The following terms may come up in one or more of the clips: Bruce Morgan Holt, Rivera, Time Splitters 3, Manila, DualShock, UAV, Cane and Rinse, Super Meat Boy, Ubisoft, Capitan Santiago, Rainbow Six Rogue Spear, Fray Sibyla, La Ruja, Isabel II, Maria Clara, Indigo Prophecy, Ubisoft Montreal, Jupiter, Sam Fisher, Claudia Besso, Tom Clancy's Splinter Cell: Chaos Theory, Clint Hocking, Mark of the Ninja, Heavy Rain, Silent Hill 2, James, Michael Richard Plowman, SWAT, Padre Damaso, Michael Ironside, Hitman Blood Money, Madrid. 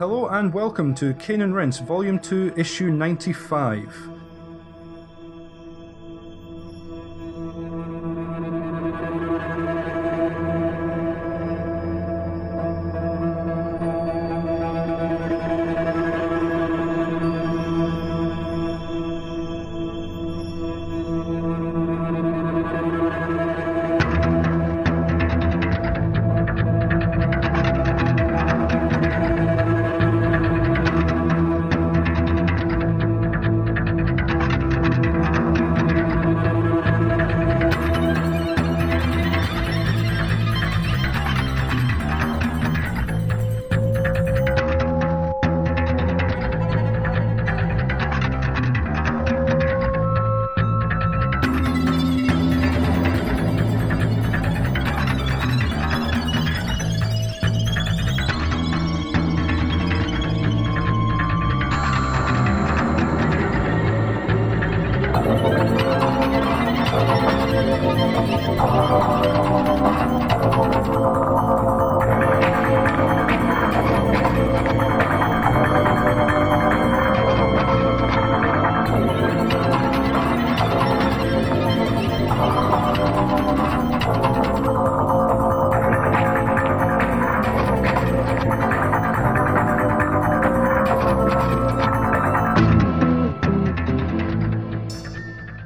Hello and welcome to Cane and Rinse, Volume 2, Issue 95.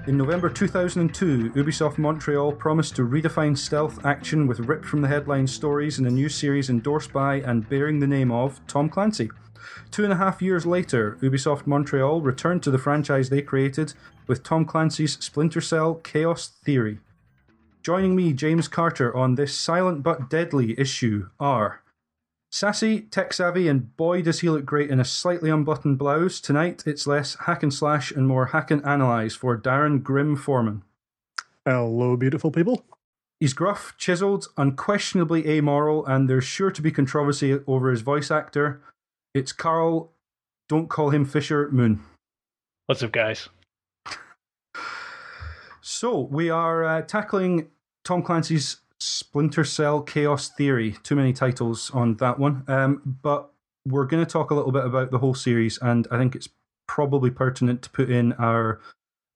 In November 2002, Ubisoft Montreal promised to redefine stealth action with ripped-from-the-headline stories in a new series endorsed by and bearing the name of Tom Clancy. 2.5 years later, Ubisoft Montreal returned to the franchise they created with Tom Clancy's Splinter Cell: Chaos Theory. Joining me, James Carter, on this silent but deadly issue are... sassy, tech-savvy, and boy does he look great in a slightly unbuttoned blouse. Tonight, it's less hack-and-slash and more hack-and-analyse for Darren Grimm Foreman. Hello, beautiful people. He's gruff, chiseled, unquestionably amoral, and there's sure to be controversy over his voice actor. It's Carl, don't call him Fisher, Moon. What's up, guys? So, we are tackling Tom Clancy's Splinter Cell Chaos Theory. Too many titles on that one. But we're going to talk a little bit about the whole series, and I think it's probably pertinent to put in our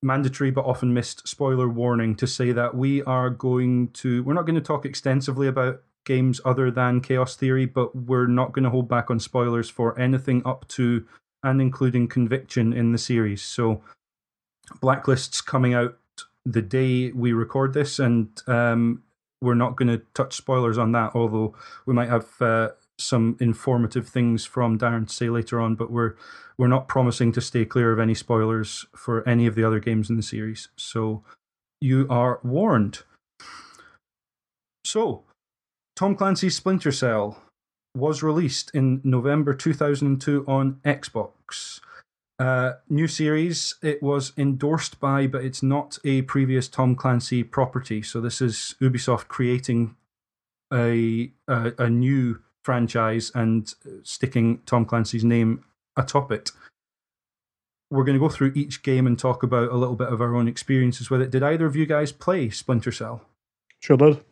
mandatory but often missed spoiler warning to say that we are going to... we're not going to talk extensively about games other than Chaos Theory, but we're not going to hold back on spoilers for anything up to and including Conviction in the series. So Blacklist's coming out the day we record this, and... we're not going to touch spoilers on that, although we might have some informative things from Darren to say later on, but we're not promising to stay clear of any spoilers for any of the other games in the series. So you are warned. So, Tom Clancy's Splinter Cell was released in November 2002 on Xbox. New series, it was endorsed by, but it's not a previous Tom Clancy property. So this is Ubisoft creating a new franchise and sticking Tom Clancy's name atop it. We're going to go through each game and talk about a little bit of our own experiences with it. Did either of you guys play Splinter Cell? Sure did.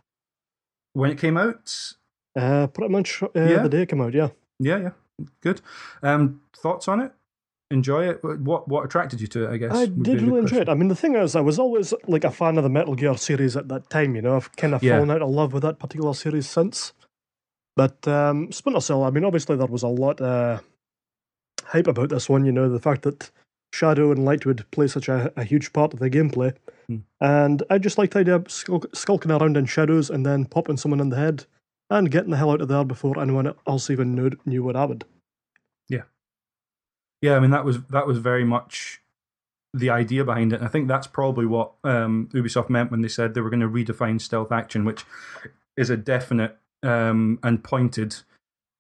When it came out? Pretty much the day it came out, yeah. Yeah. Good. Thoughts on it? Enjoy it? What attracted you to it, I guess? I did really enjoy it. I mean, the thing is, I was always like a fan of the Metal Gear series at that time, you know. I've kind of fallen out of love with that particular series since. But Splinter Cell, I mean, obviously there was a lot of hype about this one, you know, the fact that Shadow and Lightwood play such a huge part of the gameplay. And I just liked the idea of skulking around in shadows and then popping someone in the head and getting the hell out of there before anyone else even knew what happened. Yeah, I mean, that was very much the idea behind it. And I think that's probably what Ubisoft meant when they said they were going to redefine stealth action, which is a definite and pointed...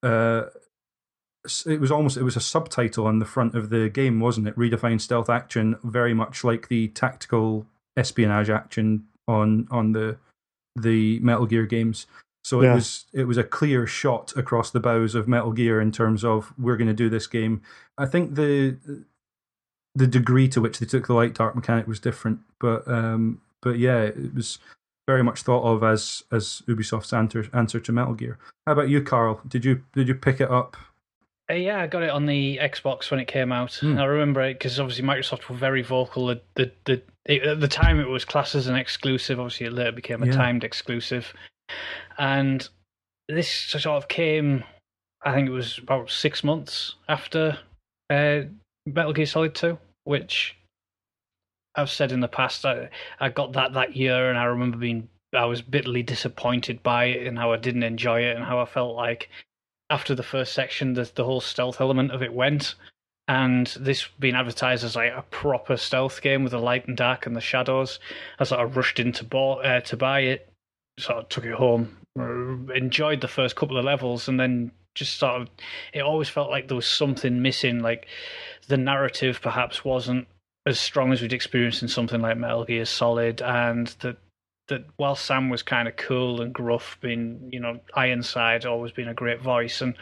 It was a subtitle on the front of the game, wasn't it? Redefine stealth action, very much like the tactical espionage action on the Metal Gear games. So it was a clear shot across the bows of Metal Gear in terms of we're going to do this game. I think the degree to which they took the light dark mechanic was different, but yeah, it was very much thought of as Ubisoft's answer to Metal Gear. How about you, Carl? Did you pick it up? Yeah, I got it on the Xbox when it came out. I remember it because obviously Microsoft were very vocal. At the time, it was classed as an exclusive. Obviously, it later became a timed exclusive. And this sort of came, I think it was about 6 months after Metal Gear Solid 2, which I've said in the past, I got that year, and I remember I was bitterly disappointed by it and how I didn't enjoy it and how I felt like after the first section, the whole stealth element of it went, and this being advertised as like a proper stealth game with the light and dark and the shadows, I sort of rushed in to buy it, sort of took it home, enjoyed the first couple of levels, and then just sort of, it always felt like there was something missing, like the narrative perhaps wasn't as strong as we'd experienced in something like Metal Gear Solid, and that while Sam was kind of cool and gruff, being, you know, Ironside always being a great voice, and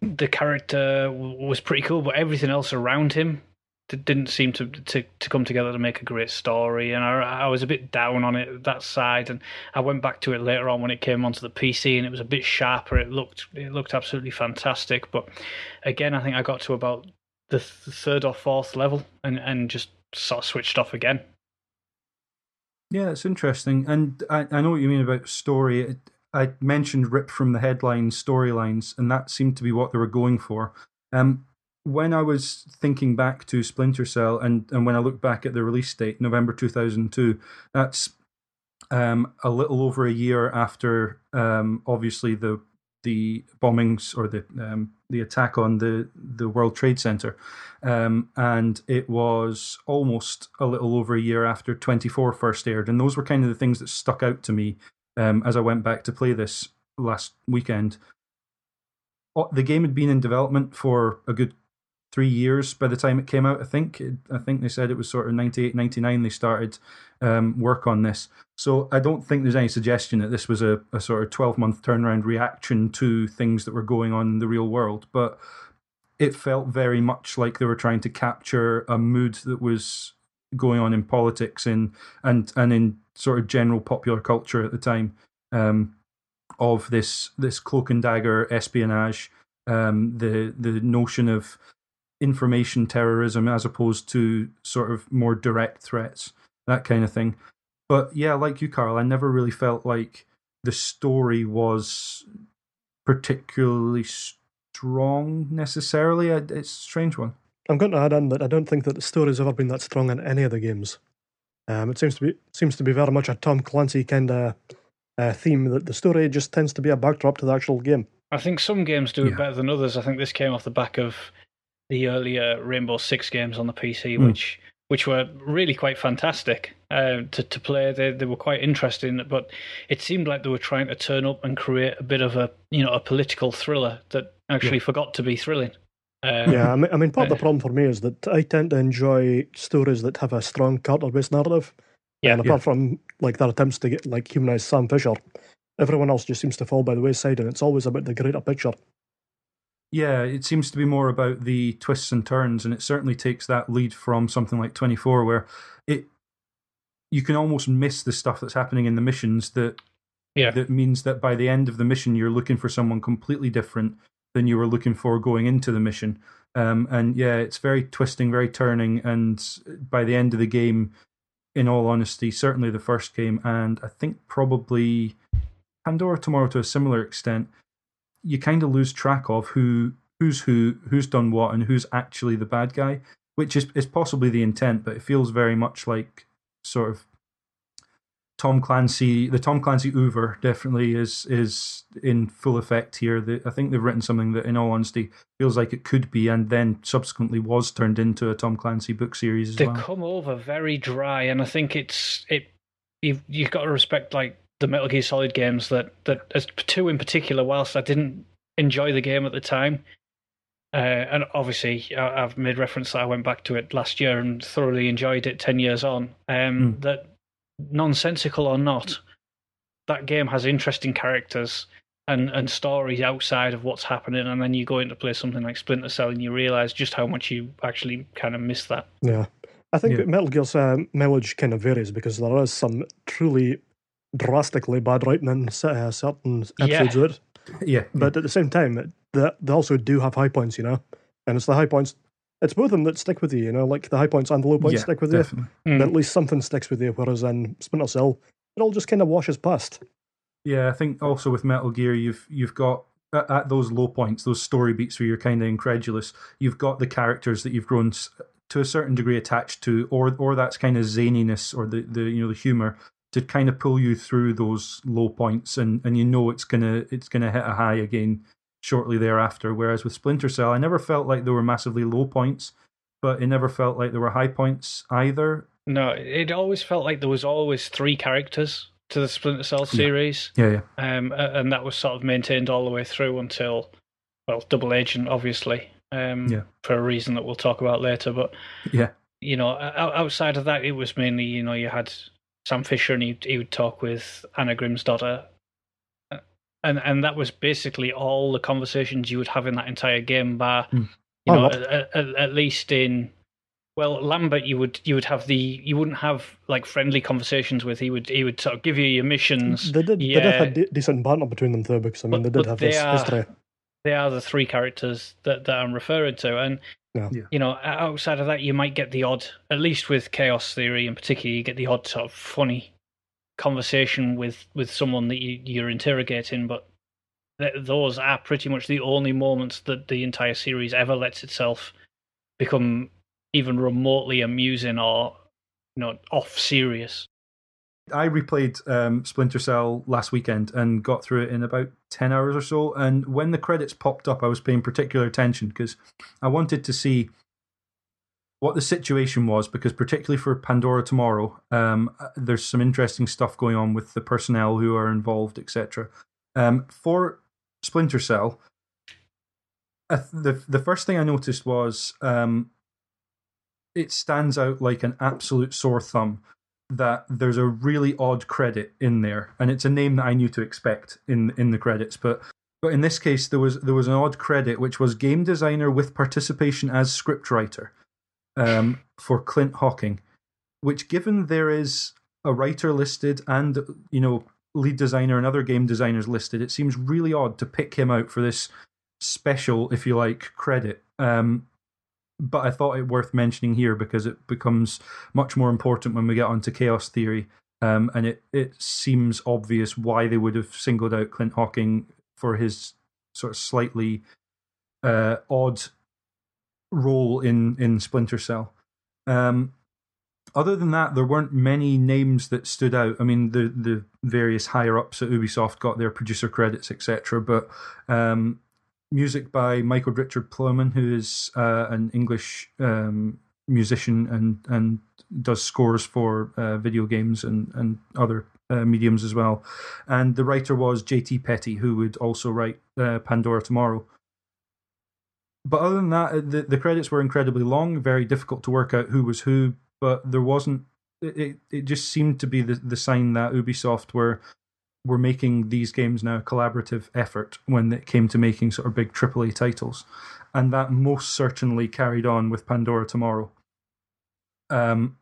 the character was pretty cool, but everything else around him didn't seem to come together to make a great story. And I was a bit down on it, that side, and I went back to it later on when it came onto the PC, and it was a bit sharper. It looked absolutely fantastic. But again, I think I got to about the third or fourth level and just sort of switched off again. Yeah, it's interesting. And I know what you mean about story. I mentioned ripped from the headlines, storylines, and that seemed to be what they were going for. When I was thinking back to Splinter Cell and when I looked back at the release date, November 2002, that's a little over a year after, obviously, the bombings or the attack on the World Trade Center, and it was almost a little over a year after 24 first aired, and those were kind of the things that stuck out to me as I went back to play this last weekend. The game had been in development for a good 3 years by the time it came out, I think. I think they said it was sort of 98, 99 they started work on this. So I don't think there's any suggestion that this was a sort of 12-month turnaround reaction to things that were going on in the real world. But it felt very much like they were trying to capture a mood that was going on in politics and in sort of general popular culture at the time, of this cloak and dagger espionage, the notion of information terrorism as opposed to sort of more direct threats, that kind of thing. But yeah, like you, Carl, I never really felt like the story was particularly strong necessarily. It's a strange one. I'm going to add in that I don't think that the story's ever been that strong in any of the games. It seems to be very much a Tom Clancy kind of theme, that the story just tends to be a backdrop to the actual game. I think some games do it better than others. I think this came off the back of the earlier Rainbow Six games on the PC, which were really quite fantastic to play. They were quite interesting, but it seemed like they were trying to turn up and create a bit of a political thriller that actually forgot to be thrilling. I mean, part of the problem for me is that I tend to enjoy stories that have a strong character-based narrative. Yeah, and apart from like their attempts to get like humanize Sam Fisher, everyone else just seems to fall by the wayside, and it's always about the greater picture. Yeah, it seems to be more about the twists and turns, and it certainly takes that lead from something like 24, where you can almost miss the stuff that's happening in the missions that means that by the end of the mission you're looking for someone completely different than you were looking for going into the mission. It's very twisting, very turning, and by the end of the game, in all honesty, certainly the first game, and I think probably Pandora Tomorrow to a similar extent, you kind of lose track of who's done what and who's actually the bad guy, which is possibly the intent, but it feels very much like sort of Tom Clancy. The Tom Clancy oeuvre definitely is in full effect here. I think they've written something that, in all honesty, feels like it could be, and then subsequently was turned into a Tom Clancy book series as well. They come over very dry, and I think it's you've got to respect like the Metal Gear Solid games, that as two in particular, whilst I didn't enjoy the game at the time, and obviously I've made reference that I went back to it last year and thoroughly enjoyed it 10 years on, that nonsensical or not, that game has interesting characters and stories outside of what's happening, and then you go in to play something like Splinter Cell and you realise just how much you actually kind of miss that. Yeah. I think Metal Gear's mileage kind of varies, because there is some truly drastically bad writing in certain episodes of it. Yeah. But at the same time, they also do have high points, you know? And it's the high points, it's both of them that stick with you, you know? Like the high points and the low points stick with you. Mm. At least something sticks with you, whereas in Splinter Cell, it all just kind of washes past. Yeah, I think also with Metal Gear, you've got, at those low points, those story beats where you're kind of incredulous, you've got the characters that you've grown to a certain degree attached to, or that's kind of zaniness or the you know, the humor to kind of pull you through those low points, and you know it's gonna hit a high again shortly thereafter. Whereas with Splinter Cell, I never felt like there were massively low points, but it never felt like there were high points either. No, it always felt like there was always three characters to the Splinter Cell series. Yeah. And that was sort of maintained all the way through until, well, Double Agent, obviously. For a reason that we'll talk about later, but you know, outside of that, it was mainly, you know, you had Sam Fisher and he would talk with Anna Grímsdóttir, and that was basically all the conversations you would have in that entire game. Bar, you know, at least in Lambert, you would have you wouldn't have like friendly conversations with. He would sort of give you your missions. They did have a decent partner between them though, because I mean they did have this history. They are the three characters that I'm referring to. And, you know, outside of that, you might get the odd, at least with Chaos Theory in particular, you get the odd sort of funny conversation with someone that you're interrogating. But those are pretty much the only moments that the entire series ever lets itself become even remotely amusing or, you know, off serious. I replayed Splinter Cell last weekend and got through it in about 10 hours or so. And when the credits popped up, I was paying particular attention because I wanted to see what the situation was, because particularly for Pandora Tomorrow, there's some interesting stuff going on with the personnel who are involved, etc. For Splinter Cell, the first thing I noticed was it stands out like an absolute sore thumb that there's a really odd credit in there, and it's a name that I knew to expect in the credits, but in this case there was an odd credit which was game designer with participation as scriptwriter for Clint Hocking, which, given there is a writer listed and, you know, lead designer and other game designers listed, it seems really odd to pick him out for this special, if you like, credit. But I thought it worth mentioning here because it becomes much more important when we get onto Chaos Theory, and it seems obvious why they would have singled out Clint Hocking for his sort of slightly odd role in Splinter Cell. Other than that, there weren't many names that stood out. I mean, the various higher-ups at Ubisoft got their producer credits, etc., but... music by Michael Richard Plowman, who is an English musician and does scores for video games and other mediums as well. And the writer was JT Petty, who would also write Pandora Tomorrow. But other than that, the credits were incredibly long, very difficult to work out who was who, but there wasn't... It just seemed to be the sign that Ubisoft were making these games now a collaborative effort when it came to making sort of big AAA titles. And that most certainly carried on with Pandora Tomorrow. An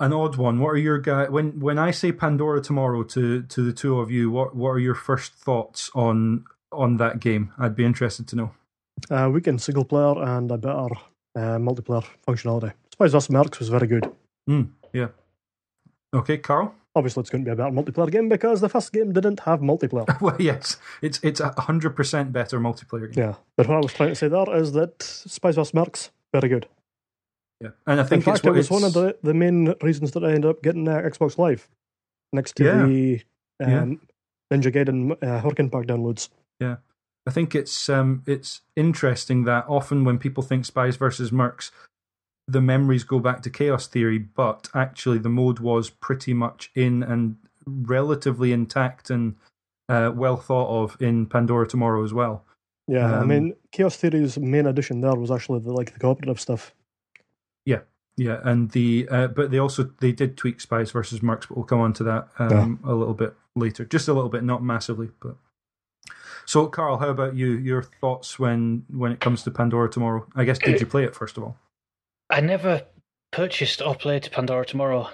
odd one. What are your guys... When I say Pandora Tomorrow to the two of you, what are your first thoughts on that game? I'd be interested to know. We can single player and a better multiplayer functionality. I suppose Us Mercs was very good. Yeah. Okay, Carl? Obviously, it's going to be a better multiplayer game because the first game didn't have multiplayer. Well, yes, it's 100% better multiplayer game. Yeah, but what I was trying to say there is that Spice vs. Mercs, very good. Yeah, and I think in fact, it was one of the main reasons that I ended up getting Xbox Live next to the Ninja Gaiden Hurricane Pack downloads. Yeah, I think it's interesting that often when people think Spies vs. Mercs, the memories go back to Chaos Theory, but actually the mode was pretty much in and relatively intact and well thought of in Pandora Tomorrow as well. Yeah, I mean, Chaos Theory's main addition there was actually the cooperative stuff. Yeah, and but they did tweak Spies vs. Mercs, but we'll come on to that a little bit later. Just a little bit, not massively. But so, Carl, how about you? Your thoughts when it comes to Pandora Tomorrow? I guess, did you play it first of all? I never purchased or played Pandora Tomorrow.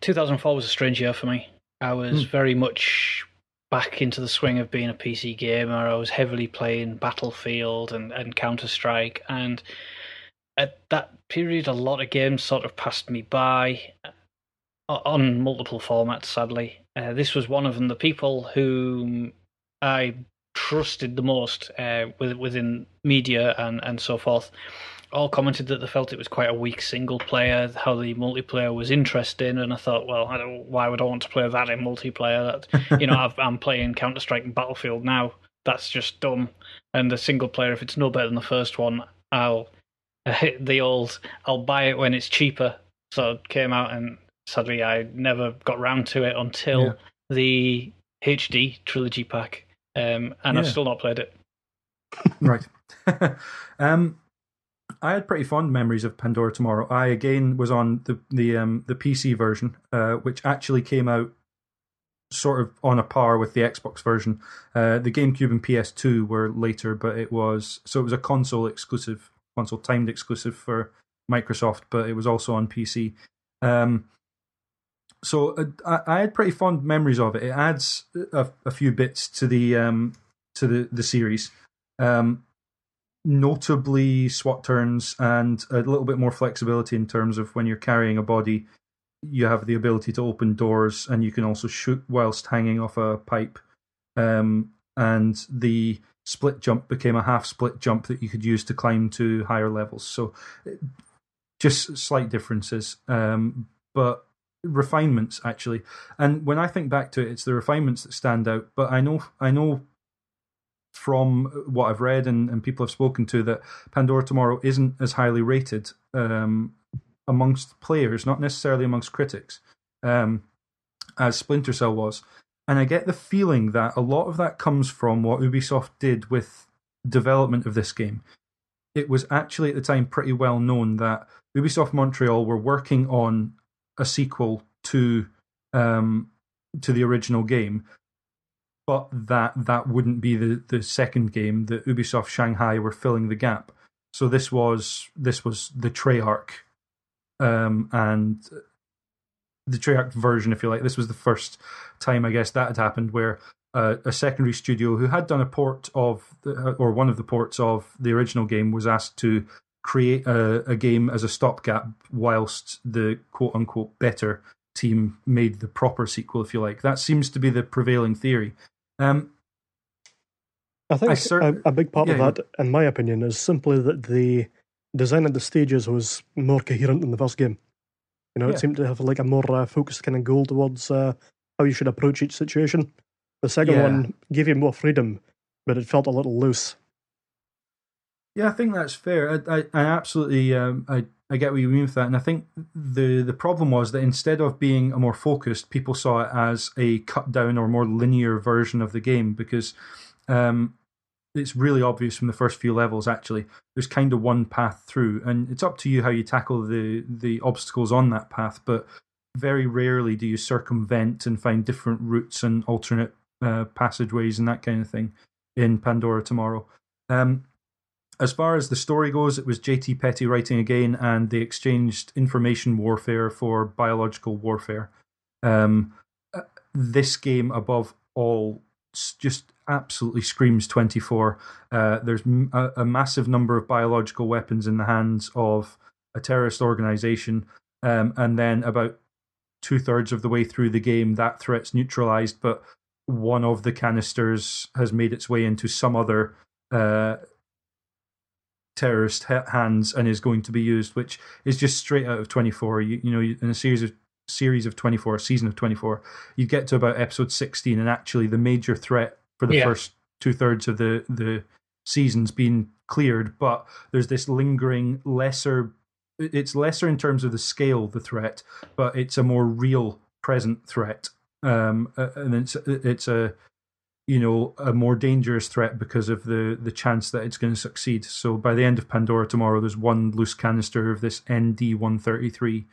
2004 was a strange year for me. I was very much back into the swing of being a PC gamer. I was heavily playing Battlefield and Counter-Strike, and at that period a lot of games sort of passed me by on multiple formats, sadly. This was one of them. The people whom I trusted the most within media and so forth all commented that they felt it was quite a weak single player, how the multiplayer was interesting, and I thought, well, why would I want to play that in multiplayer? That, you know, I'm playing Counter-Strike and Battlefield now. That's just dumb. And the single player, if it's no better than the first one, I'll hit the old, I'll buy it when it's cheaper. So it came out, and sadly I never got round to it until the HD trilogy pack, and I've still not played it. Right. I had pretty fond memories of Pandora Tomorrow. I again was on the PC version, which actually came out sort of on a par with the Xbox version. The GameCube and PS2 were later, but it was a console timed exclusive for Microsoft, but it was also on PC. So I had pretty fond memories of it. It adds a few bits to the series. Notably SWAT turns and a little bit more flexibility in terms of when you're carrying a body, you have the ability to open doors and you can also shoot whilst hanging off a pipe. And the split jump became a half split jump that you could use to climb to higher levels. So just slight differences, but refinements actually. And when I think back to it, it's the refinements that stand out. But I know. From what I've read and people I've spoken to, that Pandora Tomorrow isn't as highly rated amongst players, not necessarily amongst critics, as Splinter Cell was. And I get the feeling that a lot of that comes from what Ubisoft did with development of this game. It was actually at the time pretty well known that Ubisoft Montreal were working on a sequel to the original game, but that wouldn't be the second game. That Ubisoft Shanghai were filling the gap. So this was the Treyarch, and the Treyarch version, if you like. This was the first time, I guess, that had happened where a secondary studio who had done a port of, or one of the ports of the original game, was asked to create a game as a stopgap whilst the quote-unquote better team made the proper sequel, if you like. That seems to be the prevailing theory. I think a big part of that, in my opinion, is simply that the design of the stages was more coherent than the first game. You know, it seemed to have like a more focused kind of goal towards how you should approach each situation. The second one gave you more freedom, but it felt a little loose. Yeah, I think that's fair. I absolutely I get what you mean with that, and I think the problem was that instead of being a more focused, people saw it as a cut down or more linear version of the game, because it's really obvious from the first few levels. Actually, there's kind of one path through, and it's up to you how you tackle the obstacles on that path. But very rarely do you circumvent and find different routes and alternate passageways and that kind of thing in Pandora Tomorrow. As far as the story goes, it was JT Petty writing again, and they exchanged information warfare for biological warfare. This game, above all, just absolutely screams 24. There's a massive number of biological weapons in the hands of a terrorist organization, and then about 2/3 of the way through the game, that threat's neutralized, but one of the canisters has made its way into some other terrorist hands and is going to be used, which is just straight out of 24. You know, in a series of 24, a season of 24, you get to about episode 16, and actually the major threat for the first 2/3 of the season's been cleared, but there's this lingering lesser. It's lesser in terms of the scale, the threat, but it's a more real present threat, and it's a, you know, a more dangerous threat because of the chance that it's going to succeed. So by the end of Pandora Tomorrow, there's one loose canister of this ND-133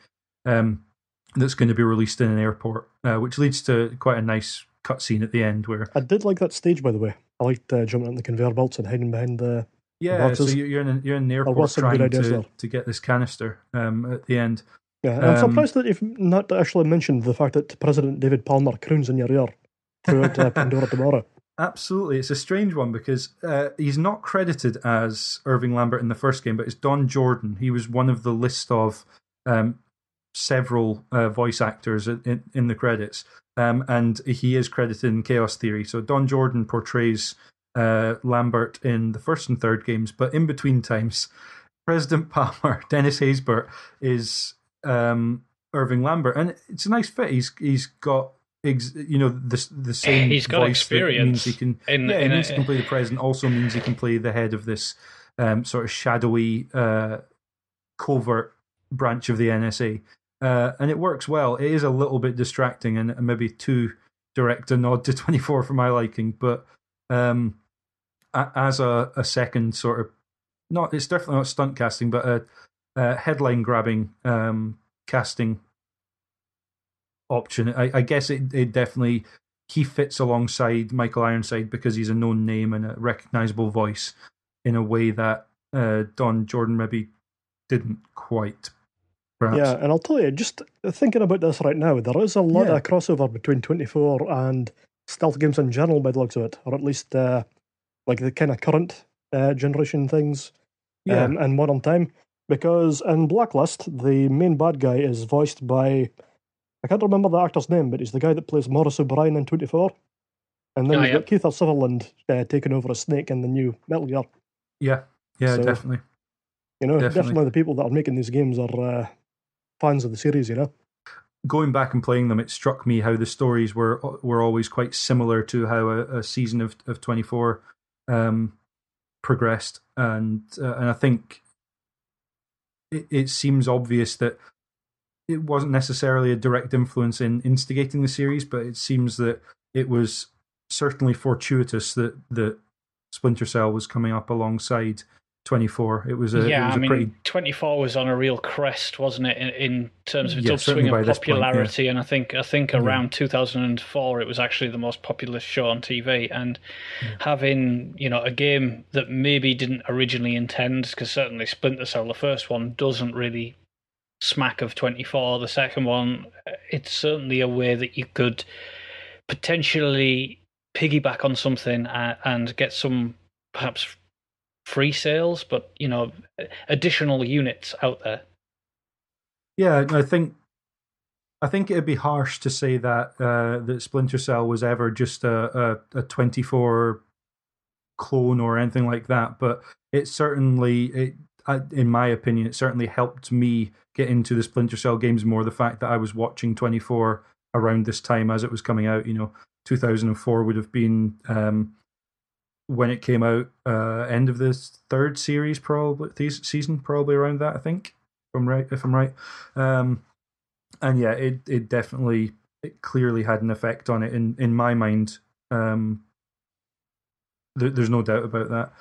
that's going to be released in an airport, which leads to quite a nice cutscene at the end where... I did like that stage, by the way. I liked jumping on the conveyor belts and hiding behind the... Yeah, so you're in an airport trying to get this canister at the end. Yeah, and I'm surprised that you've not actually mentioned the fact that President David Palmer croons in your ear throughout Pandora Tomorrow. Absolutely. It's a strange one because he's not credited as Irving Lambert in the first game, but it's Don Jordan. He was one of the list of several voice actors in the credits, and he is credited in Chaos Theory. So Don Jordan portrays Lambert in the first and third games, but in between times, President Palmer, Dennis Haysbert, is Irving Lambert, and it's a nice fit. He's got the same. He's got voice experience. He can, it means he can play the president. Also means he can play the head of this sort of shadowy, covert branch of the NSA, and it works well. It is a little bit distracting and maybe too direct a nod to 24 for my liking, but as a second sort of not, it's definitely not stunt casting, but a headline grabbing casting option. I guess it definitely, he fits alongside Michael Ironside because he's a known name and a recognizable voice in a way that Don Jordan maybe didn't quite. Perhaps. Yeah, and I'll tell you, just thinking about this right now, there is a lot of crossover between 24 and stealth games in general by the looks of it, or at least like the kind of current generation things in modern time. Because in Blacklist, the main bad guy is voiced by, I can't remember the actor's name, but he's the guy that plays Maurice O'Brien in 24. And then you've got Keith Sutherland taking over as Snake in the new Metal Gear. Yeah, yeah, so, definitely. You know, definitely the people that are making these games are fans of the series, you know. Going back and playing them, it struck me how the stories were always quite similar to how a season of 24 progressed. And I think it seems obvious that it wasn't necessarily a direct influence in instigating the series, but it seems that it was certainly fortuitous that Splinter Cell was coming up alongside 24. It was 24 was on a real crest, wasn't it, in terms of its upswing of popularity? Point, yeah. And I think around 2004, it was actually the most popular show on TV. And having a game that maybe didn't originally intend, because certainly Splinter Cell, the first one, doesn't really smack of 24. The second one, it's certainly a way that you could potentially piggyback on something and get some perhaps free sales, but additional units out there. Yeah, I think it'd be harsh to say that that Splinter Cell was ever just a 24 clone or anything like that. But it certainly, in my opinion, it certainly helped me get into the Splinter Cell games more. The fact that I was watching 24 around this time as it was coming out, 2004 would have been. When it came out, end of the third series, probably around that, I think, if I'm right. And yeah, it definitely, it clearly had an effect on it in my mind. There's no doubt about that.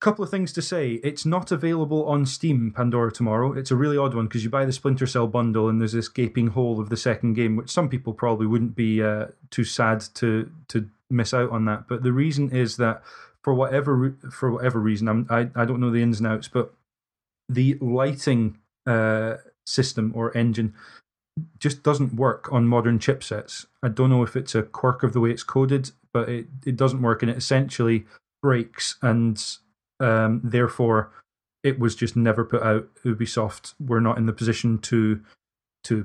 Couple of things to say. It's not available on Steam, Pandora Tomorrow. It's a really odd one because you buy the Splinter Cell bundle and there's this gaping hole of the second game, which some people probably wouldn't be too sad to miss out on that. But the reason is that for whatever reason, I don't know the ins and outs, but the lighting system or engine just doesn't work on modern chipsets. I don't know if it's a quirk of the way it's coded, but it doesn't work and it essentially breaks, and therefore it was just never put out. Ubisoft were not in the position to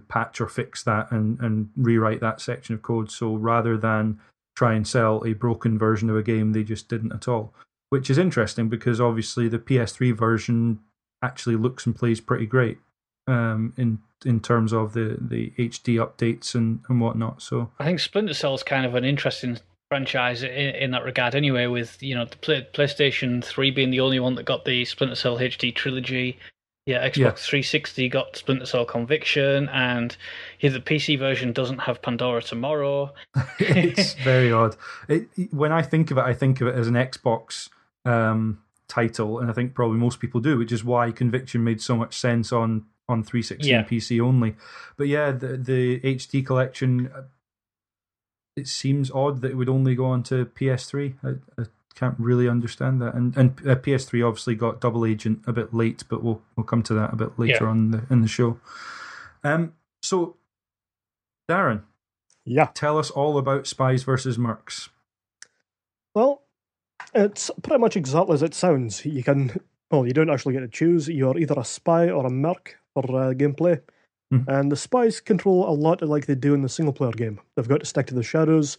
patch or fix that and rewrite that section of code. So rather than try and sell a broken version of a game, they just didn't at all, which is interesting because obviously the PS3 version actually looks and plays pretty great in terms of the HD updates and whatnot. So I think Splinter Cell is kind of an interesting franchise in that regard anyway, with the PlayStation 3 being the only one that got the Splinter Cell HD trilogy. Yeah, Xbox 360 got Splinter Cell Conviction, and the PC version doesn't have Pandora Tomorrow. It's very odd. When I think of it as an Xbox title, and I think probably most people do, which is why Conviction made so much sense on 360 and PC only. But yeah, the HD collection, it seems odd that it would only go on to PS3. I can't really understand that. And PS3 obviously got Double Agent a bit late, but we'll come to that a bit later on in the show. So, Darren, Yeah. Tell us all about Spies versus Mercs. Well, it's pretty much exactly as it sounds. You can, well, you don't actually get to choose. You're either a spy or a merc for gameplay. Mm-hmm. And the spies control a lot like they do in the single-player game. They've got to stick to the shadows.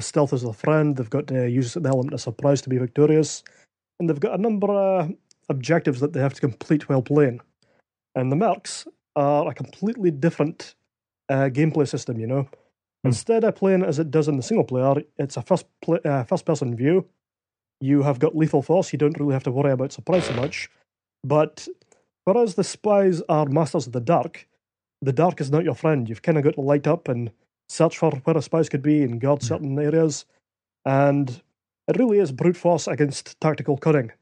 Stealth is their friend. They've got to use the element of surprise to be victorious. And they've got a number of objectives that they have to complete while playing. And the mercs are a completely different gameplay system, you know. Mm. Instead of playing as it does in the single player, it's a first-person view. You have got lethal force. You don't really have to worry about surprise so much. But whereas the spies are masters of the dark is not your friend. You've kind of got to light up and search for where a spies could be and guard certain areas. And it really is brute force against tactical cunning.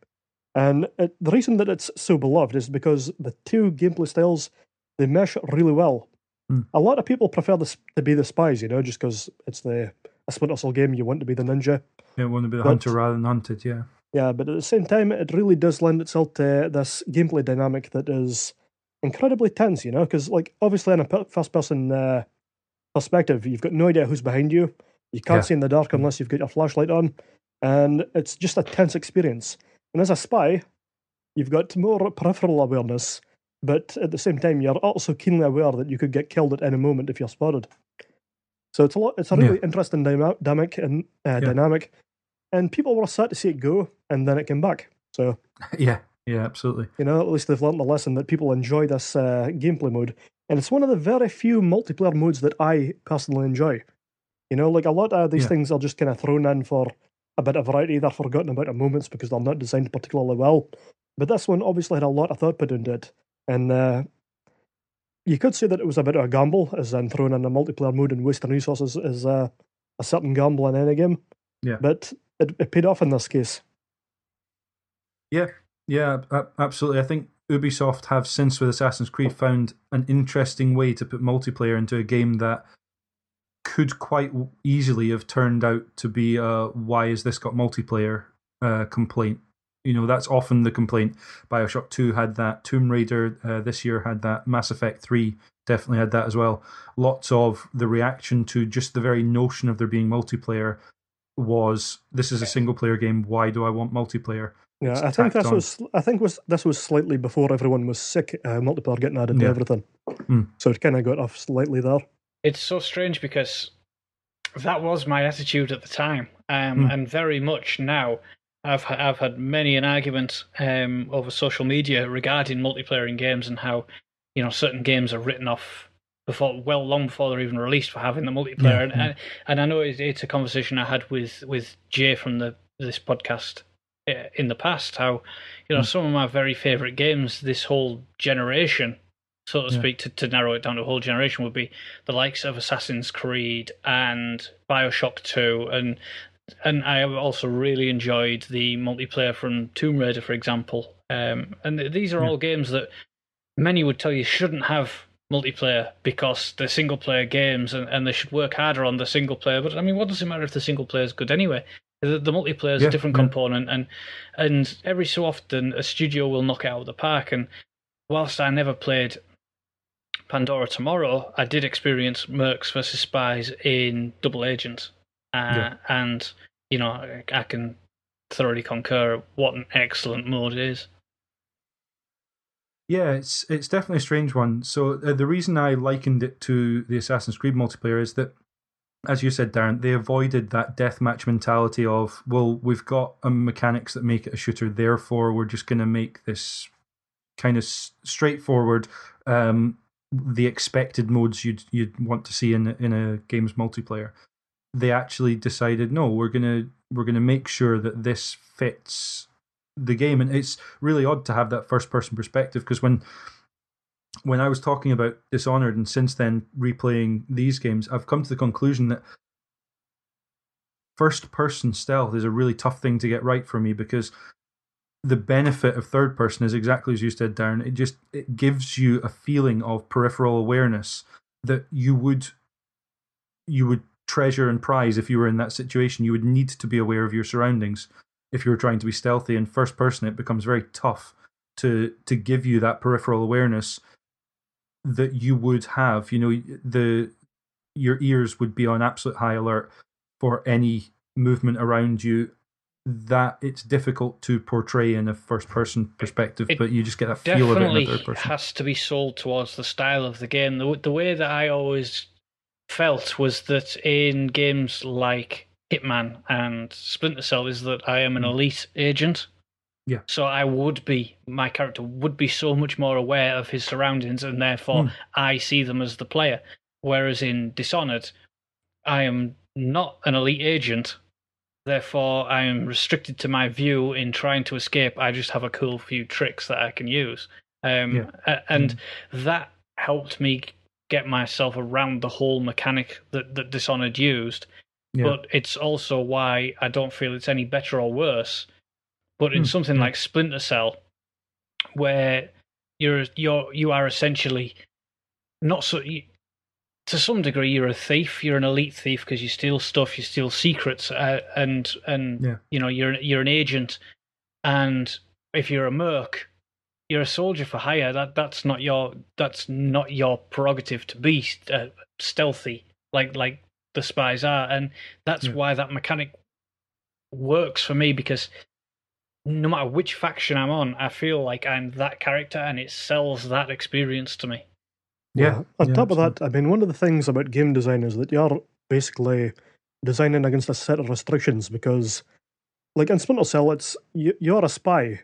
And the reason that it's so beloved is because the two gameplay styles, they mesh really well. Mm. A lot of people prefer this to be the spies, you know, just because it's a Splinter Cell game, you want to be the ninja. Yeah, you want to be the hunter rather than hunted, yeah. Yeah, but at the same time, it really does lend itself to this gameplay dynamic that is incredibly tense, you know, because, like, obviously in a first-person perspective, you've got no idea who's behind you. You can't see in the dark unless you've got your flashlight on, and it's just a tense experience. And as a spy, you've got more peripheral awareness, but at the same time, you're also keenly aware that you could get killed at any moment if you're spotted. So it's a really interesting dynamic, and people were sad to see it go, and then it came back. So yeah, absolutely. You know, at least they've learned the lesson that people enjoy this gameplay mode, and it's one of the very few multiplayer modes that I personally enjoy. You know, like a lot of these things are just kind of thrown in for a bit of variety. They're forgotten about at moments because they're not designed particularly well. But this one obviously had a lot of thought put into it. And you could say that it was a bit of a gamble, as in throwing in a multiplayer mode and wasting resources is a certain gamble in any game. Yeah. But it paid off in this case. Yeah, absolutely. I think Ubisoft have since with Assassin's Creed found an interesting way to put multiplayer into a game that could quite easily have turned out to be a why is this got multiplayer complaint. You know, that's often the complaint. Bioshock 2 had that. Tomb Raider this year had that. Mass Effect 3 definitely had that as well. Lots of the reaction to just the very notion of there being multiplayer was, this is a single-player game, why do I want multiplayer? Yeah, I think this was slightly before everyone was sick, multiplayer getting added to everything. Mm. So it kind of got off slightly there. It's so strange because that was my attitude at the time, and very much now. I've had many an argument over social media regarding multiplayer in games and how, you know, certain games are written off before, well, long before they're even released for having the multiplayer. Mm-hmm. And I know it's a conversation I had with Jay from this podcast in the past. How, you know, some of my very favourite games this whole generation, so to speak, to narrow it down to a whole generation, would be the likes of Assassin's Creed and Bioshock 2 and. And I also really enjoyed the multiplayer from Tomb Raider, for example. And these are all games that many would tell you shouldn't have multiplayer because they're single-player games and they should work harder on the single-player. But, I mean, what does it matter if the single-player is good anyway? The multiplayer is a different component. And every so often, a studio will knock it out of the park. And whilst I never played Pandora Tomorrow, I did experience Mercs versus Spies in Double Agent. And, you know, I can thoroughly concur what an excellent mode it is. Yeah, it's definitely a strange one. So the reason I likened it to the Assassin's Creed multiplayer is that, as you said, Darren, they avoided that deathmatch mentality of, well, we've got a mechanics that make it a shooter, therefore we're just going to make this kind of straightforward, the expected modes you'd want to see in a game's multiplayer. They actually decided, no, we're gonna make sure that this fits the game, and it's really odd to have that first person perspective because when I was talking about Dishonored and since then replaying these games, I've come to the conclusion that first person stealth is a really tough thing to get right for me because the benefit of third person is exactly as you said, Darren. It gives you a feeling of peripheral awareness that you would treasure and prize if you were in that situation. You would need to be aware of your surroundings if you were trying to be stealthy. In first person, it becomes very tough to give you that peripheral awareness that you would have. You know, your ears would be on absolute high alert for any movement around you, that it's difficult to portray in a first-person perspective, but you just get a feel of it in a third person. It definitely has to be sold towards the style of the game. The way that I always felt was that in games like Hitman and Splinter Cell is that I am an elite agent. Yeah. So my character would be so much more aware of his surroundings, and therefore I see them as the player. Whereas in Dishonored, I am not an elite agent. Therefore, I am restricted to my view in trying to escape. I just have a cool few tricks that I can use. That helped me get myself around the whole mechanic that Dishonored used. Yeah. But it's also why I don't feel it's any better or worse. But in something like Splinter Cell, where you are essentially not so... to some degree, you're a thief. You're an elite thief because you steal stuff, you steal secrets, and you know you're an agent. And if you're a merc, you're a soldier for hire. That's not your prerogative to be stealthy like the spies are. And that's why that mechanic works for me, because no matter which faction I'm on, I feel like I'm that character, and it sells that experience to me. Yeah. On top of that, I mean, one of the things about game design is that you are basically designing against a set of restrictions, because, like in Splinter Cell, it's you're a spy,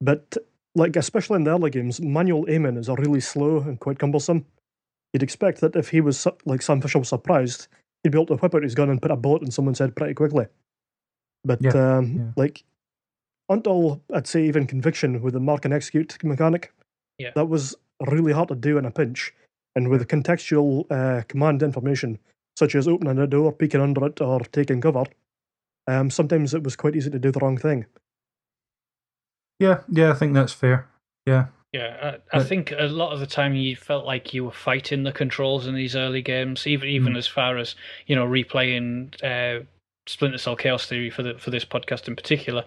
but like especially in the early games, manual aiming is really slow and quite cumbersome. You'd expect that if he was like Sam Fisher was surprised, he'd be able to whip out his gun and put a bullet in someone's head pretty quickly. But like until I'd say even Conviction with the mark and execute mechanic, that was really hard to do in a pinch, and with contextual command information such as opening a door, peeking under it, or taking cover, sometimes it was quite easy to do the wrong thing. I think that's fair. I think a lot of the time you felt like you were fighting the controls in these early games, even as far as, you know, replaying Splinter Cell Chaos Theory for this podcast in particular,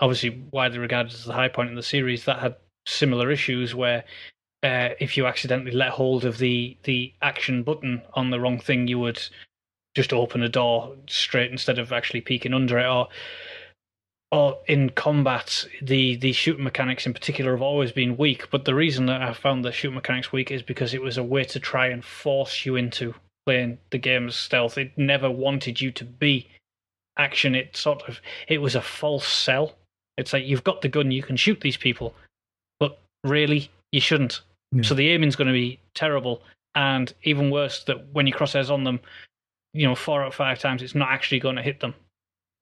obviously widely regarded as the high point in the series, that had similar issues where if you accidentally let hold of the action button on the wrong thing, you would just open a door straight instead of actually peeking under it. Or in combat, the shooting mechanics in particular have always been weak, but the reason that I found the shooting mechanics weak is because it was a way to try and force you into playing the game as stealth. It never wanted you to be action. It was a false sell. It's like, you've got the gun, you can shoot these people. Really, you shouldn't. Yeah. So the aiming's going to be terrible, and even worse that when you crosshairs on them, you know, 4 out of 5 times, it's not actually going to hit them.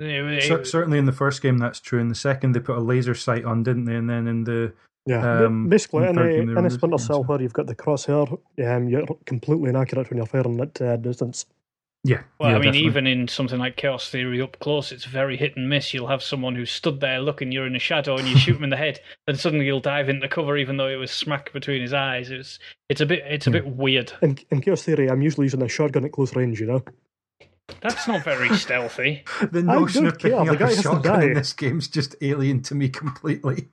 Certainly in the first game, that's true. In the second, they put a laser sight on, didn't they? And then in the basically in a Splinter Cell where you've got the crosshair, you're completely inaccurate when you're firing at distance. Yeah. Well, I mean, definitely. Even in something like Chaos Theory up close, it's very hit and miss. You'll have someone who's stood there looking, you're in the shadow, and you shoot him in the head, and suddenly you'll dive into cover, even though it was smack between his eyes. It's a bit weird. In Chaos Theory, I'm usually using a shotgun at close range. You know, that's not very stealthy. The notion of picking up a shotgun in this game's just alien to me completely.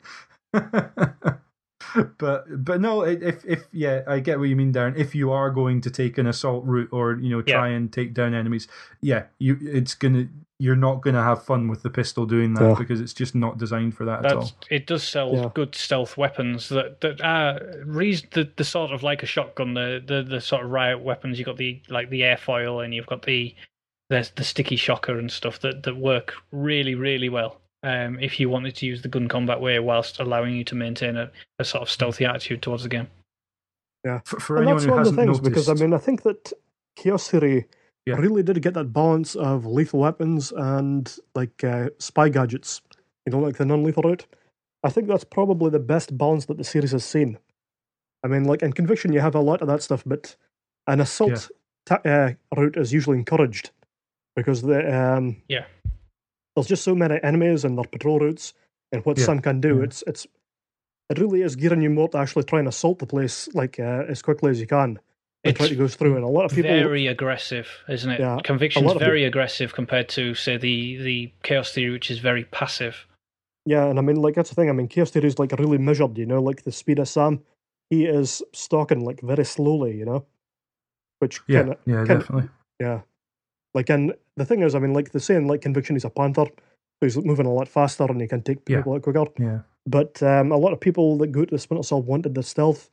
But no, if I get what you mean, Darren. If you are going to take an assault route, or you know, try and take down enemies, you're not gonna have fun with the pistol doing that, because it's just not designed for that at all. It does sell good stealth weapons that are the sort of like a shotgun, the sort of riot weapons. You've got the airfoil, and you've got the sticky shocker and stuff that work really, really well. If you wanted to use the gun combat way whilst allowing you to maintain a sort of stealthy attitude towards the game. Yeah. For anyone who hasn't noticed. Because, I mean, I think that Chaos Theory really did get that balance of lethal weapons and, like, spy gadgets, you know, like the non-lethal route. I think that's probably the best balance that the series has seen. I mean, like, in Conviction you have a lot of that stuff, but an assault route is usually encouraged because there's just so many enemies and their patrol routes and what Sam can do. It really is gearing you more to actually try and assault the place like as quickly as you can. It try to go through, and a lot of people very aggressive, isn't it? Yeah, Conviction's very aggressive compared to say the Chaos Theory, which is very passive. Yeah, and I mean like that's the thing. I mean Chaos Theory is like really measured, you know, like the speed of Sam. He is stalking like very slowly, you know. which definitely. Yeah. Like, and the thing is, I mean, like they're saying, like Conviction is a panther, so he's moving a lot faster and he can take people a lot quicker. Yeah. But a lot of people that go to the Splinter Cell wanted the stealth,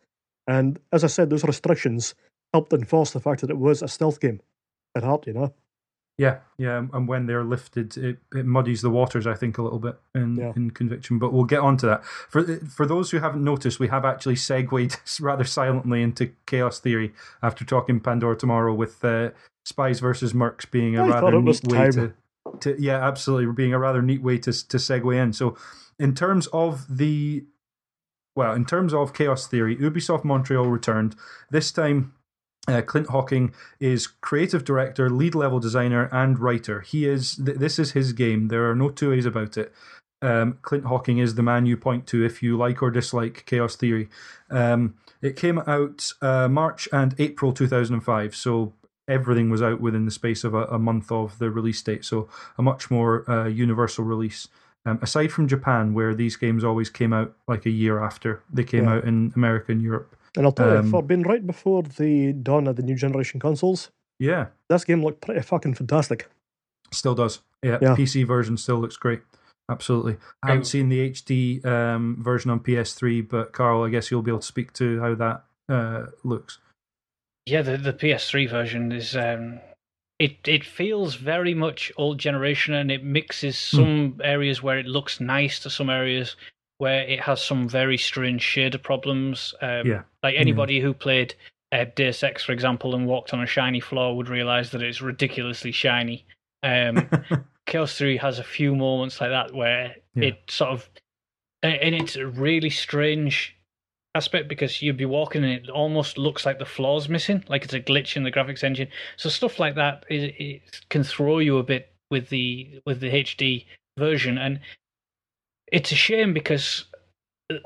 and as I said, those restrictions helped enforce the fact that it was a stealth game at heart, you know? Yeah, yeah, and when they're lifted, it muddies the waters, I think, a little bit in Conviction, but we'll get on to that. For those who haven't noticed, we have actually segued rather silently into Chaos Theory after talking Pandora Tomorrow, with Spies versus Mercs being a rather neat way to segue in. So in terms of Chaos Theory, Ubisoft Montreal returned. This time, Clint Hocking is creative director, lead level designer, and writer. He is. This is his game. There are no two ways about it. Clint Hocking is the man you point to if you like or dislike Chaos Theory. It came out March and April 2005, so everything was out within the space of a month of the release date, so a much more universal release. Aside from Japan, where these games always came out like a year after they came out in America and Europe. And I'll tell you, for being right before the dawn of the new generation consoles, this game looked pretty fucking fantastic. Still does. Yeah. PC version still looks great. Absolutely. I haven't seen the HD version on PS3, but Carl, I guess you'll be able to speak to how that looks. Yeah, the PS3 version is... It feels very much old generation, and it mixes some areas where it looks nice to some areas where it has some very strange shader problems. Like anybody who played Deus Ex, for example, and walked on a shiny floor would realize that it's ridiculously shiny. Chaos 3 has a few moments like that where it sort of... And it's a really strange aspect, because you'd be walking and it almost looks like the floor's missing, like it's a glitch in the graphics engine. So stuff like that it can throw you a bit with the HD version, and it's a shame because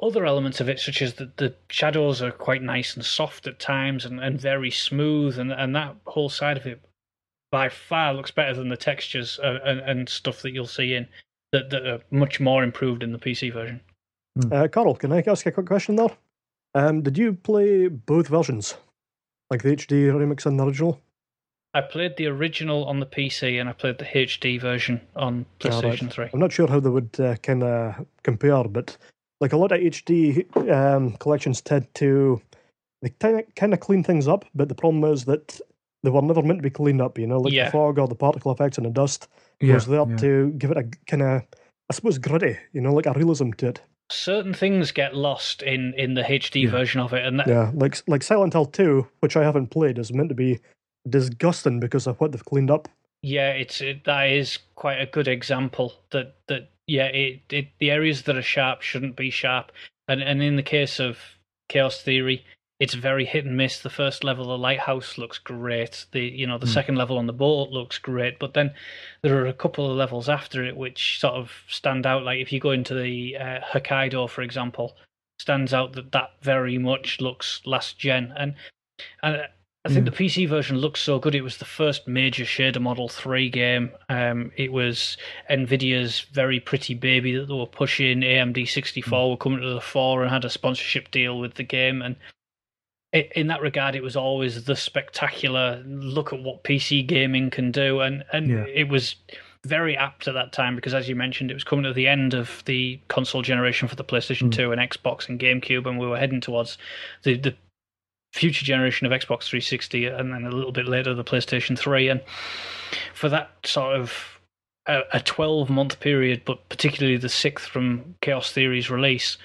other elements of it, such as the shadows, are quite nice and soft at times and very smooth, and that whole side of it by far looks better than the textures and stuff that you'll see in that are much more improved in the PC version. Carl, can I ask you a quick question there? Did you play both versions, like the HD remix and the original? I played the original on the PC, and I played the HD version on PlayStation 3. I'm not sure how they would kind of compare, but like a lot of HD collections tend to, they kind of clean things up, but the problem is that they were never meant to be cleaned up, you know, like the fog or the particle effects and the dust was there to give it a kind of, I suppose, gritty, you know, like a realism to it. Certain things get lost in the HD version of it, and like Silent Hill 2, which I haven't played, is meant to be disgusting because of what they've cleaned up. Yeah, that is quite a good example. That the areas that are sharp shouldn't be sharp, and in the case of Chaos Theory, it's very hit and miss. The first level, the lighthouse, looks great. The second level on the boat looks great, but then there are a couple of levels after it which sort of stand out. Like if you go into the Hokkaido, for example, stands out that very much looks last gen. And I think the PC version looks so good. It was the first major shader model 3 game. It was Nvidia's very pretty baby that they were pushing. AMD 64 were coming to the fore and had a sponsorship deal with the game, and in that regard, it was always the spectacular look at what PC gaming can do, and it was very apt at that time because, as you mentioned, it was coming to the end of the console generation for the PlayStation 2 and Xbox and GameCube, and we were heading towards the future generation of Xbox 360 and then a little bit later the PlayStation 3. And for that sort of a 12-month period, but particularly the 6th from Chaos Theory's release,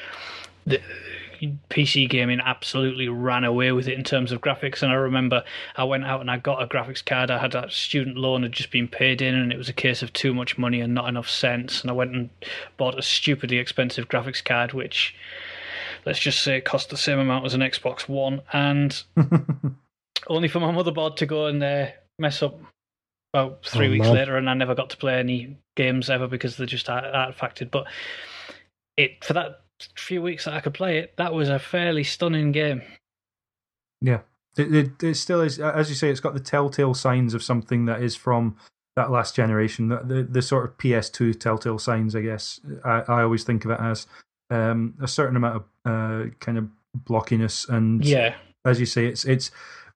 PC gaming absolutely ran away with it in terms of graphics. And I remember I went out and I got a graphics card. I had a student loan had just been paid in, and it was a case of too much money and not enough cents. And I went and bought a stupidly expensive graphics card, which, let's just say, cost the same amount as an Xbox One, and only for my motherboard to go and mess up about three weeks later, and I never got to play any games ever because they're just artifacted. But for that few weeks that I could play it, that was a fairly stunning game. Yeah, it still is. As you say, it's got the telltale signs of something that is from that last generation, the sort of PS2 telltale signs, I guess. I always think of it as a certain amount of kind of blockiness, and as you say, it's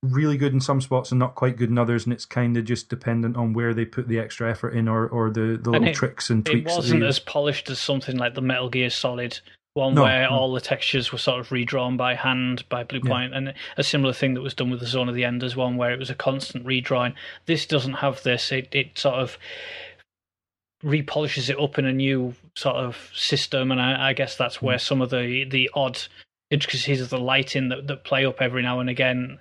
really good in some spots and not quite good in others, and it's kind of just dependent on where they put the extra effort in, or the little tricks and tweaks. It wasn't as polished as something like the Metal Gear Solid one, where all the textures were sort of redrawn by hand by Bluepoint, and a similar thing that was done with the Zone of the Enders one, where it was a constant redrawing. This doesn't have this. It sort of repolishes it up in a new sort of system, and I guess that's where some of the odd intricacies of the lighting that play up every now and again,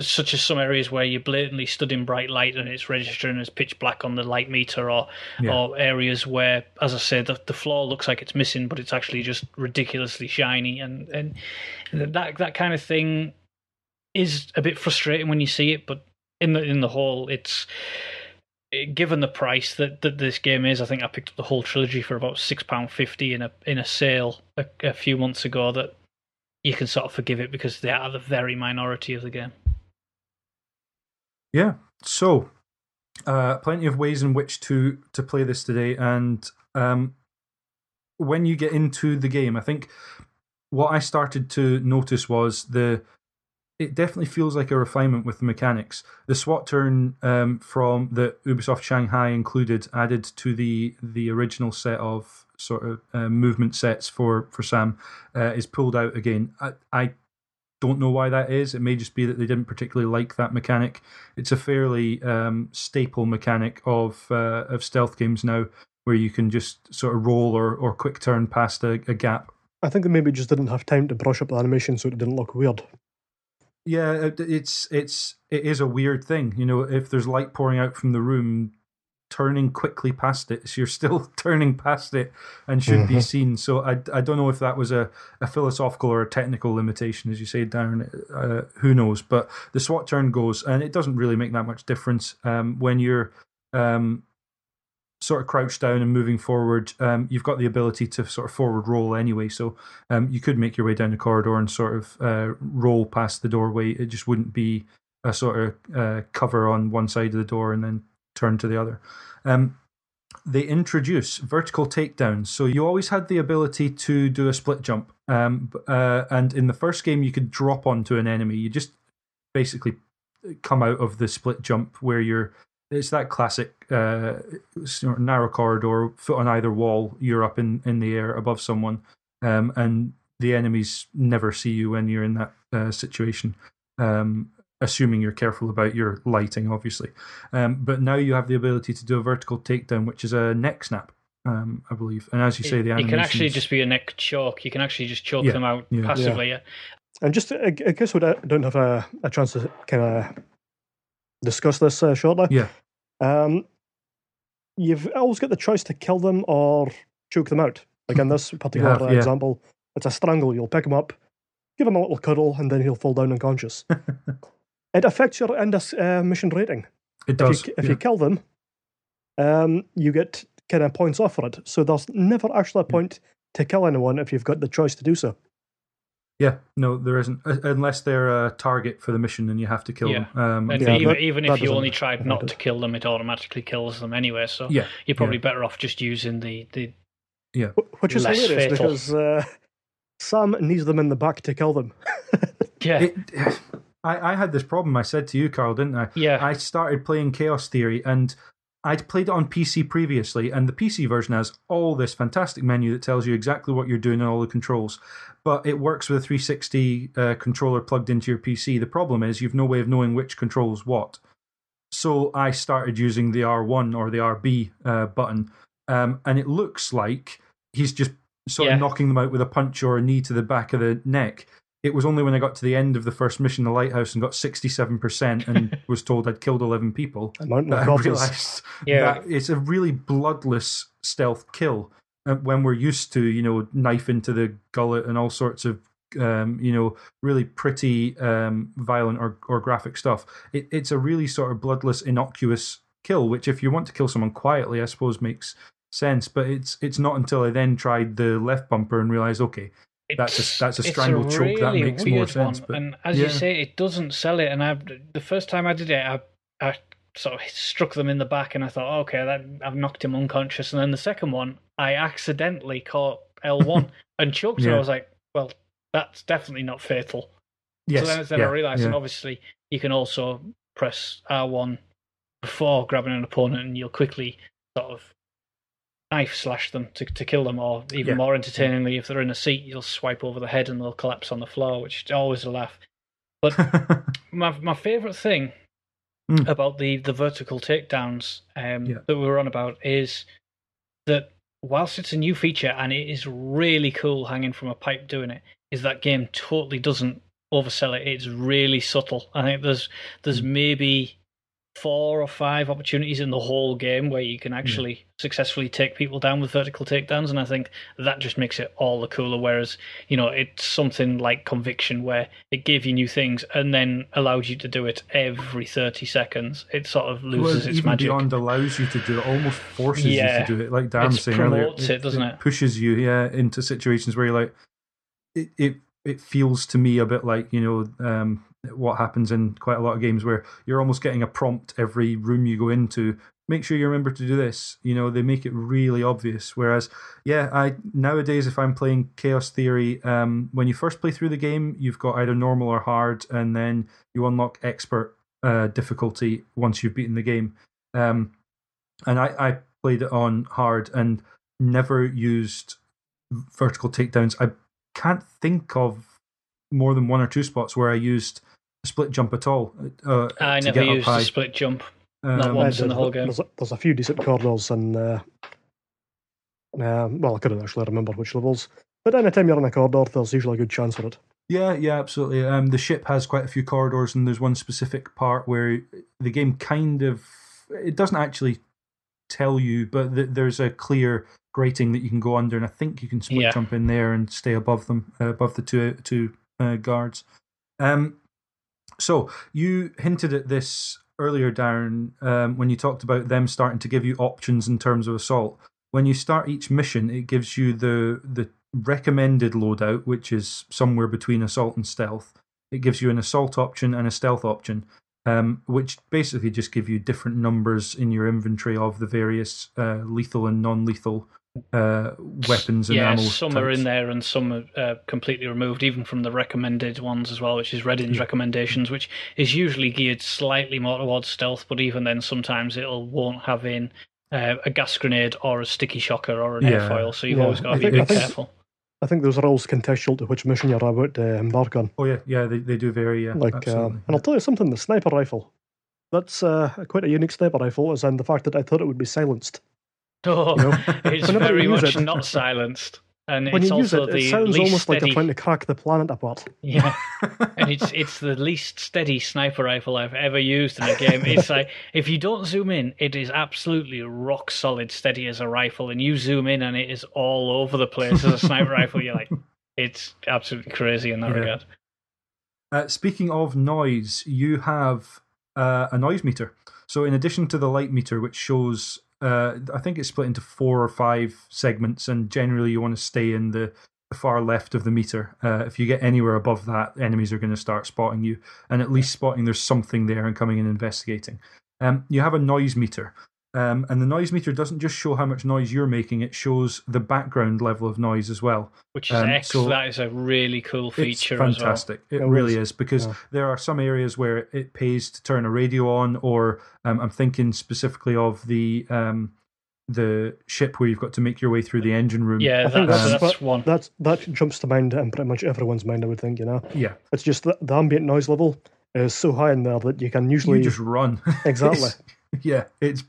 such as some areas where you blatantly stood in bright light and it's registering as pitch black on the light meter, or areas where, as I say, the floor looks like it's missing, but it's actually just ridiculously shiny, and that kind of thing is a bit frustrating when you see it. But in the whole, it's, given the price that this game is, I think I picked up the whole trilogy for about £6.50 in a sale a few months ago, that you can sort of forgive it because they are the very minority of the game. Yeah, so plenty of ways in which to play this today, and when you get into the game, I think what I started to notice was it definitely feels like a refinement with the mechanics. The SWAT turn from the Ubisoft Shanghai included, added to the original set of sort of movement sets for Sam, is pulled out again. I don't know why that is. It may just be that they didn't particularly like that mechanic. It's a fairly staple mechanic of stealth games now, where you can just sort of roll or quick turn past a gap. I think they maybe just didn't have time to brush up the animation, so it didn't look weird. Yeah, it is a weird thing. You know, if there's light pouring out from the room, turning quickly past it, so you're still turning past it and should be seen. So I don't know if that was a philosophical or a technical limitation, as you say, Darren. Who knows? But the SWAT turn goes, and it doesn't really make that much difference when you're sort of crouched down and moving forward. You've got the ability to sort of forward roll anyway, so you could make your way down the corridor and sort of roll past the doorway. It just wouldn't be a sort of cover on one side of the door and then turn to the other. They introduce vertical takedowns, so you always had the ability to do a split jump, and in the first game you could drop onto an enemy. You just basically come out of the split jump where it's that classic narrow corridor, foot on either wall, you're up in the air above someone, and the enemies never see you when you're in that situation, assuming you're careful about your lighting, obviously. But now you have the ability to do a vertical takedown, which is a neck snap, I believe. And as you say, the animation... It can actually just be a neck choke. You can actually just choke them out passively. Yeah. And just, I guess we don't have a chance to kind of discuss this shortly. Yeah. You've always got the choice to kill them or choke them out. Like in this particular example, it's a strangle. You'll pick him up, give him a little cuddle, and then he'll fall down unconscious. It affects your mission rating. It does. If you kill them, you get kind of points off for it. So there's never actually a point to kill anyone if you've got the choice to do so. Yeah, no, there isn't, unless they're a target for the mission and you have to kill them. And even if you only tried not to kill them, it automatically kills them anyway. So you're probably better off just using the which is less hilarious fatal. Because Sam needs them in the back to kill them. I had this problem. I said to you, Carl, didn't I? Yeah. I started playing Chaos Theory, and I'd played it on PC previously, and the PC version has all this fantastic menu that tells you exactly what you're doing and all the controls, but it works with a 360 controller plugged into your PC. The problem is you've no way of knowing which controls what. So I started using the R1 or the RB button, and it looks like he's just sort of knocking them out with a punch or a knee to the back of the neck. It was only when I got to the end of the first mission, the lighthouse, and got 67% and was told I'd killed 11 people, that I realised that it's a really bloodless stealth kill. When we're used to, you know, knife into the gullet and all sorts of, you know, really pretty violent or graphic stuff, it's a really sort of bloodless, innocuous kill, which if you want to kill someone quietly, I suppose makes sense. But it's not until I then tried the left bumper and realised, okay, That's a strangle choke. Really that makes more sense. But, and as you say, it doesn't sell it. And the first time I did it, I sort of struck them in the back, and I thought, oh, okay, I've knocked him unconscious. And then the second one, I accidentally caught L1 and choked him. I was like, well, that's definitely not fatal. Yes. So then I realised, and obviously you can also press R1 before grabbing an opponent, and you'll quickly sort of knife slash them to kill them, or even more entertainingly, if they're in a seat, you'll swipe over the head and they'll collapse on the floor, which is always a laugh. But my favourite thing about the vertical takedowns that we were on about is that whilst it's a new feature and it is really cool hanging from a pipe doing it, is that game totally doesn't oversell it. It's really subtle. I think there's maybe 4 or 5 opportunities in the whole game where you can actually successfully take people down with vertical takedowns, and I think that just makes it all the cooler, whereas, you know, it's something like Conviction where it gave you new things and then allowed you to do it every 30 seconds. It sort of loses its magic. Beyond allows you to do it, almost forces you to do it, like Dan's saying earlier. It promotes it, doesn't it? Pushes you into situations where you're like, it feels to me a bit like, you know, what happens in quite a lot of games where you're almost getting a prompt every room you go into. Make sure you remember to do this. You know, they make it really obvious. Whereas, I nowadays, if I'm playing Chaos Theory, when you first play through the game, you've got either normal or hard, and then you unlock expert difficulty once you've beaten the game. And I played it on hard and never used vertical takedowns. I can't think of more than 1 or 2 spots where I used split jump at all. I never used a split jump. Not once in the whole game. There's a few decent corners, and I couldn't actually remember which levels. But any time you're in a corridor, there's usually a good chance for it. Yeah, absolutely. The ship has quite a few corridors, and there's one specific part where the game kind of, it doesn't actually tell you, but there's a clear grating that you can go under, and I think you can split jump in there and stay above them, above the two guards. So you hinted at this earlier, Darren, when you talked about them starting to give you options in terms of assault. When you start each mission, it gives you the recommended loadout, which is somewhere between assault and stealth. It gives you an assault option and a stealth option, which basically just give you different numbers in your inventory of the various lethal and non-lethal weapons and ammo. Some types are in there and some are completely removed, even from the recommended ones as well, which is Redding's recommendations, which is usually geared slightly more towards stealth, but even then sometimes it won't have in a gas grenade or a sticky shocker or an airfoil, so you've always got to be careful. I think those are all contextual to which mission you're about to embark on. Oh yeah, they do vary, and I'll tell you something, the sniper rifle, that's quite a unique sniper rifle, as in the fact that I thought it would be silenced. Oh, you know? It's very much not silenced, and when it's also the least steady. It sounds almost like they're trying to crack the planet apart. Yeah, and it's the least steady sniper rifle I've ever used in a game. It's like, if you don't zoom in, it is absolutely rock solid steady as a rifle, and you zoom in and it is all over the place as a sniper rifle. You're like, it's absolutely crazy in that regard. Speaking of noise, you have a noise meter. So in addition to the light meter, which shows, I think it's split into 4 or 5 segments, and generally you want to stay in the far left of the meter. If you get anywhere above that, enemies are going to start spotting you, and at least spotting there's something there and coming and investigating. You have a noise meter, and the noise meter doesn't just show how much noise you're making, it shows the background level of noise as well. Which is excellent. So that is a really cool feature as well. It's fantastic. It really is, because there are some areas where it pays to turn a radio on, or I'm thinking specifically of the ship where you've got to make your way through the engine room. Yeah, that's one. That jumps to mind in pretty much everyone's mind, I would think, you know? Yeah. It's just the ambient noise level is so high in there that you can usually... You just run. Exactly. Yeah, it's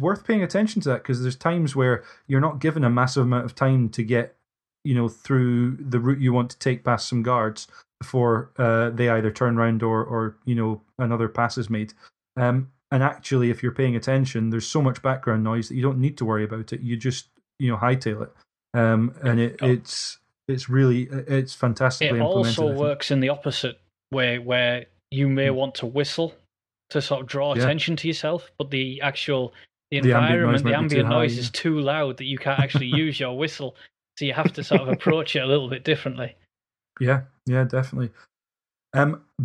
worth paying attention to that, because there's times where you're not given a massive amount of time to get, you know, through the route you want to take past some guards before they either turn around or you know, another pass is made. And actually, if you're paying attention, there's so much background noise that you don't need to worry about it. You just, you know, hightail it, and it's really, it's fantastically implemented. It also works in the opposite way, where you may want to whistle to sort of draw attention to yourself, but the actual environment, the ambient noise is too loud that you can't actually use your whistle, so you have to sort of approach it a little bit differently. Yeah, definitely.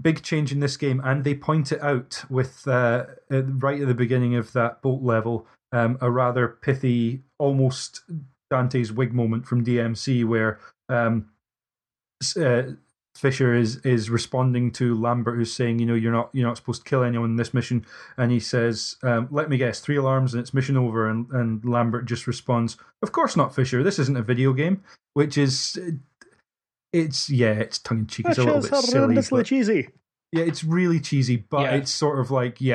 Big change in this game, and they point it out with right at the beginning of that boat level, a rather pithy, almost Dante's Wig moment from DMC, where Fisher is responding to Lambert, who's saying, you know, you're not supposed to kill anyone in this mission, and he says, let me guess, 3 alarms and it's mission over, and Lambert just responds, of course not, Fisher, this isn't a video game, which is, it's tongue-in-cheek, it's a little bit silly, but, cheesy. Yeah, it's really cheesy, but it's sort of like, we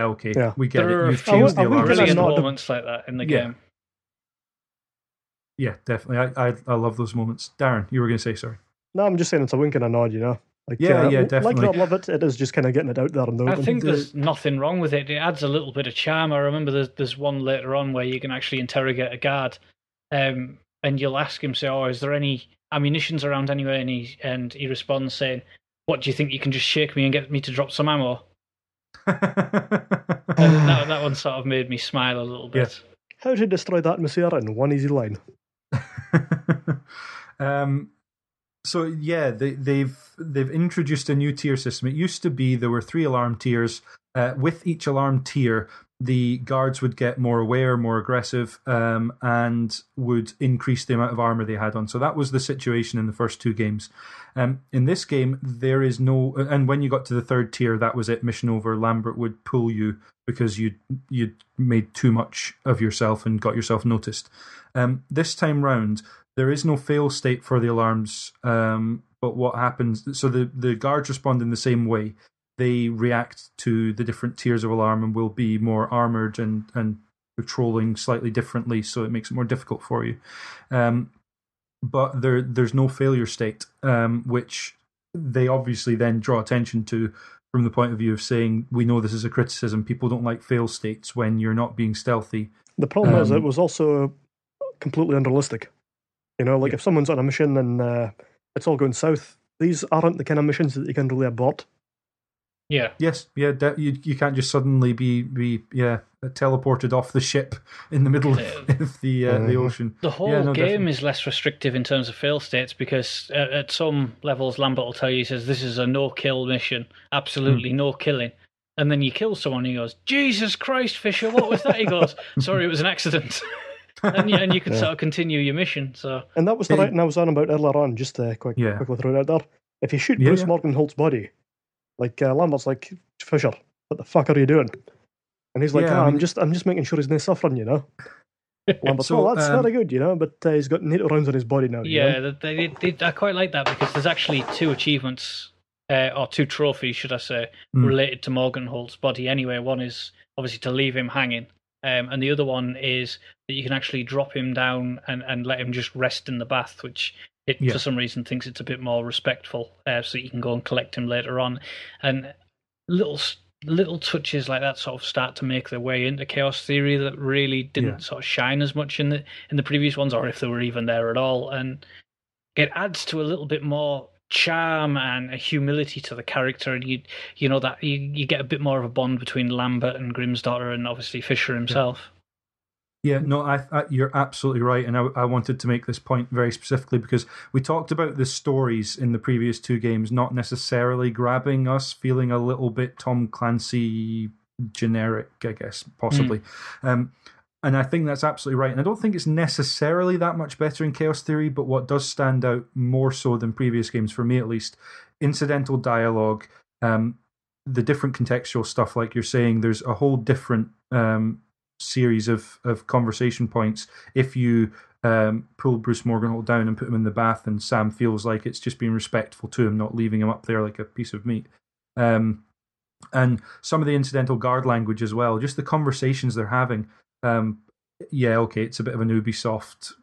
get it, you've changed the alarm. There are brilliant moments like that in the game. Yeah, definitely. I love those moments. Darren, you were going to say, sorry. No, I'm just saying it's a wink and a nod, you know. Like, definitely. Like, I love it. It is just kind of getting it out there in the open. I think there's nothing wrong with it. It adds a little bit of charm. I remember there's one later on where you can actually interrogate a guard, and you'll ask him, say, "Oh, is there any ammunitions around anywhere?" And he responds saying, "What do you think? You can just shake me and get me to drop some ammo." that one sort of made me smile a little bit. Yeah. How to destroy that Messiah in one easy line. So yeah, they've introduced a new tier system. It used to be there were 3 alarm tiers. With each alarm tier, the guards would get more aware, more aggressive, and would increase the amount of armor they had on. So that was the situation in the first 2 games. In this game, there is no. And when you got to the 3rd tier, that was it. Mission over. Lambert would pull you because you'd made too much of yourself and got yourself noticed. This time round, there is no fail state for the alarms. But what happens? So the guards respond in the same way. They react to the different tiers of alarm and will be more armored and patrolling slightly differently, so it makes it more difficult for you. But there's no failure state, which they obviously then draw attention to from the point of view of saying, we know this is a criticism, people don't like fail states when you're not being stealthy. The problem is it was also completely unrealistic. You know, like if someone's on a mission and it's all going south, these aren't the kind of missions that you can really abort. Yeah. Yes. Yeah. You can't just suddenly be teleported off the ship in the middle of the ocean. The whole game is less restrictive in terms of fail states because at some levels, Lambert will tell you, he says, "This is a no-kill mission. Absolutely no killing." And then you kill someone, and he goes, "Jesus Christ, Fisher, what was that?" He goes, "Sorry, it was an accident." and you can sort of continue your mission. So. And that was the right I was on about earlier on. Just to quickly throw it out there. If you shoot Bruce Morgenholt's body. Like Lambert's like, "Fisher, what the fuck are you doing?" And he's like, I'm just making sure he's not suffering, you know. Lambert's, that's very good, you know, but he's got 8 rounds on his body now. Yeah, you know? I quite like that because there's actually 2 achievements, or 2 trophies, should I say, related to Morgenholt's body anyway. One is obviously to leave him hanging, and the other one is that you can actually drop him down and let him just rest in the bath, which... It for some reason thinks it's a bit more respectful, so you can go and collect him later on. And little touches like that sort of start to make their way into Chaos Theory that really didn't sort of shine as much in the previous ones, or if they were even there at all. And it adds to a little bit more charm and a humility to the character, and you know that you get a bit more of a bond between Lambert and Grímsdóttir, and obviously Fisher himself. Yeah. Yeah, no, I you're absolutely right, and I wanted to make this point very specifically because we talked about the stories in the previous 2 games not necessarily grabbing us, feeling a little bit Tom Clancy generic, I guess, possibly. And I think that's absolutely right, and I don't think it's necessarily that much better in Chaos Theory, but what does stand out more so than previous games, for me at least, incidental dialogue, the different contextual stuff, like you're saying, there's a whole different... series of conversation points if you pull Bruce Morgenholt down and put him in the bath and Sam feels like it's just being respectful to him, not leaving him up there like a piece of meat. And some of the incidental guard language as well, just the conversations they're having. It's a bit of an Ubisoft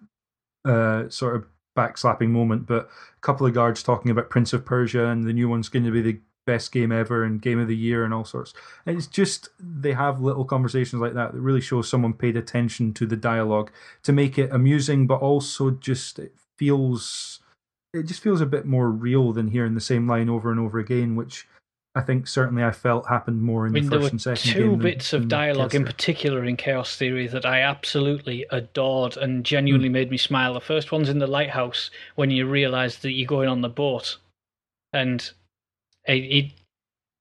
sort of backslapping moment, but a couple of guards talking about Prince of Persia and the new one's going to be the best game ever and game of the year and all sorts. And it's just they have little conversations like that really shows someone paid attention to the dialogue to make it amusing, but also just it just feels a bit more real than hearing the same line over and over again, which I think certainly I felt happened more in the first and second game. There were 2 bits of dialogue in particular in Chaos Theory that I absolutely adored and genuinely made me smile. The first one's in the lighthouse when you realise that you're going on the boat, and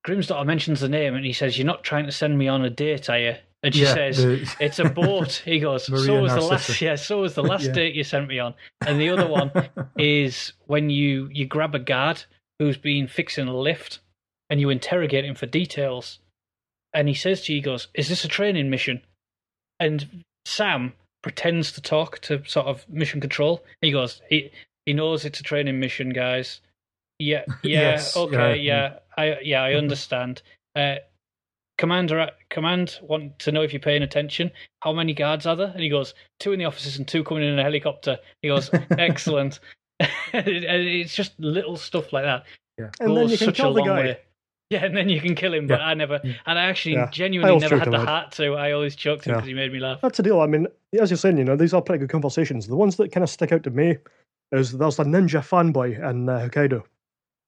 Grímsdóttir mentions the name and he says, "You're not trying to send me on a date, are you?" And she says, "It's a boat." He goes, so was the last date you sent me on. And the other one is when you grab a guard who's been fixing a lift, and you interrogate him for details. And he says to you, he goes, "Is this a training mission?" And Sam pretends to talk to sort of mission control. He goes, he knows it's a training mission, guys. I understand. Command, want to know if you're paying attention. How many guards are there? And he goes, 2 in the offices and 2 coming in a helicopter. He goes, excellent. It's just little stuff like that. Yeah. And then you can kill the guy. Way. Yeah, and then you can kill him, but I never... And I actually genuinely never had the heart to. I always choked him because he made me laugh. That's the deal. I mean, as you're saying, you know, these are pretty good conversations. The ones that kind of stick out to me is there's the ninja fanboy in Hokkaido.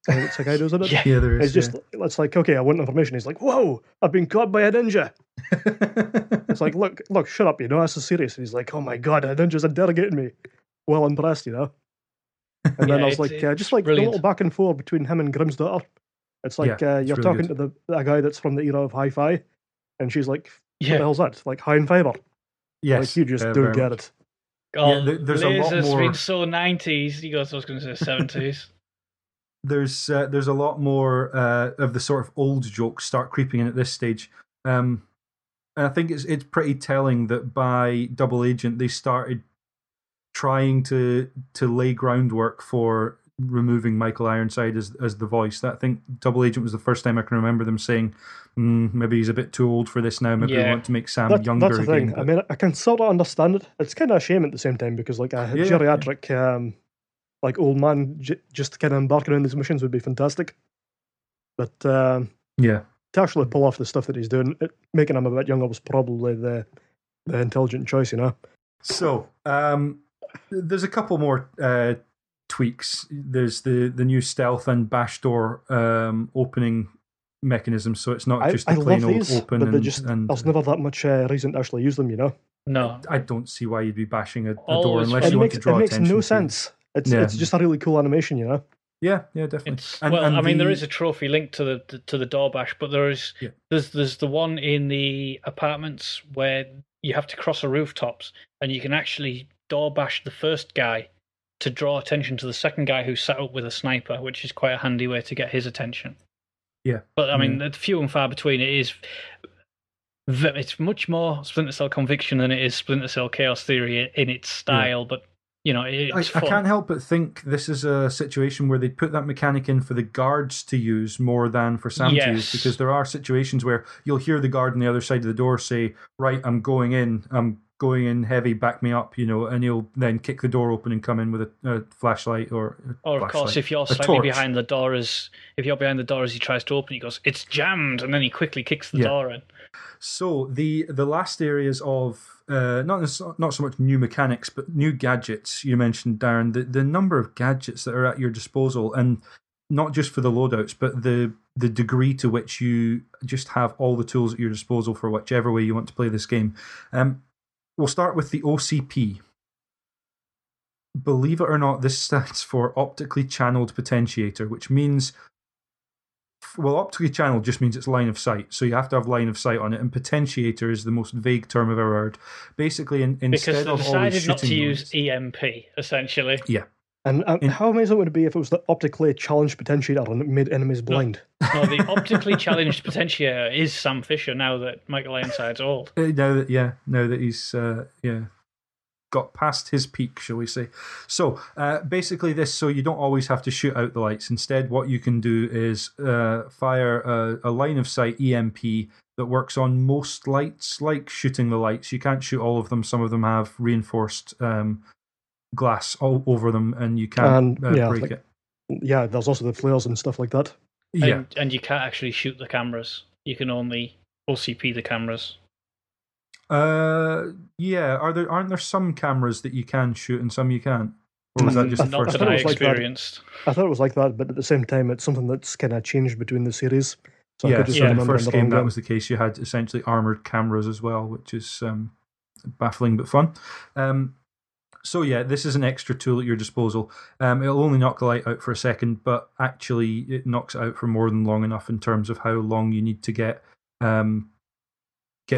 I think it's Hokkaido, isn't it? Yeah, there is. It's just, it's like, okay, I want information. He's like, whoa, I've been caught by a ninja. It's like, look, shut up, you know, this is serious. And he's like, oh my God, a ninja's interrogating me. Well impressed, you know. And then I was like, just like brilliant. A little back and forth between him and Grímsdóttir. It's like you're really talking to a guy that's from the era of hi-fi, and she's like, what the hell's that? Like high in fiber. Yes. Like, you just don't get it. God, there's a lot more... been so 90s. He goes, I was going to say 70s. There's a lot more of the sort of old jokes start creeping in at this stage. And I think it's pretty telling that by Double Agent, they started trying to lay groundwork for removing Michael Ironside as the voice. I think Double Agent was the first time I can remember them saying, maybe he's a bit too old for this now, maybe we want to make Sam younger again. That's the thing. But... I mean, I can sort of understand it. It's kind of a shame at the same time, because like a geriatric... Yeah. Like old man, just kind of embarking on these missions would be fantastic, but to actually pull off the stuff that he's doing, making him a bit younger was probably the intelligent choice, you know. So there's a couple more tweaks. There's the new stealth and bash door opening mechanism, so it's not just a plain old open. But there's never that much reason to actually use them, you know. No, I don't see why you'd be bashing a door unless you want to draw attention. It makes no sense. It's just a really cool animation, you know. Yeah, definitely. There is a trophy linked to the door bash, but there's the one in the apartments where you have to cross the rooftops, and you can actually door bash the first guy to draw attention to the second guy who sat up with a sniper, which is quite a handy way to get his attention. Yeah, but I mean, the few and far between. It's much more Splinter Cell Conviction than it is Splinter Cell Chaos Theory in its style, but. You know, I can't help but think this is a situation where they'd put that mechanic in for the guards to use more than for Sam to use, because there are situations where you'll hear the guard on the other side of the door say, right, I'm going in heavy, back me up, you know, and he'll then kick the door open and come in with a flashlight or of course, if you're slightly behind the door as he tries to open, he goes, it's jammed, and then he quickly kicks the door in. So the last areas of not so much new mechanics, but new gadgets. You mentioned, Darren, the number of gadgets that are at your disposal, and not just for the loadouts, but the degree to which you just have all the tools at your disposal for whichever way you want to play this game. We'll start with the OCP. Believe it or not, this stands for Optically Channeled Potentiator, which means... Well, optically channeled just means it's line of sight, so you have to have line of sight on it. And potentiator is the most vague term I've ever heard. Basically, instead of always shooting, because they decided not to use EMP, essentially. Yeah. And how amazing would it be if it was the optically challenged potentiator and it made enemies blind? No, the optically challenged potentiator is Sam Fisher. Now that Michael Ironside's old, now that he's got past his peak, shall we say. So basically this, so you don't always have to shoot out the lights. Instead, what you can do is fire a line of sight EMP that works on most lights, like shooting the lights. You can't shoot all of them. Some of them have reinforced glass all over them, and you can't break it. Yeah, there's also the flares and stuff like that. Yeah. And you can't actually shoot the cameras. You can only OCP the cameras. Aren't there some cameras that you can shoot and some you can't? Or was that just the first time I experienced? I thought it was like that, but at the same time, it's something that's kind of changed between the series. So in the first game, that was the case. You had essentially armoured cameras as well, which is baffling but fun. This is an extra tool at your disposal. It'll only knock the light out for a second, but actually it knocks it out for more than long enough in terms of how long you need to get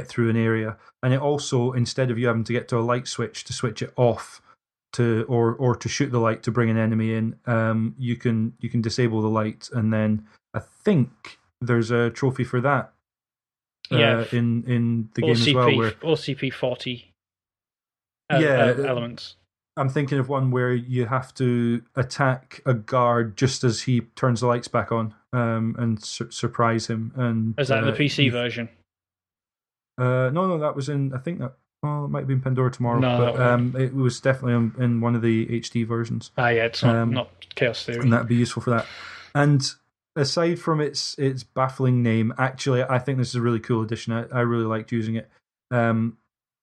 through an area. And it also, instead of you having to get to a light switch to switch it off, to or to shoot the light to bring an enemy in, you can disable the light, and then I think there's a trophy for that. In the game as well, where OCP 40 elements. I'm thinking of one where you have to attack a guard just as he turns the lights back on, and surprise him. And is that in the PC version? No, that was in. I think that. Well, it might have been Pandora Tomorrow, but it was definitely in one of the HD versions. It's not Chaos Theory, and that'd be useful for that. And aside from its baffling name, actually, I think this is a really cool addition. I really liked using it.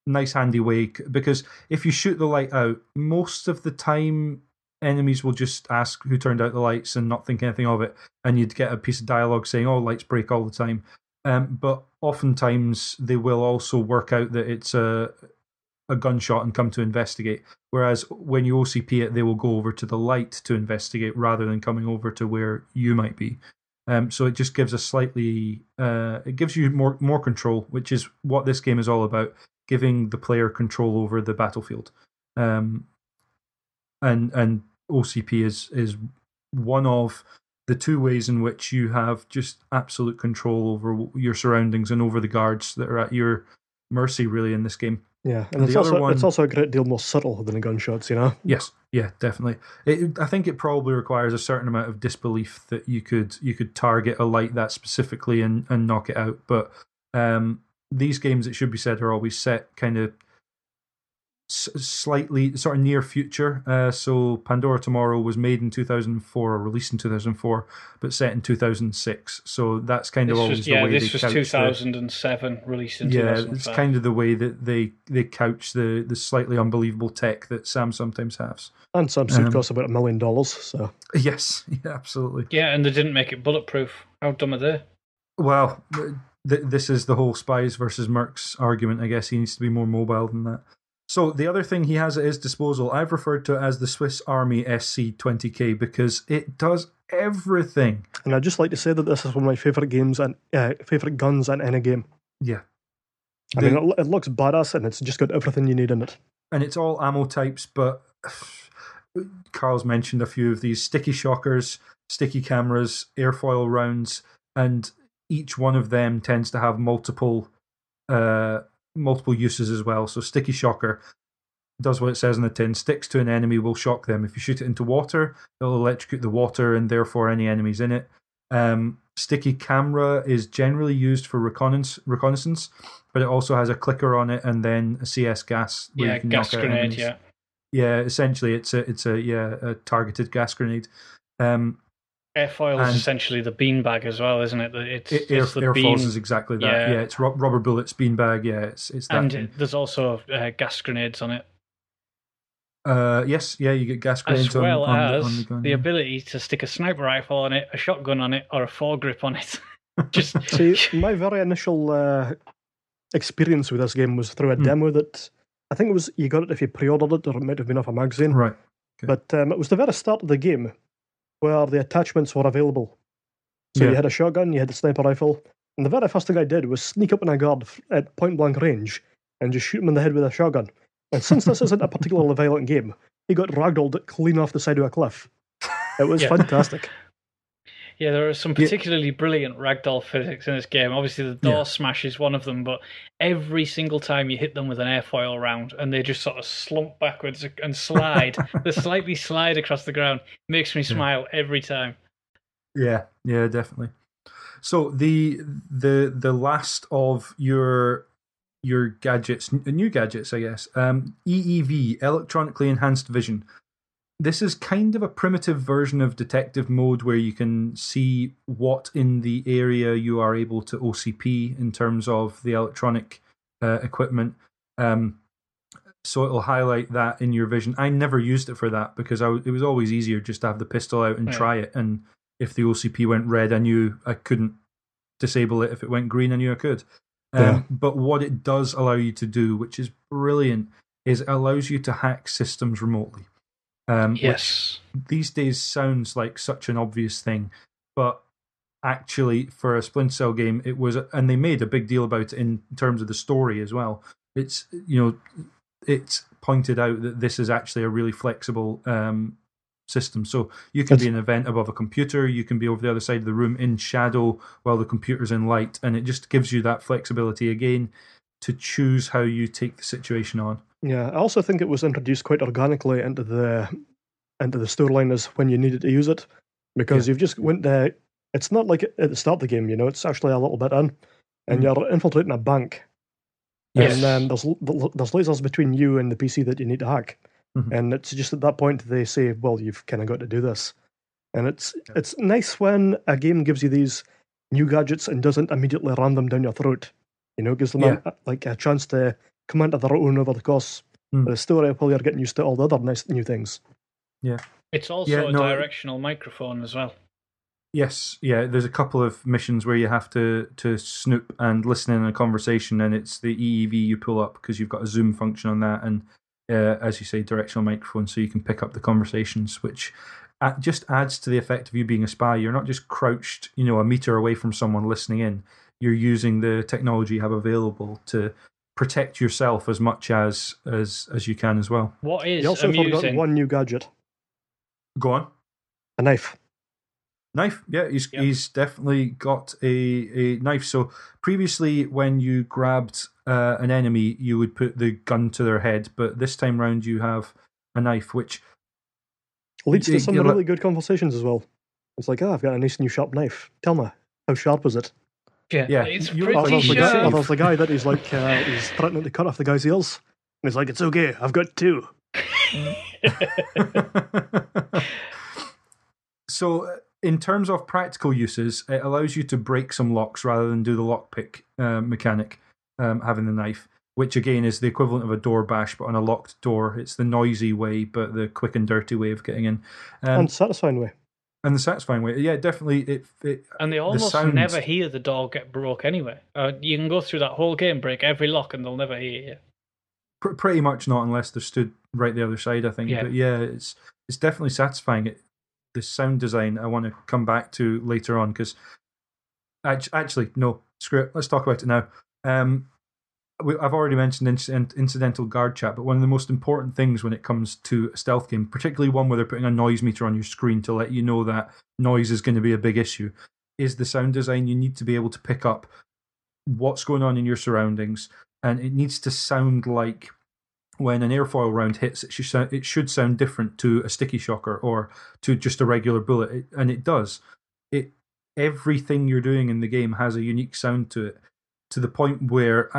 Nice handy way, because if you shoot the light out, most of the time enemies will just ask who turned out the lights and not think anything of it, and you'd get a piece of dialogue saying, "Oh, lights break all the time." But oftentimes they will also work out that it's a gunshot and come to investigate. Whereas when you OCP it, they will go over to the light to investigate rather than coming over to where you might be. So it just gives a slightly it gives you more control, which is what this game is all about, giving the player control over the battlefield. And OCP is one of the two ways in which you have just absolute control over your surroundings and over the guards that are at your mercy, really, in this game. Yeah, and it's also a great deal more subtle than gunshots, you know? Yes, yeah, definitely. I think it probably requires a certain amount of disbelief that you could target a light that specifically and knock it out. But these games, it should be said, are always set kind of slightly sort of near future. So Pandora Tomorrow was made in 2004, or released in 2004, but set in 2006. So that's kind of always the way they couch it. Yeah, this was 2007, released in 2005. Yeah, it's kind of the way that they couch the slightly unbelievable tech that Sam sometimes has. And some suit costs about $1 million, so... Yes, yeah, absolutely. Yeah, and they didn't make it bulletproof. How dumb are they? Well, this is the whole spies versus mercs argument, I guess. He needs to be more mobile than that. So the other thing he has at his disposal, I've referred to it as the Swiss Army SC-20K because it does everything. And I'd just like to say that this is one of my favourite games and favourite guns in any game. Yeah. I mean, it looks badass and it's just got everything you need in it. And it's all ammo types, but Carl's mentioned a few of these. Sticky shockers, sticky cameras, airfoil rounds, and each one of them tends to have multiple uses as well. So sticky shocker does what it says on the tin, sticks to an enemy, will shock them. If you shoot it into water, it'll electrocute the water and therefore any enemies in it. Sticky camera is generally used for reconnaissance, but it also has a clicker on it and then a CS gas. Where you can gas knock out grenade, enemies. Yeah, essentially it's a targeted gas grenade. Airfoil is essentially the beanbag as well, isn't it? It's the airfoils is exactly that. Yeah, it's rubber bullets, beanbag. Yeah, it's that. And there's also gas grenades on it. Yes, yeah, you get gas grenades as well on the ability to stick a sniper rifle on it, a shotgun on it, or a foregrip on it. Just see, my very initial experience with this game was through a demo that I think it was you got it if you pre-ordered it, or it might have been off a magazine, right? Okay. But it was the very start of the game, where the attachments were available. So you had a shotgun, you had a sniper rifle, and the very first thing I did was sneak up on a guard at point-blank range and just shoot him in the head with a shotgun. And since this isn't a particularly violent game, he got ragdolled clean off the side of a cliff. It was fantastic. Yeah, there are some particularly brilliant ragdoll physics in this game. Obviously, the door smash is one of them, but every single time you hit them with an airfoil round and they just sort of slump backwards and slide, they slightly slide across the ground. Makes me smile every time. Yeah, definitely. So the last of your gadgets, new gadgets, I guess, EEV, electronically enhanced vision. This is kind of a primitive version of detective mode where you can see what in the area you are able to OCP in terms of the electronic equipment. So it'll highlight that in your vision. I never used it for that because it was always easier just to have the pistol out and try it. And if the OCP went red, I knew I couldn't disable it. If it went green, I knew I could. But what it does allow you to do, which is brilliant, is it allows you to hack systems remotely. Which these days sounds like such an obvious thing, but actually for a Splinter Cell game, it was, and they made a big deal about it in terms of the story as well. It's pointed out that this is actually a really flexible system. So you can be in an event above a computer, you can be over the other side of the room in shadow while the computer's in light, and it just gives you that flexibility again to choose how you take the situation on. Yeah, I also think it was introduced quite organically into the storyline as when you needed to use it, because you've just went there. It's not like at the start of the game, you know, it's actually a little bit in, and you're infiltrating a bank. Yes. And then there's lasers between you and the PC that you need to hack. Mm-hmm. And it's just at that point they say, well, you've kind of got to do this. And it's nice when a game gives you these new gadgets and doesn't immediately ram them down your throat. You know, gives them a chance to come into their own over the course of the story while you're getting used to all the other nice new things. Yeah. It's also a directional microphone as well. Yes, yeah. There's a couple of missions where you have to snoop and listen in a conversation, and it's the EEV you pull up because you've got a zoom function on that, and as you say, directional microphone, so you can pick up the conversations, which just adds to the effect of you being a spy. You're not just crouched, you know, a meter away from someone listening in. You're using the technology you have available to protect yourself as much as you can as well. What is you also forgot one new gadget. Go on. A knife. Knife, yeah, he's definitely got a knife. So previously, when you grabbed an enemy, you would put the gun to their head, but this time round, you have a knife, which leads to some really good conversations as well. It's like, I've got a nice new sharp knife. Tell me, how sharp is it? Yeah, it's pretty sharp. There's the guy that he's like, he's threatening to cut off the guy's ears, and he's like, it's okay, I've got two. So. In terms of practical uses, it allows you to break some locks rather than do the lockpick mechanic, having the knife, which again is the equivalent of a door bash, but on a locked door. It's the noisy way, but the quick and dirty way of getting in. And satisfying way. And the satisfying way. Yeah, definitely. And they almost never hear the door get broke anyway. You can go through that whole game, break every lock, and they'll never hear you. Pretty much not, unless they're stood right the other side, I think. Yeah. But yeah, it's definitely satisfying. The sound design I want to come back to later on, because actually, no, screw it. Let's talk about it now. I've already mentioned incidental guard chat, but one of the most important things when it comes to a stealth game, particularly one where they're putting a noise meter on your screen to let you know that noise is going to be a big issue, is the sound design. You need to be able to pick up what's going on in your surroundings, and it needs to sound like when an airfoil round hits, it should sound different to a sticky shocker or to just a regular bullet, and it does. Everything you're doing in the game has a unique sound to it, to the point where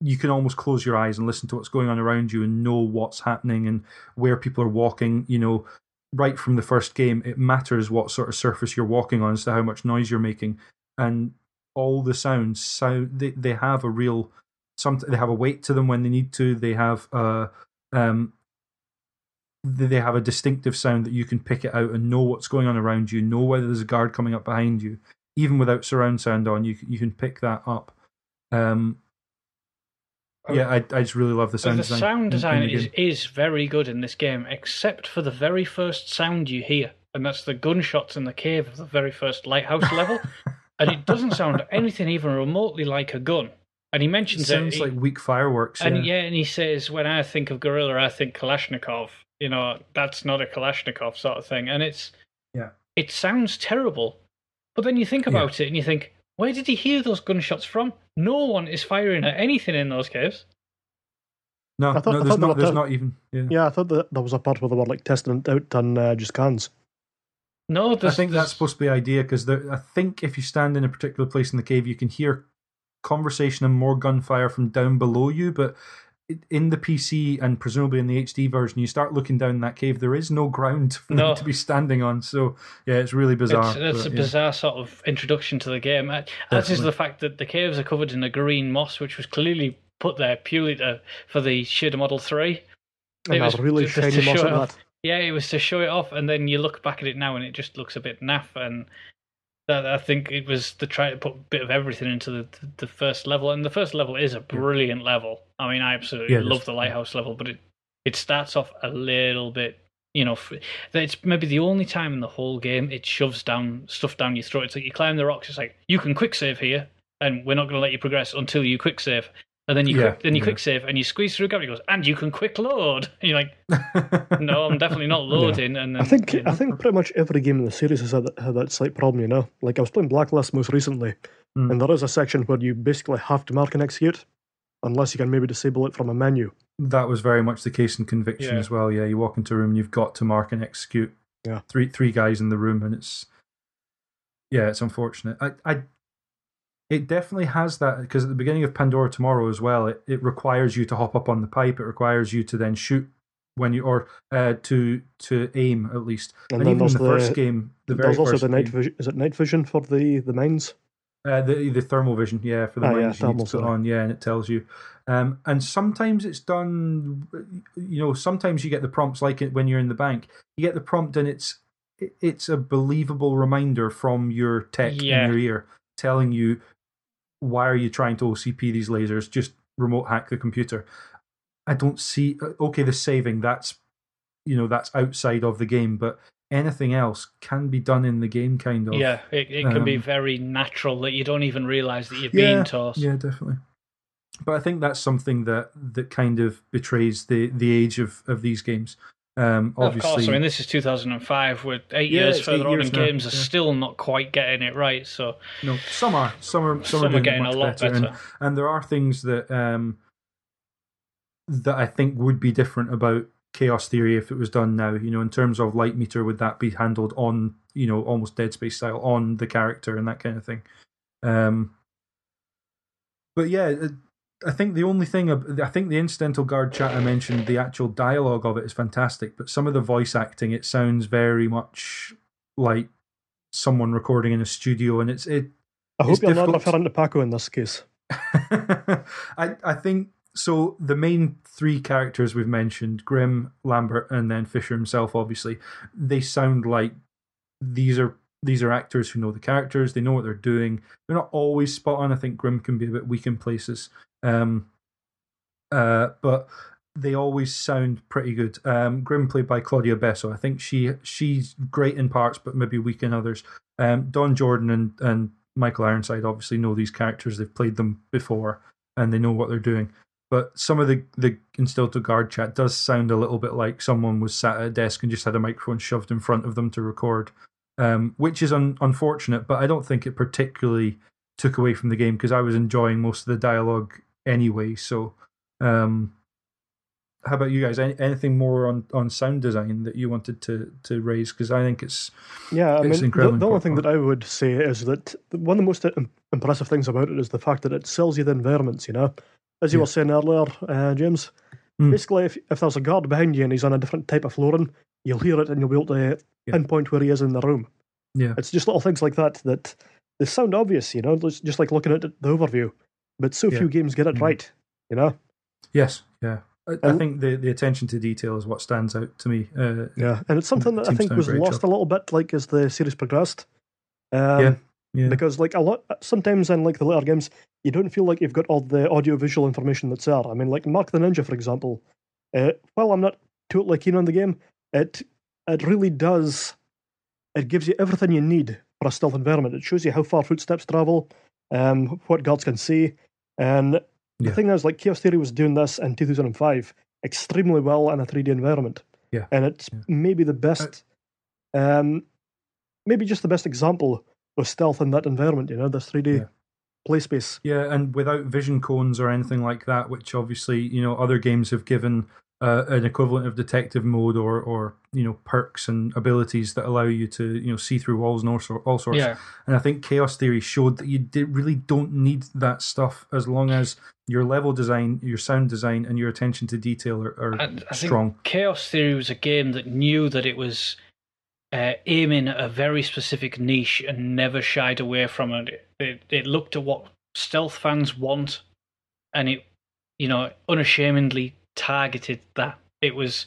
you can almost close your eyes and listen to what's going on around you and know what's happening and where people are walking. You know, right from the first game, it matters what sort of surface you're walking on as to how much noise you're making, and all the sounds sound. They have a real. They have a weight to them when they need to. They have a distinctive sound that you can pick it out and know what's going on around you. Know whether there's a guard coming up behind you, even without surround sound on. You can pick that up. I just really love the sound design. The sound design is very good in this game, except for the very first sound you hear, and that's the gunshots in the cave of the very first lighthouse level, and it doesn't sound anything even remotely like a gun. And he mentions it. Sounds like weak fireworks. And and he says, when I think of gorilla, I think Kalashnikov. You know, that's not a Kalashnikov sort of thing. And it sounds terrible. But then you think about it and you think, where did he hear those gunshots from? No one is firing at anything in those caves. No, there's not even. Yeah, I thought that there was a part where they were like testing it out on just cans. No, I think that's supposed to be the idea, because I think if you stand in a particular place in the cave, you can hear conversation and more gunfire from down below you, but in the PC and presumably in the HD version, you start looking down that cave, there is no ground for them to be standing on, so it's really bizarre. It's a bizarre sort of introduction to the game, as is the fact that the caves are covered in a green moss, which was clearly put there purely for the Shader Model 3. It was really shiny moss on that. Yeah, it was to show it off, and then you look back at it now and it just looks a bit naff, and I think it was to try to put a bit of everything into the first level, and the first level is a brilliant level. I mean, I absolutely love the lighthouse level, but it starts off a little bit, you know, it's maybe the only time in the whole game it shoves down stuff down your throat. It's like you climb the rocks, it's like, you can quick save here, and we're not going to let you progress until you quick save. And then you quick save and you squeeze through a gap and it goes, and you can quick load. And you're like, no, I'm definitely not loading. Yeah. And then, I think pretty much every game in the series has had that slight problem, you know. Like I was playing Blacklist most recently, and there is a section where you basically have to mark and execute, unless you can maybe disable it from a menu. That was very much the case in Conviction as well. Yeah, you walk into a room, you've got to mark and execute. Yeah, three guys in the room, and it's unfortunate. It definitely has that, because at the beginning of Pandora Tomorrow as well, it requires you to hop up on the pipe. It requires you to then shoot when you to aim at least. And even the first game, the very first. There's also the night vision. Is it night vision for the mines? The thermal vision, for the mines you need to put on, and it tells you. And sometimes it's done. You know, sometimes you get the prompts like it when you're in the bank. You get the prompt, and it's a believable reminder from your tech in your ear telling you, why are you trying to OCP these lasers? Just remote hack the computer. I don't see... Okay, the saving, that's outside of the game, but anything else can be done in the game, kind of. Yeah, it can be very natural that you don't even realise that you're being tossed. Yeah, definitely. But I think that's something that kind of betrays the age of these games. Obviously, of course, I mean, this is 2005. We're 8 years further on, and games are still not quite getting it right. So no, some are getting a lot better. And there are things that I think would be different about Chaos Theory if it was done now. You know, in terms of light meter, would that be handled on, you know, almost Dead Space style, on the character and that kind of thing? But yeah. I think the only thing, the incidental guard chat I mentioned, the actual dialogue of it is fantastic, but some of the voice acting, it sounds very much like someone recording in a studio, and it's I hope you're not referring to Paco in this case. I think, so the main three characters we've mentioned, Grimm, Lambert, and then Fisher himself, obviously, they sound like these are actors who know the characters, they know what they're doing. They're not always spot on. I think Grimm can be a bit weak in places. But they always sound pretty good. Grimm played by Claudia Besso. I think she's great in parts, but maybe weak in others. Don Jordan and Michael Ironside obviously know these characters. They've played them before, and they know what they're doing. But some of the Instilto Guard chat does sound a little bit like someone was sat at a desk and just had a microphone shoved in front of them to record, which is unfortunate, but I don't think it particularly took away from the game, because I was enjoying most of the dialogue anyway. So how about you guys? Anything more on sound design that you wanted to raise? Because I think it's incredible. The only thing that I would say is that one of the most impressive things about it is the fact that it sells you the environments, you know? As you were saying earlier, James, basically if there's a guard behind you and he's on a different type of flooring, you'll hear it and you'll be able to pinpoint where he is in the room. Yeah, it's just little things like that they sound obvious, you know, just like looking at the overview. But so few games get it right, you know? Yes, yeah. I think the attention to detail is what stands out to me. And it's something that I think was lost a little bit, like, as the series progressed. Because, like, a lot, sometimes in, like, the later games, you don't feel like you've got all the audio-visual information that's there. I mean, like, Mark the Ninja, for example, while I'm not totally keen on the game, it really does... It gives you everything you need for a stealth environment. It shows you how far footsteps travel, what guards can see, and the thing is, like, Chaos Theory was doing this in 2005 extremely well in a 3D environment, and it's maybe the best, maybe just the best example of stealth in that environment. You know, this 3D play space. Yeah, and without vision cones or anything like that, which obviously, you know, other games have given an equivalent of detective mode or you know, perks and abilities that allow you to, you know, see through walls and all sorts. Yeah. And I think Chaos Theory showed that you really don't need that stuff as long as your level design, your sound design, and your attention to detail are strong. Chaos Theory was a game that knew that it was aiming at a very specific niche and never shied away from it. It looked at what stealth fans want, and it, you know, unashamedly targeted that. It was,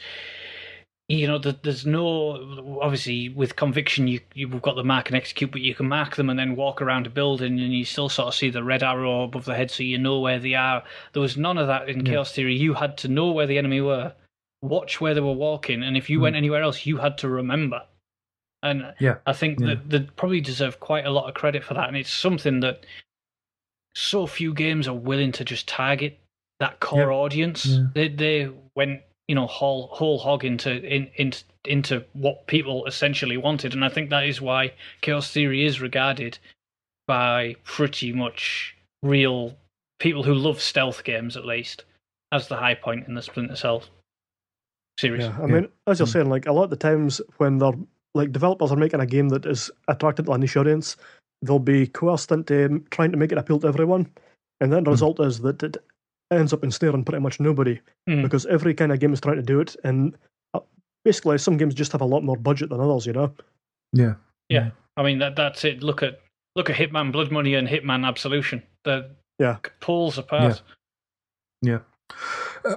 you know, there's no, obviously with Conviction you've got the mark and execute, but you can mark them and then walk around a building and you still sort of see the red arrow above the head, so you know where they are. There was none of that in Chaos Theory. You had to know where the enemy were, watch where they were walking, and if you went anywhere else, you had to remember. And I think that they probably deserve quite a lot of credit for that, and it's something that so few games are willing to just target that core audience. Yeah. They went, you know, whole hog into what people essentially wanted, and I think that is why Chaos Theory is regarded by pretty much real people who love stealth games, at least, as the high point in the Splinter Cell series. Yeah, I mean, as you're saying, like, a lot of the times when they're like developers are making a game that is attractive to a niche audience, they'll be coerced into trying to make it appeal to everyone, and then the result is that it ends up ensnaring pretty much nobody, because every kind of game is trying to do it, and basically some games just have a lot more budget than others, you know? Yeah. Yeah. I mean, that's it. Look at Hitman Blood Money and Hitman Absolution. They're pulls apart. Yeah.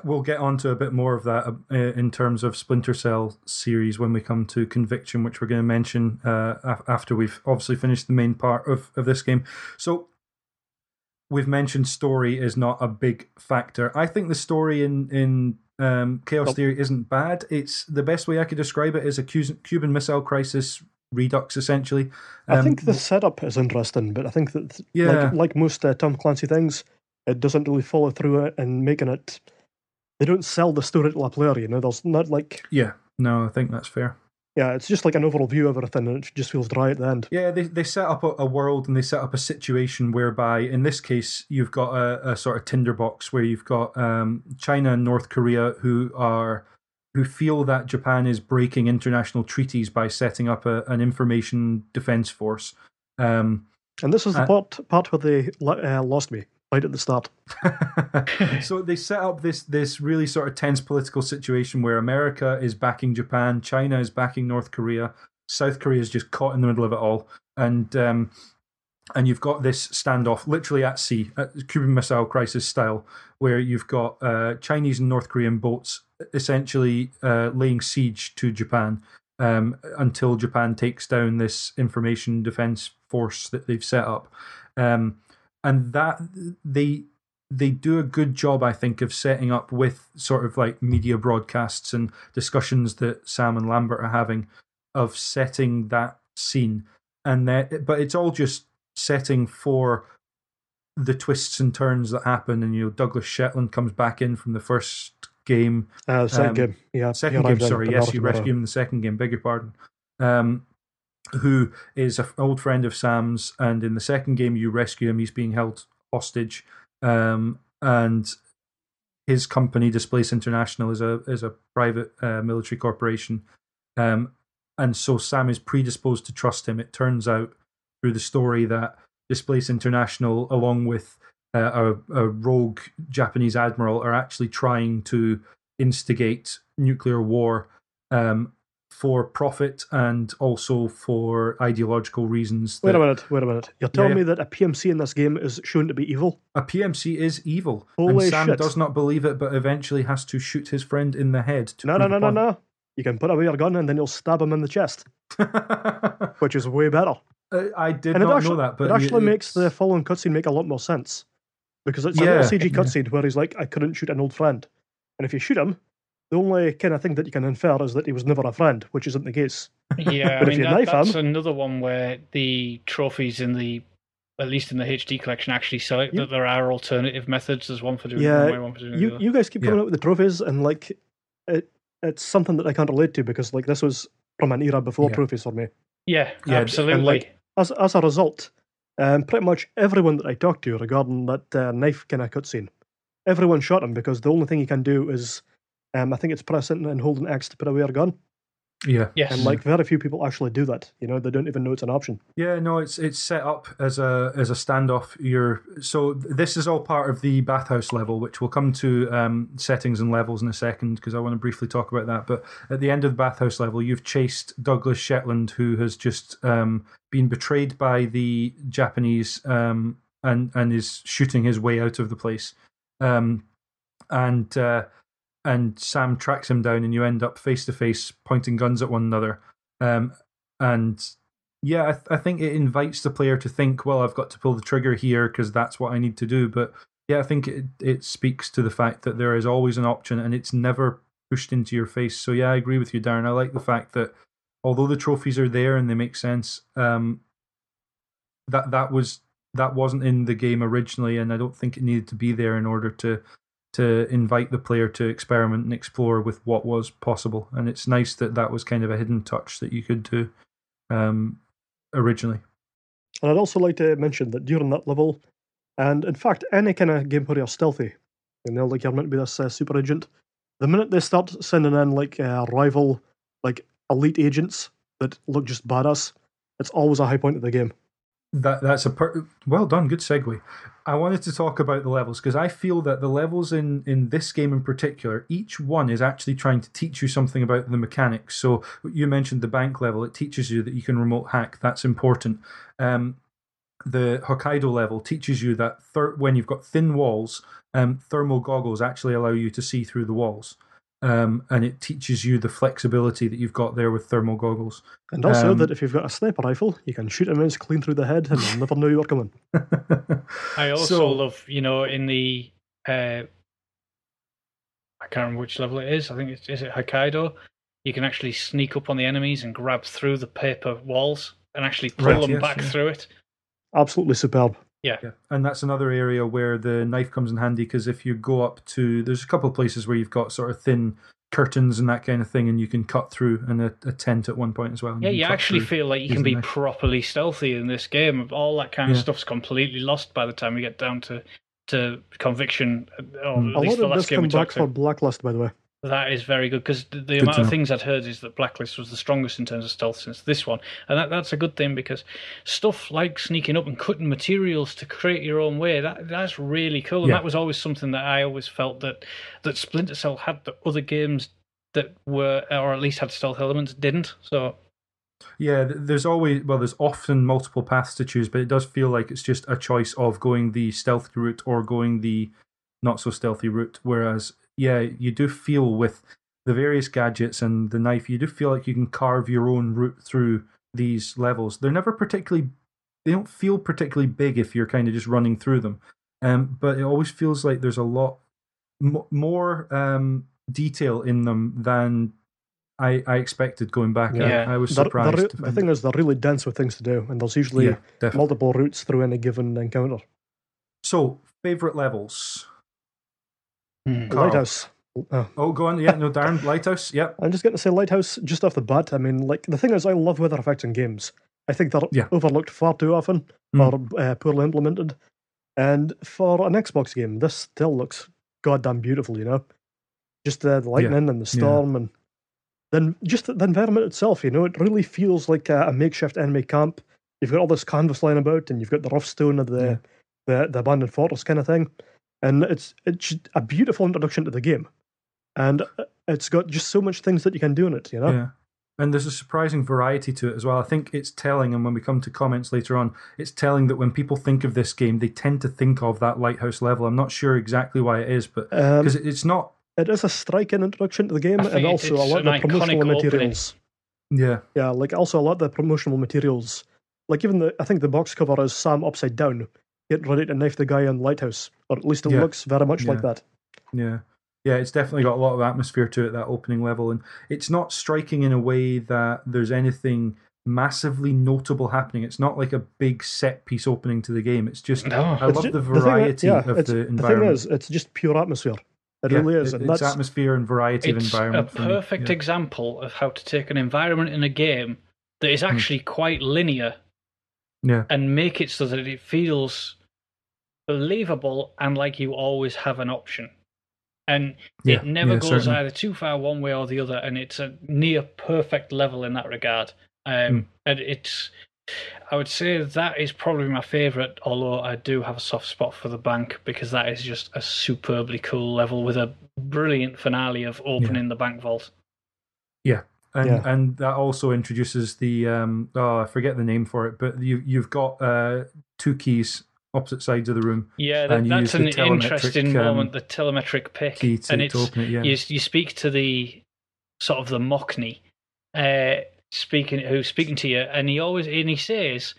We'll get on to a bit more of that in terms of Splinter Cell series when we come to Conviction, which we're going to mention after we've obviously finished the main part of this game. So we've mentioned story is not a big factor. I think the story in Chaos Theory isn't bad. It's the best way I could describe it is a Cuban Missile Crisis redux, essentially. I think the setup is interesting, but I think that like most Tom Clancy things, it doesn't really follow through and making it. They don't sell the story to a player, you know. There's not like. Yeah, no, I think that's fair. Yeah, it's just like an overall view of everything, and it just feels dry at the end. Yeah, they set up a world and they set up a situation whereby, in this case, you've got a sort of tinderbox where you've got China and North Korea who feel that Japan is breaking international treaties by setting up an information defense force. And this is the part where they lost me. Right at the start. So they set up this really sort of tense political situation where America is backing Japan, China is backing North Korea, South Korea is just caught in the middle of it all, and you've got this standoff literally at sea, at Cuban Missile Crisis style, where you've got Chinese and North Korean boats essentially laying siege to Japan until Japan takes down this information defense force that they've set up. And that they do a good job, I think, of setting up with sort of like media broadcasts and discussions that Sam and Lambert are having of setting that scene. And that, but it's all just setting for the twists and turns that happen. And, you know, Douglas Shetland comes back in from the first game. Second game. Yeah. Yes, you rescue him in the second game. Beg your pardon. Who is an old friend of Sam's, and in the second game you rescue him, he's being held hostage, and his company, Displace International, is a private military corporation, and so Sam is predisposed to trust him. It turns out through the story that Displace International, along with a rogue Japanese admiral, are actually trying to instigate nuclear war, for profit and also for ideological reasons. Wait a minute. You're telling me that a PMC in this game is shown to be evil? A PMC is evil. Holy shit. And Sam does not believe it, but eventually has to shoot his friend in the head. No. You can put away your gun and then you'll stab him in the chest. Which is way better. I did not know that. But it makes the following cutscene make a lot more sense. Because it's a CG cutscene where he's like, I couldn't shoot an old friend. And if you shoot him, the only kind of thing that you can infer is that he was never a friend, which isn't the case. Yeah, but I mean, that's another one where the trophies at least in the HD collection, actually select that there are alternative methods. There's one for doing one way, one for doing the other. You guys keep coming up with the trophies, and like, it's something that I can't relate to because like this was from an era before trophies for me. Yeah, absolutely. And, like, as a result, pretty much everyone that I talked to regarding that knife kind of cutscene, everyone shot him because the only thing you can do is. I think it's pressing and holding X to put away our gun. Yeah. Yes. And like very few people actually do that. You know, they don't even know it's an option. Yeah, no, it's set up as a standoff. So this is all part of the bathhouse level, which we'll come to settings and levels in a second because I want to briefly talk about that. But at the end of the bathhouse level, you've chased Douglas Shetland, who has just been betrayed by the Japanese and is shooting his way out of the place. And Sam tracks him down, and you end up face to face, pointing guns at one another. I think it invites the player to think, well, I've got to pull the trigger here because that's what I need to do. But yeah, I think it speaks to the fact that there is always an option, and it's never pushed into your face. So yeah, I agree with you, Darren. I like the fact that although the trophies are there and they make sense, that wasn't in the game originally, and I don't think it needed to be there in order to. to invite the player to experiment and explore with what was possible. And it's nice that that was kind of a hidden touch that you could do originally. And I'd also like to mention that during that level, and in fact, any kind of game where you're stealthy, you know, like you're meant to be this super agent, the minute they start sending in like rival, like elite agents that look just badass, it's always a high point of the game. That's a well done, good segue. I wanted to talk about the levels because I feel that the levels in this game in particular, each one is actually trying to teach you something about the mechanics. So you mentioned the bank level; it teaches you that you can remote hack. That's important. The Hokkaido level teaches you that when you've got thin walls, thermal goggles actually allow you to see through the walls. And it teaches you the flexibility that you've got there with thermal goggles. And also that if you've got a sniper rifle, you can shoot a mouse clean through the head and they'll never know you're coming. I also love, you know, in the... I can't remember which level it is. I think it's... Is it Hokkaido? You can actually sneak up on the enemies and grab through the paper walls and actually pull them back through it. Absolutely superb. Yeah, and that's another area where the knife comes in handy because if you go up to, there's a couple of places where you've got sort of thin curtains and that kind of thing, and you can cut through, and a tent at one point as well. Yeah, you actually feel like you can be properly stealthy in this game. All that kind of stuff's completely lost by the time we get down to Conviction, or at least the last game we talked about. A lot of this came back for Blacklist, by the way. That is very good, because the amount of things I'd heard is that Blacklist was the strongest in terms of stealth since this one. And that's a good thing, because stuff like sneaking up and cutting materials to create your own way, that's really cool. And that was always something that I always felt that Splinter Cell had that other games that were, or at least had stealth elements, didn't. So... Yeah, there's often multiple paths to choose, but it does feel like it's just a choice of going the stealthy route or going the not-so-stealthy route, whereas... Yeah, you do feel with the various gadgets and the knife, you do feel like you can carve your own route through these levels. They don't feel particularly big if you're kind of just running through them. But it always feels like there's a lot more detail in them than I expected going back. Yeah. I was surprised. The thing is, they're really dense with things to do, and there's usually multiple routes through any given encounter. So, favourite levels... Lighthouse. Oh, go on. Yeah, no, Darren, Lighthouse. Yep. I'm just going to say Lighthouse just off the bat. I mean, like, the thing is, I love weather effects in games. I think they're overlooked far too often or poorly implemented. And for an Xbox game, this still looks goddamn beautiful, you know? Just the lightning and the storm and then just the environment itself, you know? It really feels like a makeshift enemy camp. You've got all this canvas lying about and you've got the rough stone of the abandoned fortress kind of thing. And it's a beautiful introduction to the game. And it's got just so much things that you can do in it, you know? Yeah. And there's a surprising variety to it as well. I think it's telling, and when we come to comments later on, it's telling that when people think of this game, they tend to think of that Lighthouse level. I'm not sure exactly why it is, but because it's not... It is a striking introduction to the game, and also a lot of the promotional materials. Yeah. Yeah, like also a lot of the promotional materials. Like even I think the box cover is Sam upside down, get ready to knife the guy in Lighthouse, or at least it looks very much like that. Yeah. Yeah, it's definitely got a lot of atmosphere to it, that opening level, and it's not striking in a way that there's anything massively notable happening. It's not like a big set piece opening to the game. It's just, the variety of the environment. The thing is, it's just pure atmosphere. It really is. It's atmosphere and variety of environment. It's a perfect example of how to take an environment in a game that is actually quite linear and make it so that it feels believable and like you always have an option. And it never goes either too far one way or the other, and it's a near perfect level in that regard. And I would say that is probably my favourite, although I do have a soft spot for the bank, because that is just a superbly cool level with a brilliant finale of opening the bank vault. Yeah. And that also introduces the I forget the name for it, but you've got two keys opposite sides of the room. Yeah, that's an interesting moment. The telemetric pick key to open it. Yeah, you speak to the sort of the Mockney who's speaking to you, and he says,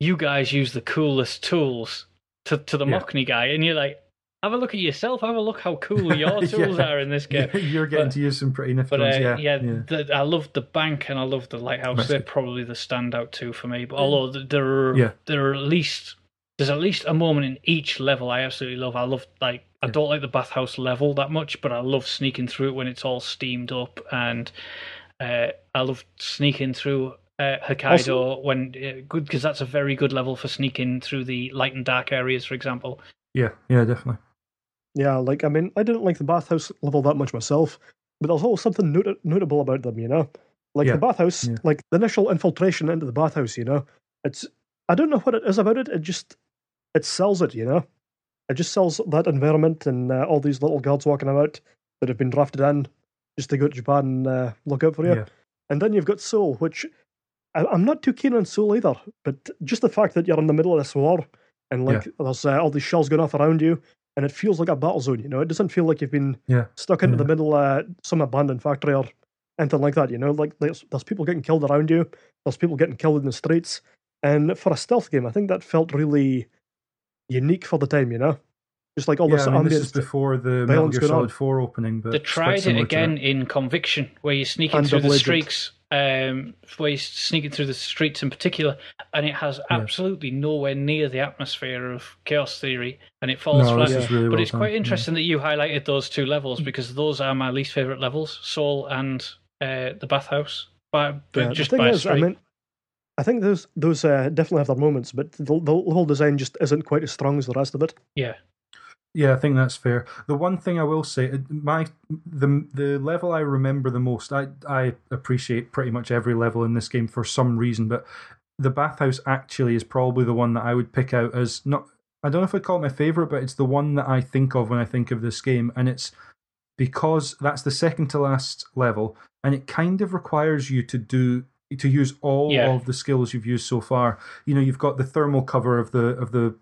"You guys use the coolest tools," to the Mockney guy, and you're like, have a look at yourself. Have a look how cool your tools are in this game. You're getting to use some pretty nifty ones. I love the bank and I love the lighthouse. They're probably the standout two for me. But although there are at least There's at least a moment in each level I absolutely love. I love, like, I don't like the bathhouse level that much, but I love sneaking through it when it's all steamed up, and I love sneaking through Hokkaido also, when good, because that's a very good level for sneaking through the light and dark areas, for example. Yeah, yeah, definitely. Yeah, like, I mean, I didn't like the bathhouse level that much myself, but there's always something notable about them, you know? Like, the bathhouse, like, the initial infiltration into the bathhouse, you know? It's, I don't know what it is about it, it just, it sells it, you know? It just sells that environment and all these little guards walking about that have been drafted in just to go to Japan and look out for you. Yeah. And then you've got Seoul, which I'm not too keen on Seoul either, but just the fact that you're in the middle of this war and like there's all these shells going off around you, and it feels like a battle zone, you know? It doesn't feel like you've been stuck into the middle of some abandoned factory or anything like that, you know? Like, there's people getting killed around you, there's people getting killed in the streets, and for a stealth game, I think that felt really unique for the time, you know? Just like all this ambient. This is before the Metal Gear Solid 4 opening. But they tried it again in Conviction, where you're sneaking through the streaks, where you're sneaking through the streets in particular, and it has absolutely nowhere near the atmosphere of Chaos Theory, and it falls flat. Really, but it's quite interesting that you highlighted those two levels, because those are my least favourite levels, Seoul and the bathhouse, but just by a streak. I think those definitely have their moments, but the whole design just isn't quite as strong as the rest of it. Yeah, yeah, I think that's fair. The one thing I will say, the level I remember the most, I appreciate pretty much every level in this game for some reason, but the bathhouse actually is probably the one that I would pick out as not. I don't know if I'd call it my favorite, but it's the one that I think of when I think of this game, and it's because that's the second to last level, and it kind of requires you to use all of the skills you've used so far. You know, you've got the thermal cover of the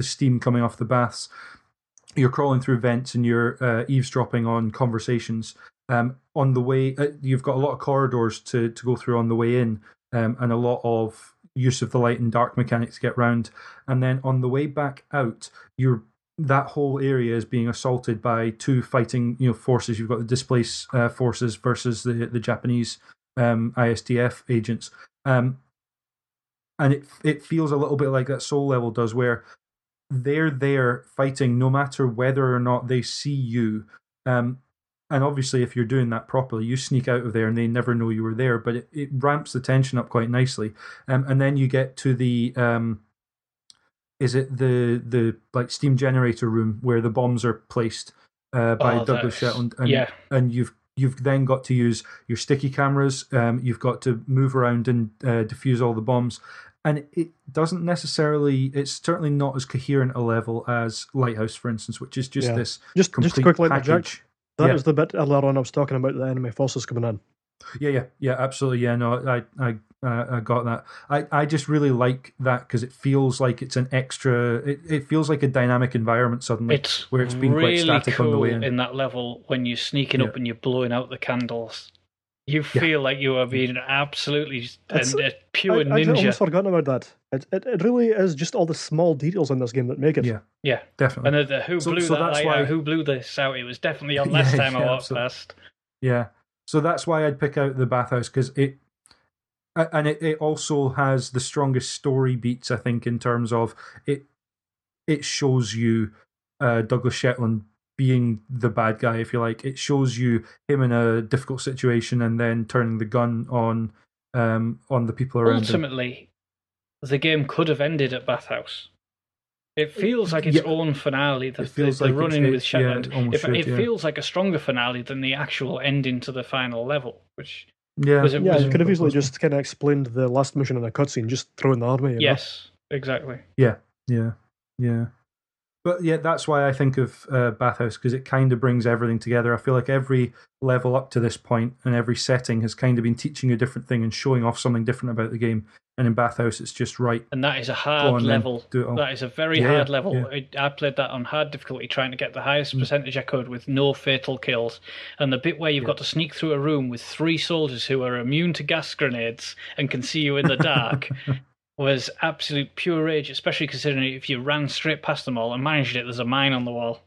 steam coming off the baths. You're crawling through vents and you're eavesdropping on conversations. On the way, you've got a lot of corridors to go through on the way in, and a lot of use of the light and dark mechanics to get round. And then on the way back out, that whole area is being assaulted by two fighting, you know, forces. You've got the Displace forces versus the Japanese ISDF agents, and it feels a little bit like that Soul level does, where they're there fighting no matter whether or not they see you, and obviously if you're doing that properly, you sneak out of there and they never know you were there, but it ramps the tension up quite nicely, and then you get to the is it the like steam generator room where the bombs are placed by Douglas Shetland, and You've then got to use your sticky cameras. You've got to move around and defuse all the bombs. And it doesn't necessarily... It's certainly not as coherent a level as Lighthouse, for instance, which is just this complete just quickly package. That was the bit earlier on I was talking about, the enemy forces coming in. Yeah, absolutely. Yeah, no, I got that. I just really like that because it feels like it's an extra. It feels like a dynamic environment suddenly, where it's been really quite static on the way in. In that level, when you're sneaking up and you're blowing out the candles, you feel like you are being absolutely a pure ninja. I'd almost forgotten about that. It really is just all the small details in this game that make it. Yeah, definitely. And who blew this out? It was definitely on last time I walked past. Yeah. So that's why I'd pick out the bathhouse, because it also has the strongest story beats, I think, in terms of it shows you Douglas Shetland being the bad guy, if you like. It shows you him in a difficult situation and then turning the gun on the people around him. Ultimately, the game could have ended at bathhouse. It feels like its own finale, the run-in with Shetland. It feels like a stronger finale than the actual ending to the final level, which... it could have easily just kind of explained the last mission in a cutscene, just throwing the army. Exactly. Yeah. But yeah, that's why I think of Bathhouse, because it kind of brings everything together. I feel like every level up to this point and every setting has kind of been teaching a different thing and showing off something different about the game. And in Bathhouse, it's just right. And that is a hard level. That is a very hard level. Yeah. I played that on hard difficulty, trying to get the highest percentage I could with no fatal kills. And the bit where you've got to sneak through a room with three soldiers who are immune to gas grenades and can see you in the dark was absolute pure rage, especially considering if you ran straight past them all and managed it, there's a mine on the wall,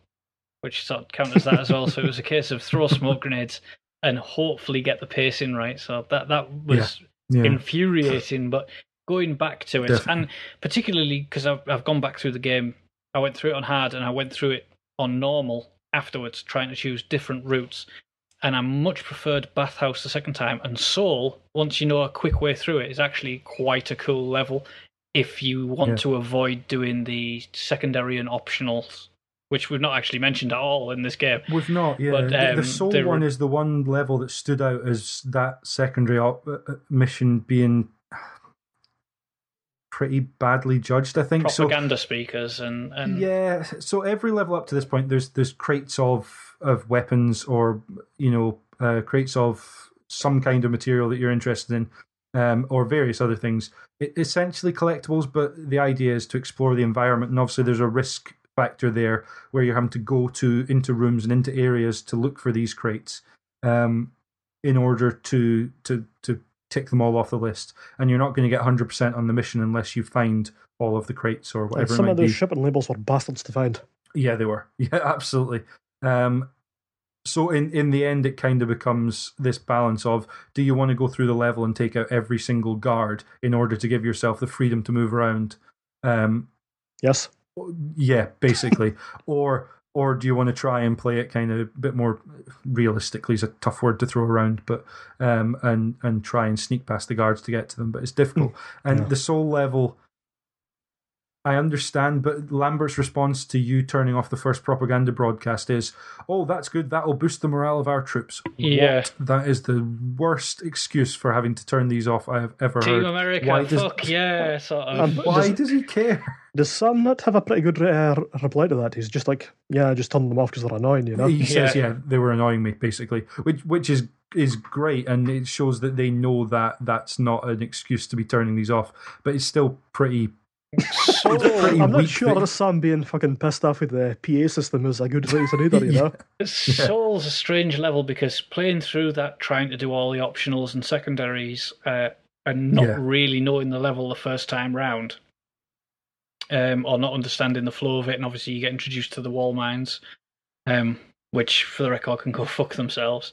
which sort of counters that as well. So it was a case of throw smoke grenades and hopefully get the pacing right. So that was... infuriating, but going back to it, and particularly because I've gone back through the game. I went through it on hard and I went through it on normal afterwards, trying to choose different routes. And I much preferred Bathhouse the second time. And Soul, once you know a quick way through it, is actually quite a cool level if you want to avoid doing the secondary and optionals, which we've not actually mentioned at all in this game. We've not, yeah. But, the Soul one is the one level that stood out as that secondary mission being pretty badly judged, I think. Propaganda speakers and... Yeah, so every level up to this point, there's crates of weapons or, you know, crates of some kind of material that you're interested in, or various other things. It, essentially collectibles, but the idea is to explore the environment, and obviously there's a risk factor there where you're having to go to into rooms and into areas to look for these crates in order to tick them all off the list, and you're not going to get 100% on the mission unless you find all of the crates or whatever. And some it might of those be. Shipping labels were bastards to find. Yeah, they were. Yeah, absolutely. So in the end, it kind of becomes this balance of, do you want to go through the level and take out every single guard in order to give yourself the freedom to move around? Yes. Yeah, basically. or do you want to try and play it kind of a bit more realistically? Is a tough word to throw around, but and try and sneak past the guards to get to them, but it's difficult. And the Soul level, I understand, but Lambert's response to you turning off the first propaganda broadcast is, "Oh, that's good. That'll boost the morale of our troops." Yeah, what? That is the worst excuse for having to turn these off I have ever heard. Team America, sort of. Why does he care? Does Sam not have a pretty good reply to that? He's just like, yeah, I just turned them off because they're annoying, you know? He says, they were annoying me, basically, which is great, and it shows that they know that that's not an excuse to be turning these off, but it's still pretty... I'm not sure that Sam being fucking pissed off with the PA system is a good reason either, you know? Soul's a strange level because playing through that, trying to do all the optionals and secondaries and not really knowing the level the first time round... or not understanding the flow of it, and obviously you get introduced to the wall mines, which, for the record, can go fuck themselves.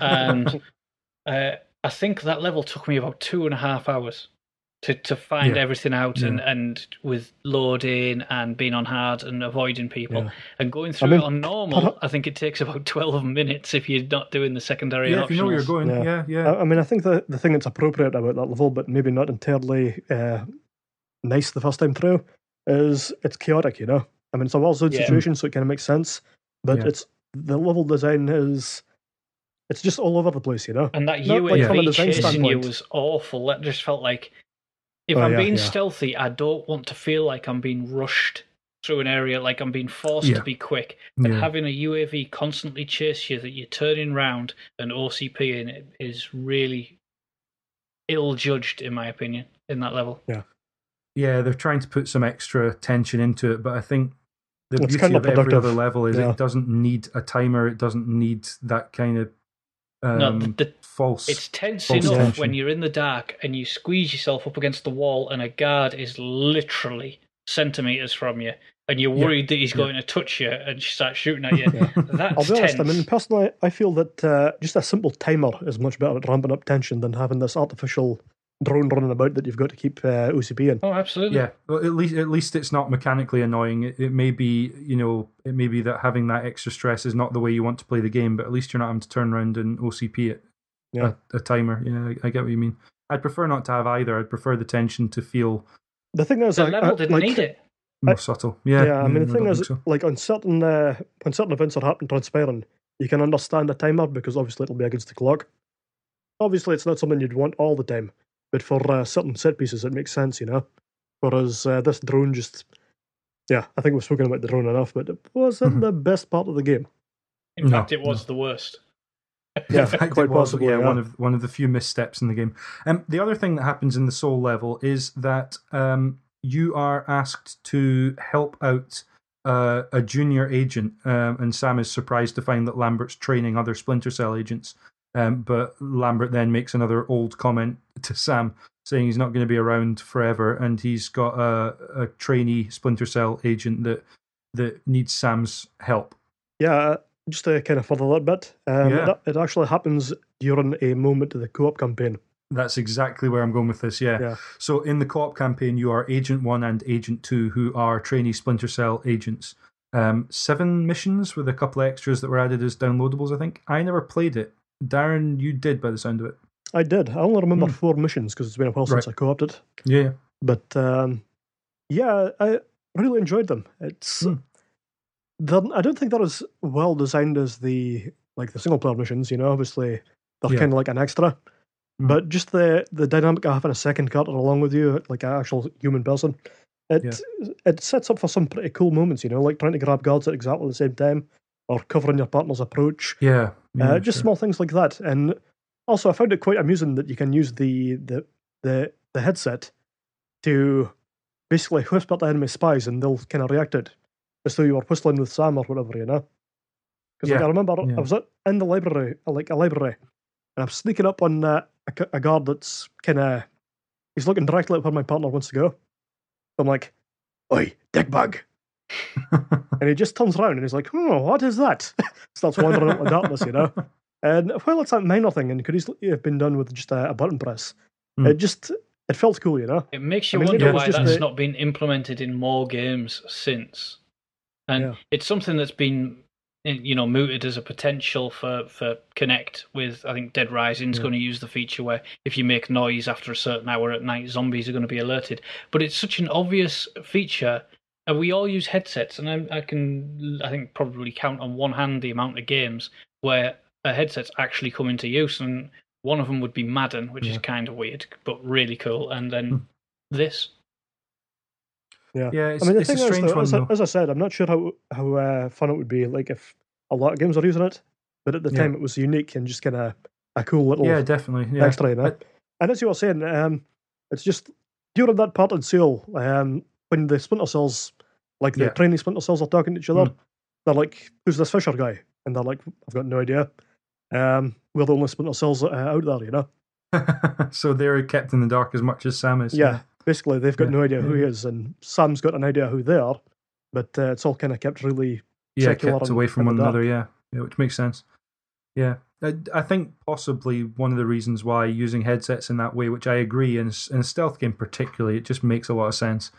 And I think that level took me about 2.5 hours to find everything out, and with loading and being on hard and avoiding people. Yeah. And going through it on normal, I think it takes about 12 minutes if you're not doing the secondary options. Yeah, if you know where you're going, I mean, I think the thing that's appropriate about that level, but maybe not entirely nice the first time through, is it's chaotic, you know? I mean, it's a well-zoned situation, so it kind of makes sense, but it's the level design is... It's just all over the place, you know? And that UAV chasing you was awful. That just felt like... If I'm being stealthy, I don't want to feel like I'm being rushed through an area, like I'm being forced to be quick. And having a UAV constantly chase you that you're turning round and OCPing it is really ill-judged, in my opinion, in that level. Yeah. Yeah, they're trying to put some extra tension into it, but I think the beauty kind of every other level is it doesn't need a timer, it doesn't need that kind of false. It's tense enough tension. When you're in the dark and you squeeze yourself up against the wall and a guard is literally centimetres from you and you're worried that he's going to touch you and start shooting at you. That's tense. I mean, personally, I feel that just a simple timer is much better at ramping up tension than having this artificial... drone running about that you've got to keep OCP in. Oh, absolutely. Yeah, well, at least it's not mechanically annoying. It may be, you know, it may be that having that extra stress is not the way you want to play the game, but at least you're not having to turn around and OCP it. Yeah, a timer. Yeah, I get what you mean. I'd prefer not to have either. I'd prefer the tension to feel. The thing is, the level didn't need it. More subtle. Yeah. Yeah. I mean, the thing is, like when certain events are happening, transpiring, you can understand a timer because obviously it'll be against the clock. Obviously, it's not something you'd want all the time. But for certain set pieces, it makes sense, you know? Whereas this drone just... Yeah, I think we've spoken about the drone enough, but it wasn't the best part of the game. In fact, it was the worst. Yeah, quite possibly. Yeah, one of the few missteps in the game. The other thing that happens in the Soul level is that you are asked to help out a junior agent, and Sam is surprised to find that Lambert's training other Splinter Cell agents. But Lambert then makes another old comment to Sam saying he's not going to be around forever and he's got a trainee Splinter Cell agent that needs Sam's help. Yeah, just to kind of further that bit, it actually happens during a moment of the co-op campaign. That's exactly where I'm going with this, yeah. So in the co-op campaign, you are Agent 1 and Agent 2, who are trainee Splinter Cell agents. 7 missions with a couple of extras that were added as downloadables, I think. I never played it. Darren, you did by the sound of it. I did. I only remember 4 missions because it's been a while since I co-opted. Yeah. But yeah, I really enjoyed them. It's I don't think they're as well designed as the single player missions, you know. Obviously they're kind of like an extra. But just the dynamic of having a second character along with you, like an actual human person, it sets up for some pretty cool moments, you know, like trying to grab guards at exactly the same time or covering your partner's approach. Just small things like that. And also I found it quite amusing that you can use the headset to basically whisper to enemy spies and they'll kind of react to it as though you were whistling with Sam or whatever, you know. Because I remember I was in the library, like a library, and I'm sneaking up on a guard that's kind of, he's looking directly at where my partner wants to go. I'm like, "Oi, dickbag!" And he just turns around and he's like, what is that?" Starts wandering out in the darkness, you know. And while it's that minor thing and could easily have been done with just a button press, it felt cool, you know. It makes you wonder why that's not been implemented in more games since. And it's something that's been, you know, mooted as a potential for Kinect with, I think Dead Rising's going to use the feature where if you make noise after a certain hour at night, zombies are going to be alerted. But it's such an obvious feature, and we all use headsets, and I think probably count on one hand the amount of games where headsets actually come into use, and one of them would be Madden, which is kind of weird, but really cool, and then this. Yeah, it's, I mean, it's a strange one, though. As I said, I'm not sure how fun it would be, like, if a lot of games are using it, but at the time it was unique and just kind of a cool little extra. And as you were saying, it's just during that part in Seoul, when the Splinter Cells, like the training Splinter Cells, are talking to each other, they're like, "Who's this Fisher guy?" And they're like, "I've got no idea. We're the only Splinter Cells out there, you know." So they're kept in the dark as much as Sam is. Yeah. Basically, they've got no idea who he is, and Sam's got an idea who they are, but it's all kind of kept really secular, kept away from one another, which makes sense. Yeah, I think possibly one of the reasons why using headsets in that way, which I agree, in a stealth game particularly, it just makes a lot of sense.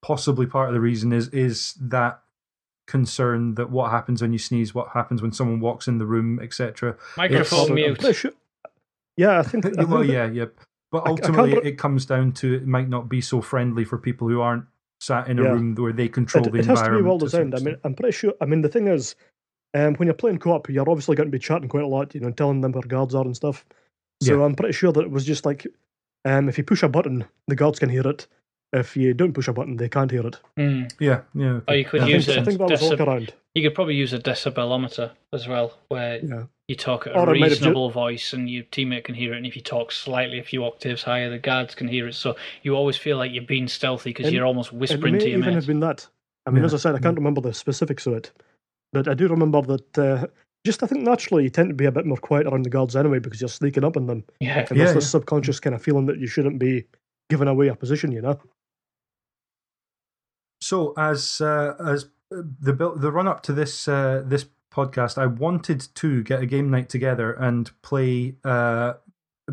Possibly part of the reason is that concern that what happens when you sneeze, what happens when someone walks in the room, etc. Microphone mute. Yeah, I think. But ultimately, it comes down to it might not be so friendly for people who aren't sat in a room where they control the environment. It has to be well designed. I mean, I'm pretty sure. I mean, the thing is, when you're playing co-op, you're obviously going to be chatting quite a lot, you know, telling them where guards are and stuff. So I'm pretty sure that it was just like, if you push a button, the guards can hear it. If you don't push a button, they can't hear it. Or you could use you could probably use a decibelometer as well, where you talk at a reasonable voice and your teammate can hear it, and if you talk slightly a few octaves higher, the guards can hear it. So you always feel like you're being stealthy because you're almost whispering to your mate. It may even have been that. I mean, as I said, I can't remember the specifics of it, but I do remember that I think naturally you tend to be a bit more quiet around the guards anyway because you're sneaking up on them. And there's this subconscious kind of feeling that you shouldn't be giving away your position, you know? So as the run up to this this podcast, I wanted to get a game night together and play,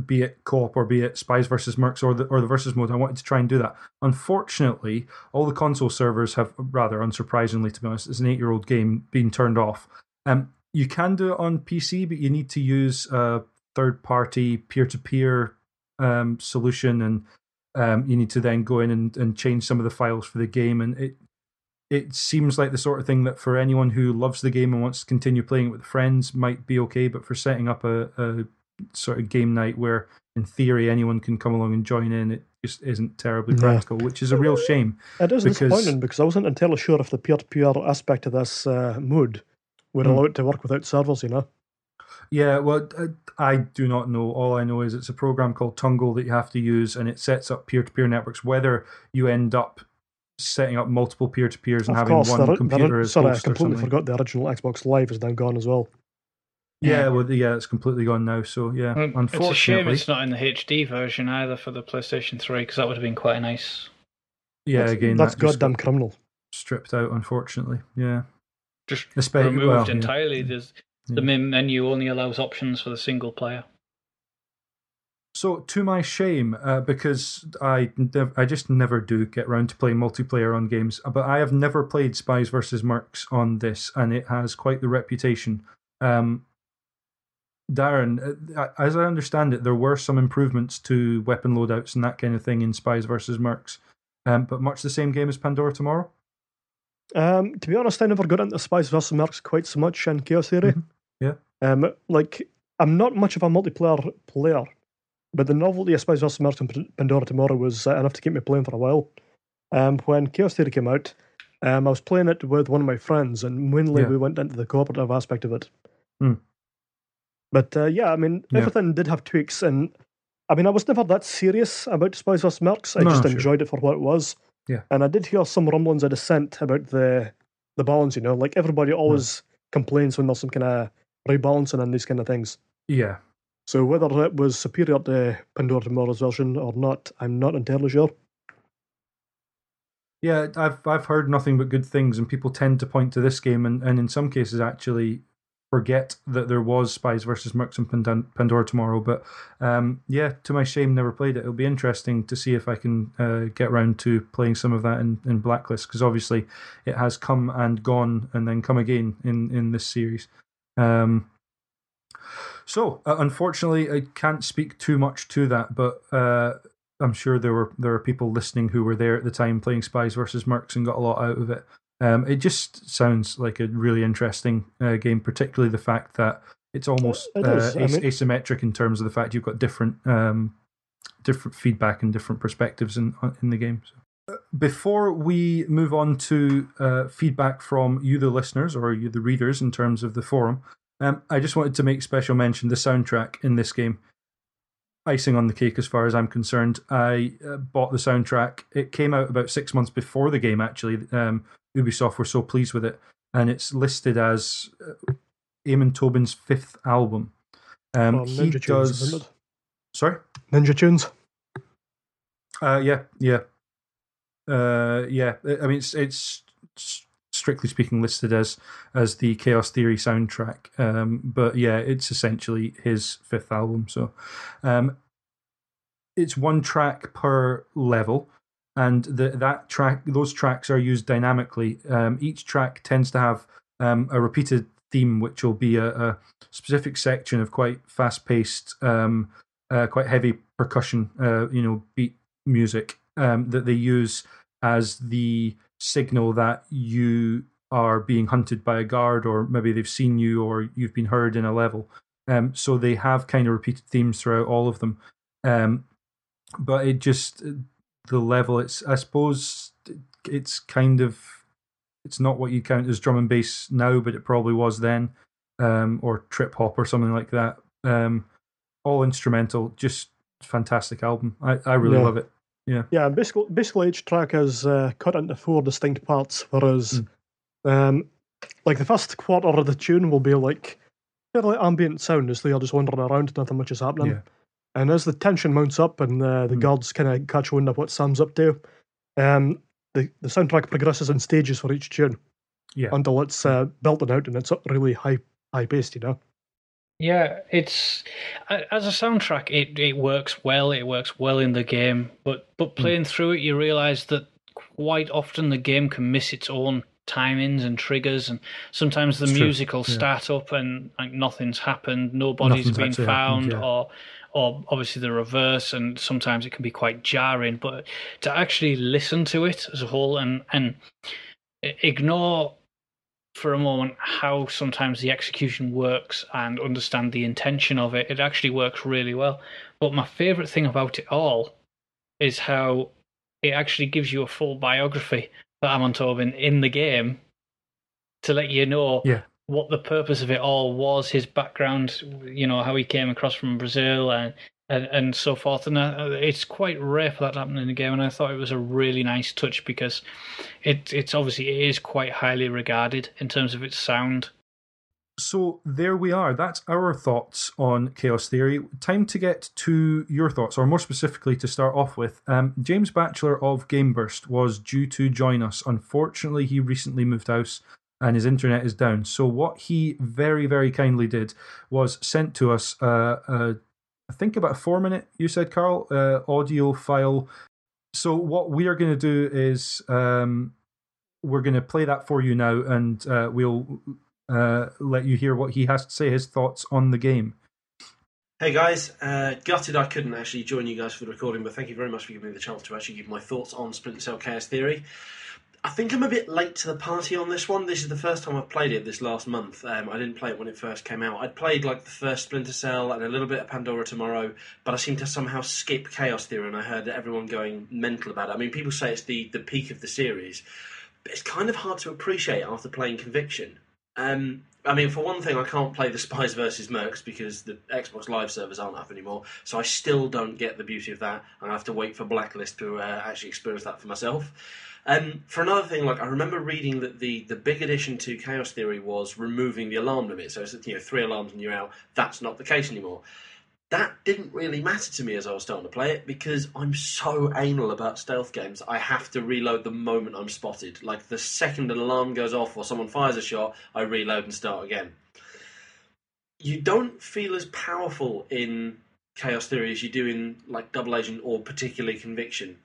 be it co-op or be it Spies versus Mercs or the versus mode. I wanted to try and do that. Unfortunately, all the console servers have, rather unsurprisingly, to be honest, it's an 8-year-old game, being turned off. You can do it on PC, but you need to use a third-party peer-to-peer solution, and you need to then go in and change some of the files for the game, and it seems like the sort of thing that for anyone who loves the game and wants to continue playing it with friends might be okay, but for setting up a sort of game night where in theory anyone can come along and join in, it just isn't terribly practical, which is a real shame. It is disappointing because I wasn't entirely sure if the peer-to-peer aspect of this mode would allow it to work without servers, you know? Yeah, well, I do not know. All I know is it's a program called Tungle that you have to use, and it sets up peer-to-peer networks. Whether you end up setting up multiple peer-to-peers and having one computer as host or something. I completely forgot the original Xbox Live is now gone as well. Yeah, well, yeah, it's completely gone now, so yeah. Unfortunately, it's a shame it's not in the HD version either for the PlayStation 3, because that would have been quite nice. Yeah, that's goddamn criminal. Stripped out, unfortunately, yeah. Just removed entirely. The main menu only allows options for the single player. So, to my shame, because I just never do get around to playing multiplayer on games, but I have never played Spies vs. Mercs on this, and it has quite the reputation. Darren, as I understand it, there were some improvements to weapon loadouts and that kind of thing in Spies vs. Mercs, but much the same game as Pandora Tomorrow? To be honest, I never got into Spies vs. Mercs quite so much in Chaos Theory. Mm-hmm. Yeah. Like, I'm not much of a multiplayer player, but the novelty of Spies vs. Mercs and Pandora Tomorrow was enough to keep me playing for a while. When Chaos Theory came out, I was playing it with one of my friends, and mainly we went into the cooperative aspect of it. Mm. But yeah, I mean, everything did have tweaks, and I mean, I was never that serious about Spies vs. Mercs. I just enjoyed it for what it was. Yeah. And I did hear some rumblings of dissent about the balance, you know, like everybody always complains when there's some kind of rebalancing and these kind of things. Yeah. So whether it was superior to Pandora Tomorrow's version or not, I'm not entirely sure. Yeah, I've heard nothing but good things, and people tend to point to this game and in some cases actually forget that there was Spies vs. Mercs and Pandora Tomorrow, but yeah, to my shame, never played it. It'll be interesting to see if I can get around to playing some of that in Blacklist, because obviously it has come and gone and then come again in this series. So, unfortunately, I can't speak too much to that, but I'm sure there are people listening who were there at the time playing Spies vs. Mercs and got a lot out of it. It just sounds like a really interesting game, particularly the fact that it's almost asymmetric in terms of the fact you've got different feedback and different perspectives in the game. So, before we move on to feedback from you, the listeners, or you, the readers, in terms of the forum, I just wanted to make special mention the soundtrack in this game. Icing on the cake as far as I'm concerned. I bought the soundtrack. It came out about 6 months before the game, actually. Ubisoft were so pleased with it, and it's listed as Eamon Tobin's fifth album. Ninja Tunes. Yeah. I mean, it's strictly speaking listed as the Chaos Theory soundtrack, but yeah, it's essentially his fifth album. So, it's one track per level. And those tracks are used dynamically. Each track tends to have a repeated theme, which will be a specific section of quite fast-paced, quite heavy percussion, beat music that they use as the signal that you are being hunted by a guard, or maybe they've seen you, or you've been heard in a level. So they have kind of repeated themes throughout all of them, but it just. The level, it's not what you count as drum and bass now, but it probably was then, or trip hop or something like that. All instrumental, just fantastic album. I really love it. Yeah. Basically, each track is cut into four distinct parts, whereas, like the first quarter of the tune will be like fairly ambient sound, as they are just wandering around, nothing much is happening. Yeah. And as the tension mounts up and the guards kind of catch wind of what Sam's up to, the soundtrack progresses in stages for each tune until it's belted out and it's really high paced, you know? Yeah, it's as a soundtrack, it works well. It works well in the game, but playing through it, you realise that quite often the game can miss its own timings and triggers, and sometimes the music will start up and like nothing's happened, nobody's been found, or obviously the reverse, and sometimes it can be quite jarring. But to actually listen to it as a whole and ignore for a moment how sometimes the execution works and understand the intention of it, it actually works really well. But my favourite thing about it all is how it actually gives you a full biography for Eamon Tobin in the game to let you know what the purpose of it all was, his background, how he came across from Brazil and so forth. And it's quite rare for that to happen in the game, and I thought it was a really nice touch because it's obviously it is quite highly regarded in terms of its sound. So there we are. That's our thoughts on Chaos Theory. Time to get to your thoughts, or more specifically to start off with, James Batchelor of GameBurst was due to join us. Unfortunately, he recently moved house and his internet is down. So what he very, very kindly did was sent to us I think about 4 minute, you said, Carl, audio file. So what we are going to do is we're going to play that for you now, and we'll let you hear what he has to say, his thoughts on the game. Hey guys, gutted I couldn't actually join you guys for the recording, but thank you very much for giving me the chance to actually give my thoughts on Splinter Cell Chaos Theory. I think I'm a bit late to the party on this one. This is the first time I've played it this last month. I didn't play it when it first came out. I'd played like the first Splinter Cell and a little bit of Pandora Tomorrow, but I seem to somehow skip Chaos Theory, and I heard everyone going mental about it. I mean, people say it's the peak of the series, but it's kind of hard to appreciate after playing Conviction. I mean, for one thing, I can't play the Spies versus Mercs because the Xbox Live servers aren't up anymore, so I still don't get the beauty of that. I have to wait for Blacklist to actually experience that for myself. For another thing, like I remember reading that the big addition to Chaos Theory was removing the alarm limit, so it's 3 alarms and you're out. That's not the case anymore. That didn't really matter to me as I was starting to play it because I'm so anal about stealth games. I have to reload the moment I'm spotted. Like the second an alarm goes off or someone fires a shot, I reload and start again. You don't feel as powerful in Chaos Theory as you do in like Double Agent or particularly Conviction.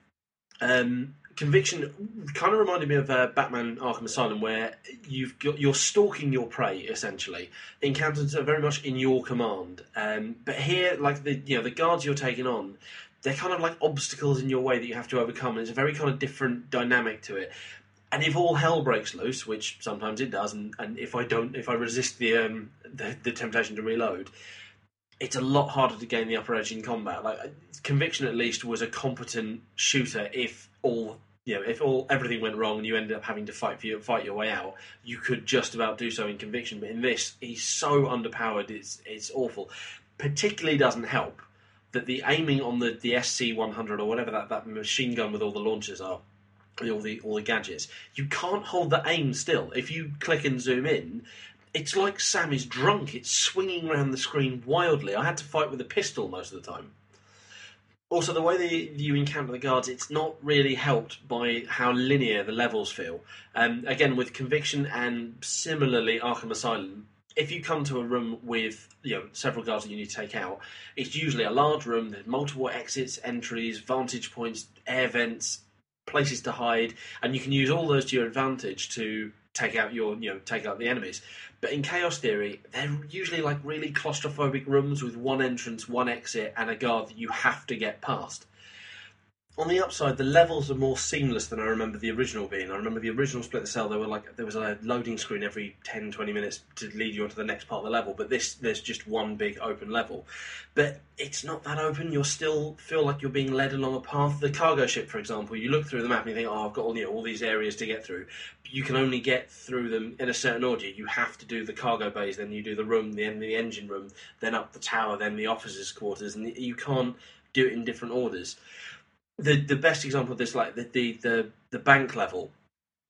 Conviction kind of reminded me of Batman Arkham Asylum, where you're stalking your prey essentially. Encounters are very much in your command, but here, like the guards you're taking on, they're kind of like obstacles in your way that you have to overcome. And it's a very kind of different dynamic to it. And if all hell breaks loose, which sometimes it does, and if I resist the temptation to reload, it's a lot harder to gain the upper edge in combat. Like Conviction, at least, was a competent shooter. If everything went wrong and you ended up having to fight your way out, you could just about do so in Conviction. But in this, he's so underpowered, it's awful. Particularly doesn't help that the aiming on the SC-100 or whatever that machine gun with all the launchers are, all the gadgets, you can't hold the aim still. If you click and zoom in, it's like Sam is drunk. It's swinging around the screen wildly. I had to fight with a pistol most of the time. Also, the way you encounter the guards, it's not really helped by how linear the levels feel. Again, with Conviction and similarly Arkham Asylum, if you come to a room with several guards that you need to take out, it's usually a large room. There's multiple exits, entries, vantage points, air vents, places to hide, and you can use all those to your advantage to take out the enemies. But in Chaos Theory, they're usually like really claustrophobic rooms with one entrance, one exit, and a guard that you have to get past. On the upside, the levels are more seamless than I remember the original being. I remember the original Splinter Cell, there was a loading screen every 10, 20 minutes to lead you onto the next part of the level, but this, there's just one big open level. But it's not that open. You'll still feel like you're being led along a path. The cargo ship, for example, you look through the map and you think, oh, I've got all these areas to get through. But you can only get through them in a certain order. You have to do the cargo bays, then you do the room, then the engine room, then up the tower, then the officers' quarters, and you can't do it in different orders. The best example of this, like the bank level.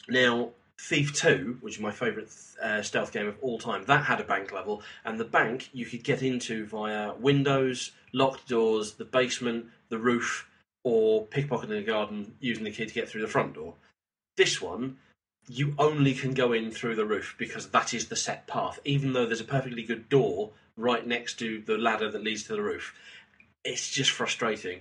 Now, Thief 2, which is my favourite stealth game of all time, that had a bank level, and the bank you could get into via windows, locked doors, the basement, the roof, or pickpocketing a garden using the key to get through the front door. This one, you only can go in through the roof because that is the set path, even though there's a perfectly good door right next to the ladder that leads to the roof. It's just frustrating.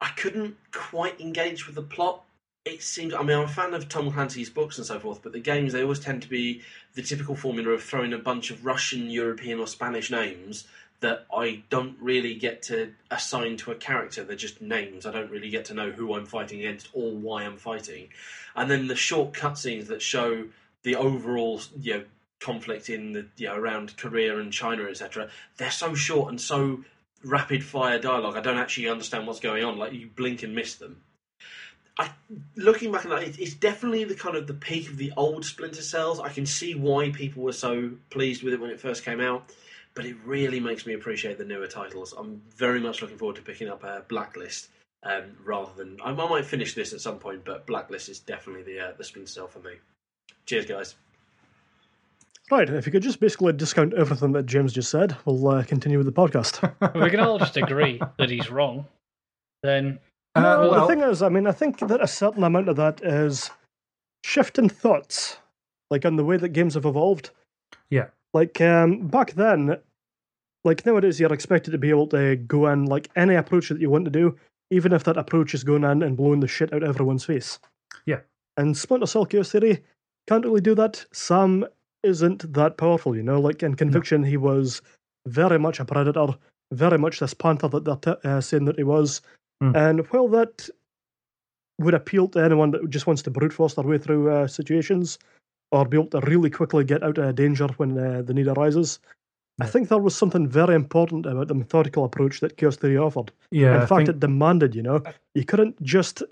I couldn't quite engage with the plot. It seems, I mean, I'm a fan of Tom Clancy's books and so forth, but the games, they always tend to be the typical formula of throwing a bunch of Russian, European or Spanish names that I don't really get to assign to a character. They're just names. I don't really get to know who I'm fighting against or why I'm fighting. And then the short cutscenes that show the overall, conflict in the, around Korea and China, etc. They're so short and so rapid-fire dialogue, I don't actually understand what's going on. Like, you blink and miss them. Looking back at that, it's definitely the kind of the peak of the old Splinter Cells. I can see why people were so pleased with it when it first came out, but it really makes me appreciate the newer titles. I'm very much looking forward to picking up Blacklist rather than... I might finish this at some point, but Blacklist is definitely the Splinter Cell for me. Cheers, guys. Right, if you could just basically discount everything that James just said, we'll continue with the podcast. We can all just agree that he's wrong. Then, well, the thing is, I mean, I think that a certain amount of that is shifting thoughts, like on the way that games have evolved. Yeah, like back then, Like, nowadays, you're expected to be able to go in, like, any approach that you want to do, even if that approach is going in and blowing the shit out of everyone's face. Yeah. And Splinter Cell Chaos Theory can't really do that. Sam isn't that powerful, you know? Like, in Conviction, he was very much a predator, very much this panther that they're saying that he was. And while that would appeal to anyone that just wants to brute force their way through situations, or be able to really quickly get out of danger when the need arises, I think there was something very important about the methodical approach that Chaos Theory offered. Yeah, in fact, it demanded, you know, you couldn't just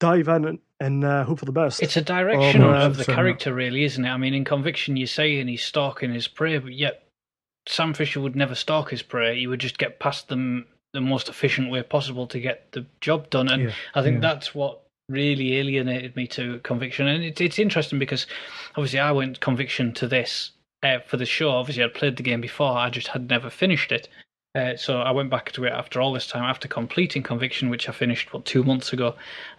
dive in and hope for the best. It's a direction of the character, really, isn't it? I mean, in Conviction, you say he's stalking his prey, but yet Sam Fisher would never stalk his prey. He would just get past them the most efficient way possible to get the job done. And I think that's what really alienated me to Conviction. And it's interesting because, obviously, I went Conviction to this for the show. Obviously, I'd played the game before. I just had never finished it. So I went back to it after all this time, after completing Conviction, which I finished, 2 months ago.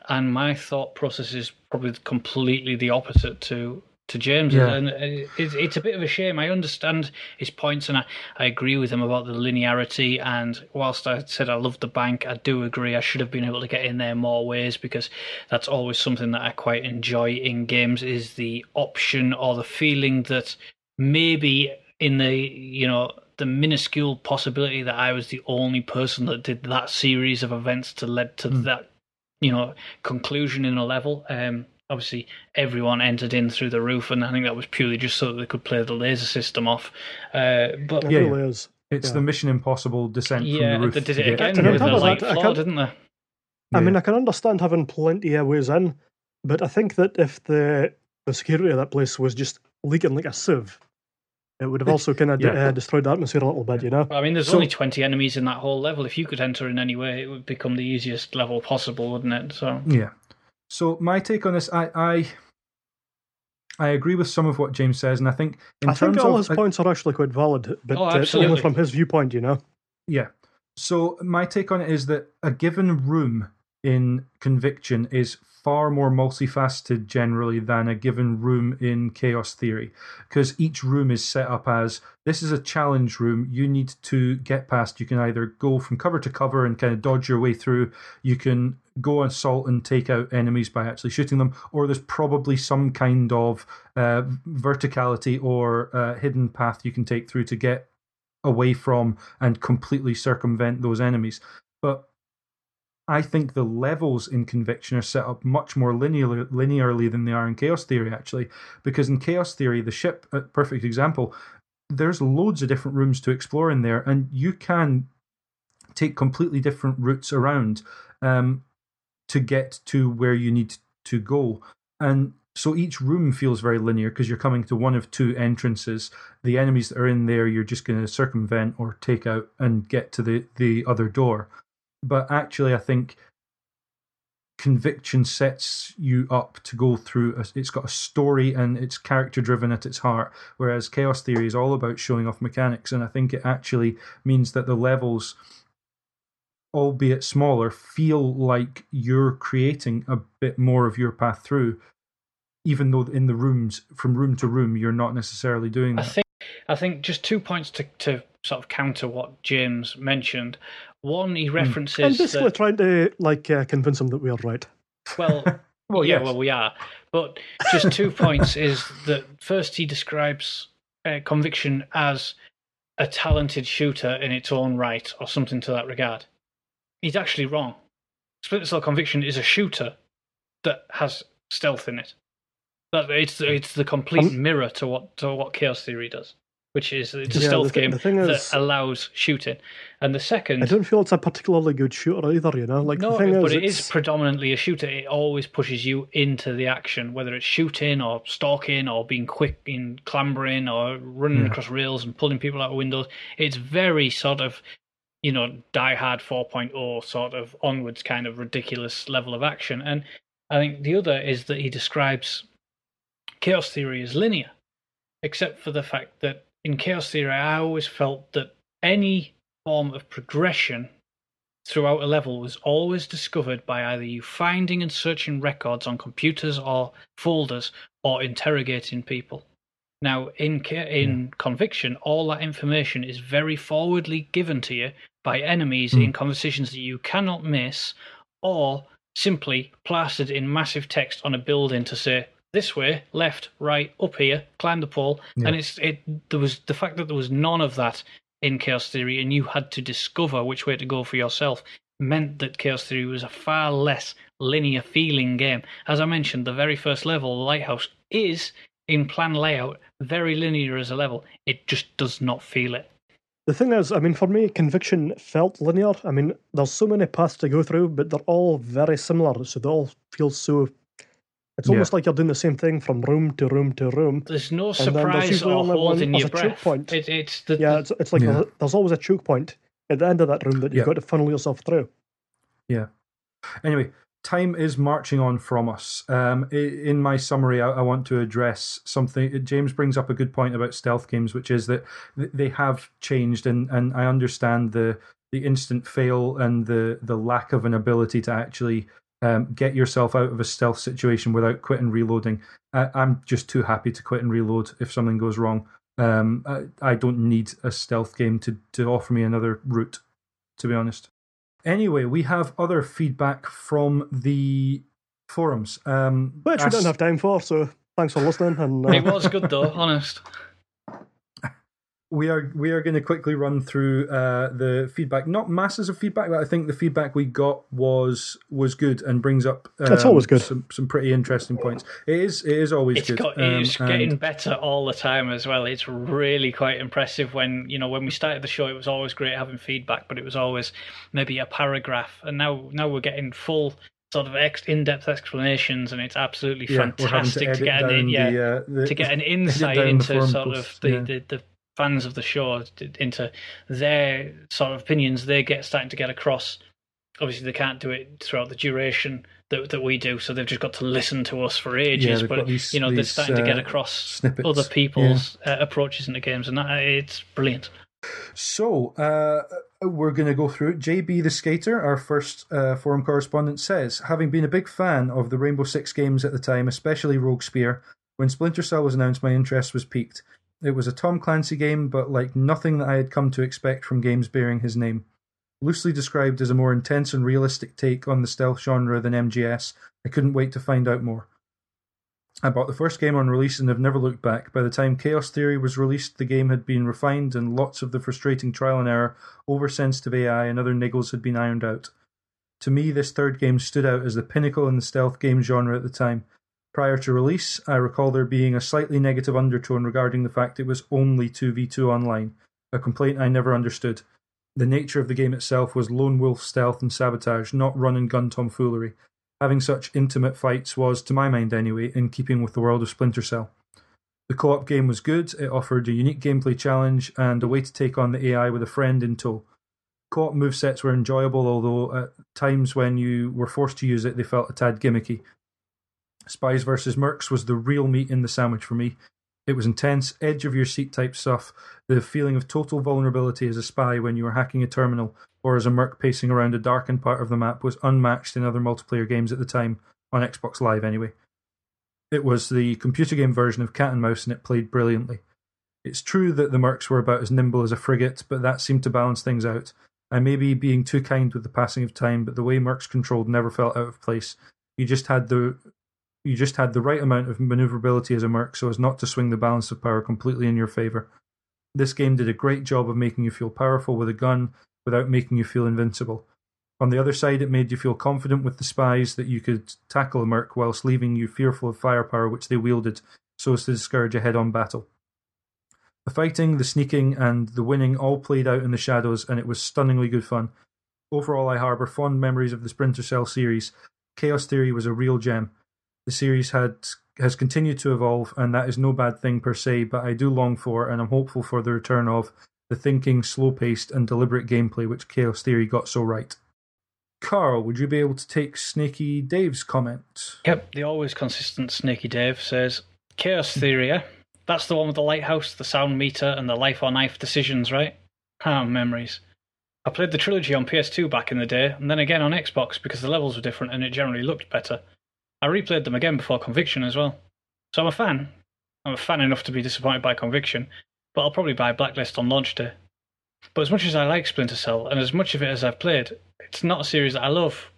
And my thought process is probably completely the opposite to James. Yeah. And it's a bit of a shame. I understand his points, and I agree with him about the linearity. And whilst I said I love the bank, I do agree I should have been able to get in there more ways, because that's always something that I quite enjoy in games, is the option or the feeling that maybe in the, you know, the minuscule possibility that I was the only person that did that series of events to led to that, you know, conclusion in a level. Obviously, everyone entered in through the roof, and I think that was purely just so that they could play the laser system off. But yeah, it's the Mission Impossible descent from the roof. They did it again with the light floor, didn't they? I mean, I can understand having plenty of ways in, but I think that if the security of that place was just leaking like a sieve, it would have also kind of destroyed the atmosphere a little bit, you know? I mean, there's only 20 enemies in that whole level. If you could enter in any way, it would become the easiest level possible, wouldn't it? So yeah. So my take on this, I agree with some of what James says, and I think I think all his points are actually quite valid, but it's only from his viewpoint, you know? Yeah. So my take on it is that a given room in Conviction is far more multifaceted generally than a given room in Chaos Theory, because each room is set up as, this is a challenge room you need to get past. You can either go from cover to cover and kind of dodge your way through, you can go assault and take out enemies by actually shooting them, or there's probably some kind of verticality or hidden path you can take through to get away from and completely circumvent those enemies. But I think the levels in Conviction are set up much more linearly than they are in Chaos Theory, actually, because in Chaos Theory, the ship, a perfect example, there's loads of different rooms to explore in there, and you can take completely different routes around to get to where you need to go. And so each room feels very linear because you're coming to one of two entrances. The enemies that are in there, you're just going to circumvent or take out and get to the other door. But actually, I think Conviction sets you up to go through. It's got a story and it's character-driven at its heart, whereas Chaos Theory is all about showing off mechanics. And I think it actually means that the levels, albeit smaller, feel like you're creating a bit more of your path through, even though in the rooms, from room to room, you're not necessarily doing that. I think just 2 points to sort of counter what James mentioned. One, he references... I'm basically trying to convince him that we are right. Well, we are. But just 2 points is that first he describes Conviction as a talented shooter in its own right, or something to that regard. He's actually wrong. Splinter Cell Conviction is a shooter that has stealth in it. It's the complete mirror to what Chaos Theory does, which is it's a stealth game that allows shooting. And the second... I don't feel it's a particularly good shooter either, you know? It is predominantly a shooter. It always pushes you into the action, whether it's shooting or stalking or being quick in clambering or running across rails and pulling people out of windows. It's very sort of, you know, Die Hard 4.0 sort of onwards kind of ridiculous level of action. And I think the other is that he describes Chaos Theory as linear, except for the fact that in Chaos Theory, I always felt that any form of progression throughout a level was always discovered by either you finding and searching records on computers or folders or interrogating people. Now, in Conviction, all that information is very forwardly given to you by enemies in conversations that you cannot miss, or simply plastered in massive text on a building to say, this way, left, right, up here, climb the pole. Yeah. And there was the fact that there was none of that in Chaos Theory, and you had to discover which way to go for yourself, meant that Chaos Theory was a far less linear feeling game. As I mentioned, the very first level, the lighthouse, is in plan layout very linear as a level. It just does not feel it. The thing is, I mean, for me, Conviction felt linear. I mean, there's so many paths to go through, but they're all very similar, so they all feel so... It's almost like you're doing the same thing from room to room to room. There's no surprise or hold in your breath. There's always a choke point at the end of that room that you've got to funnel yourself through. Yeah. Anyway, time is marching on from us. In my summary, I want to address something. James brings up a good point about stealth games, which is that they have changed, and I understand the instant fail and the lack of an ability to actually... get yourself out of a stealth situation without quit and reloading. I'm just too happy to quit and reload if something goes wrong. I don't need a stealth game to offer me another route, to be honest. Anyway, we have other feedback from the forums. Which we don't have time for, so thanks for listening. And, It was good, though, honest. We are going to quickly run through the feedback. Not masses of feedback, but I think the feedback we got was good and brings up some pretty interesting points. It is always good. It's getting better all the time as well. It's really quite impressive when we started the show, it was always great having feedback, but it was always maybe a paragraph. And now we're getting full sort of in-depth explanations, and it's absolutely fantastic to get an insight into sort of the fans of the show, into their sort of opinions they get starting to get across. Obviously, they can't do it throughout the duration that we do, so they've just got to listen to us for ages. But they're starting to get across snippets, other people's approaches into games, and it's brilliant. So we're going to go through. JB the Skater, our first forum correspondent, says, having been a big fan of the Rainbow Six games at the time, especially Rogue Spear, when Splinter Cell was announced, my interest was piqued. It was a Tom Clancy game, but like nothing that I had come to expect from games bearing his name. Loosely described as a more intense and realistic take on the stealth genre than MGS, I couldn't wait to find out more. I bought the first game on release and have never looked back. By the time Chaos Theory was released, the game had been refined and lots of the frustrating trial and error, oversensitive AI and other niggles had been ironed out. To me, this third game stood out as the pinnacle in the stealth game genre at the time. Prior to release, I recall there being a slightly negative undertone regarding the fact it was only 2v2 online, a complaint I never understood. The nature of the game itself was lone wolf stealth and sabotage, not run-and-gun tomfoolery. Having such intimate fights was, to my mind anyway, in keeping with the world of Splinter Cell. The co-op game was good, it offered a unique gameplay challenge and a way to take on the AI with a friend in tow. Co-op movesets were enjoyable, although at times when you were forced to use it, they felt a tad gimmicky. Spies vs. Mercs was the real meat in the sandwich for me. It was intense, edge-of-your-seat type stuff, the feeling of total vulnerability as a spy when you were hacking a terminal or as a merc pacing around a darkened part of the map was unmatched in other multiplayer games at the time, on Xbox Live anyway. It was the computer game version of Cat and Mouse and it played brilliantly. It's true that the mercs were about as nimble as a frigate, but that seemed to balance things out. I may be being too kind with the passing of time, but the way mercs controlled never felt out of place. You just had the right amount of maneuverability as a merc so as not to swing the balance of power completely in your favour. This game did a great job of making you feel powerful with a gun without making you feel invincible. On the other side, it made you feel confident with the spies that you could tackle a merc whilst leaving you fearful of firepower which they wielded so as to discourage a head-on battle. The fighting, the sneaking and the winning all played out in the shadows and it was stunningly good fun. Overall, I harbour fond memories of the Splinter Cell series. Chaos Theory was a real gem. The series has continued to evolve, and that is no bad thing per se, but I do long for, and I'm hopeful for, the return of the thinking, slow-paced, and deliberate gameplay which Chaos Theory got so right. Carl, would you be able to take Snaky Dave's comment? Yep, the always consistent Snaky Dave says, Chaos Theory, yeah? That's the one with the lighthouse, the sound meter, and the life or knife decisions, right? Memories. I played the trilogy on PS2 back in the day, and then again on Xbox because the levels were different and it generally looked better. I replayed them again before Conviction as well. So I'm a fan, I'm fan enough to be disappointed by Conviction, but I'll probably buy Blacklist on launch day. But as much as I like Splinter Cell, and as much of it as I've played, it's not a series that I love,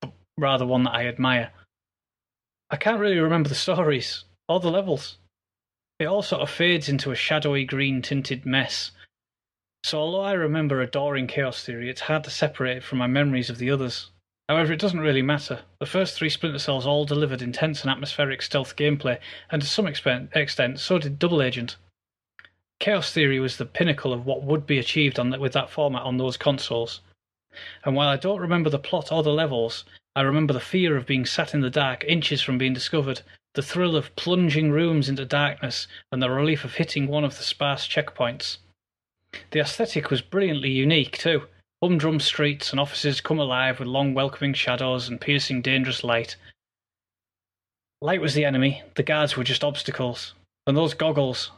but rather one that I admire. I can't really remember the stories, or the levels. It all sort of fades into a shadowy green-tinted mess. So although I remember adoring Chaos Theory, it's hard to separate it from my memories of the others. However, it doesn't really matter. The first three Splinter Cells all delivered intense and atmospheric stealth gameplay, and to some extent, so did Double Agent. Chaos Theory was the pinnacle of what would be achieved with that format on those consoles. And while I don't remember the plot or the levels, I remember the fear of being sat in the dark, inches from being discovered, the thrill of plunging rooms into darkness, and the relief of hitting one of the sparse checkpoints. The aesthetic was brilliantly unique too. Humdrum streets and offices come alive with long welcoming shadows and piercing dangerous light. Light was the enemy, the guards were just obstacles. And those goggles.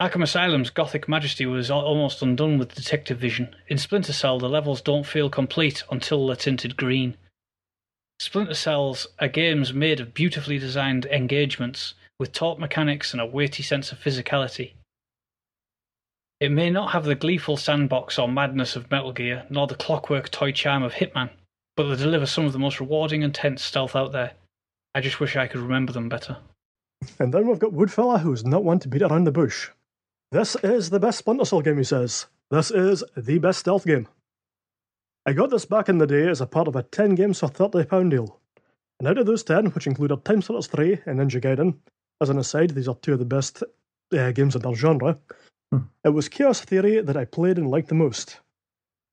Arkham Asylum's gothic majesty was almost undone with detective vision. In Splinter Cell, the levels don't feel complete until they're tinted green. Splinter Cells are games made of beautifully designed engagements, with taut mechanics and a weighty sense of physicality. It may not have the gleeful sandbox or madness of Metal Gear, nor the clockwork toy charm of Hitman, but they deliver some of the most rewarding and tense stealth out there. I just wish I could remember them better. And then we've got Woodfella, who's not one to beat around the bush. This is the best Splinter Cell game, he says. This is the best stealth game. I got this back in the day as a part of a 10 games for £30 deal. And out of those 10, which included Time Splitters 3 and Ninja Gaiden, as an aside, these are two of the best games in their genre, it was Chaos Theory that I played and liked the most.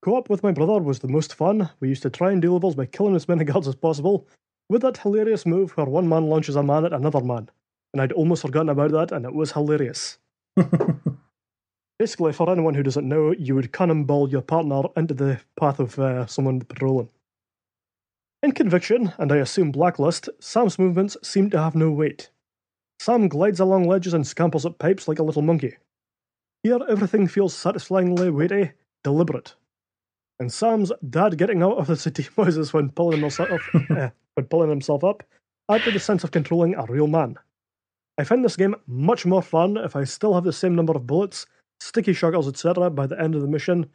Co-op with my brother was the most fun. We used to try and do levels by killing as many guards as possible, with that hilarious move where one man launches a man at another man. And I'd almost forgotten about that, and it was hilarious. Basically, for anyone who doesn't know, you would cannonball your partner into the path of someone patrolling. In Conviction, and I assume Blacklist, Sam's movements seem to have no weight. Sam glides along ledges and scampers up pipes like a little monkey. Here, everything feels satisfyingly weighty, deliberate. And Sam's dad getting out of the city noises when pulling himself up add to the sense of controlling a real man. I find this game much more fun if I still have the same number of bullets, sticky shockers, etc. by the end of the mission.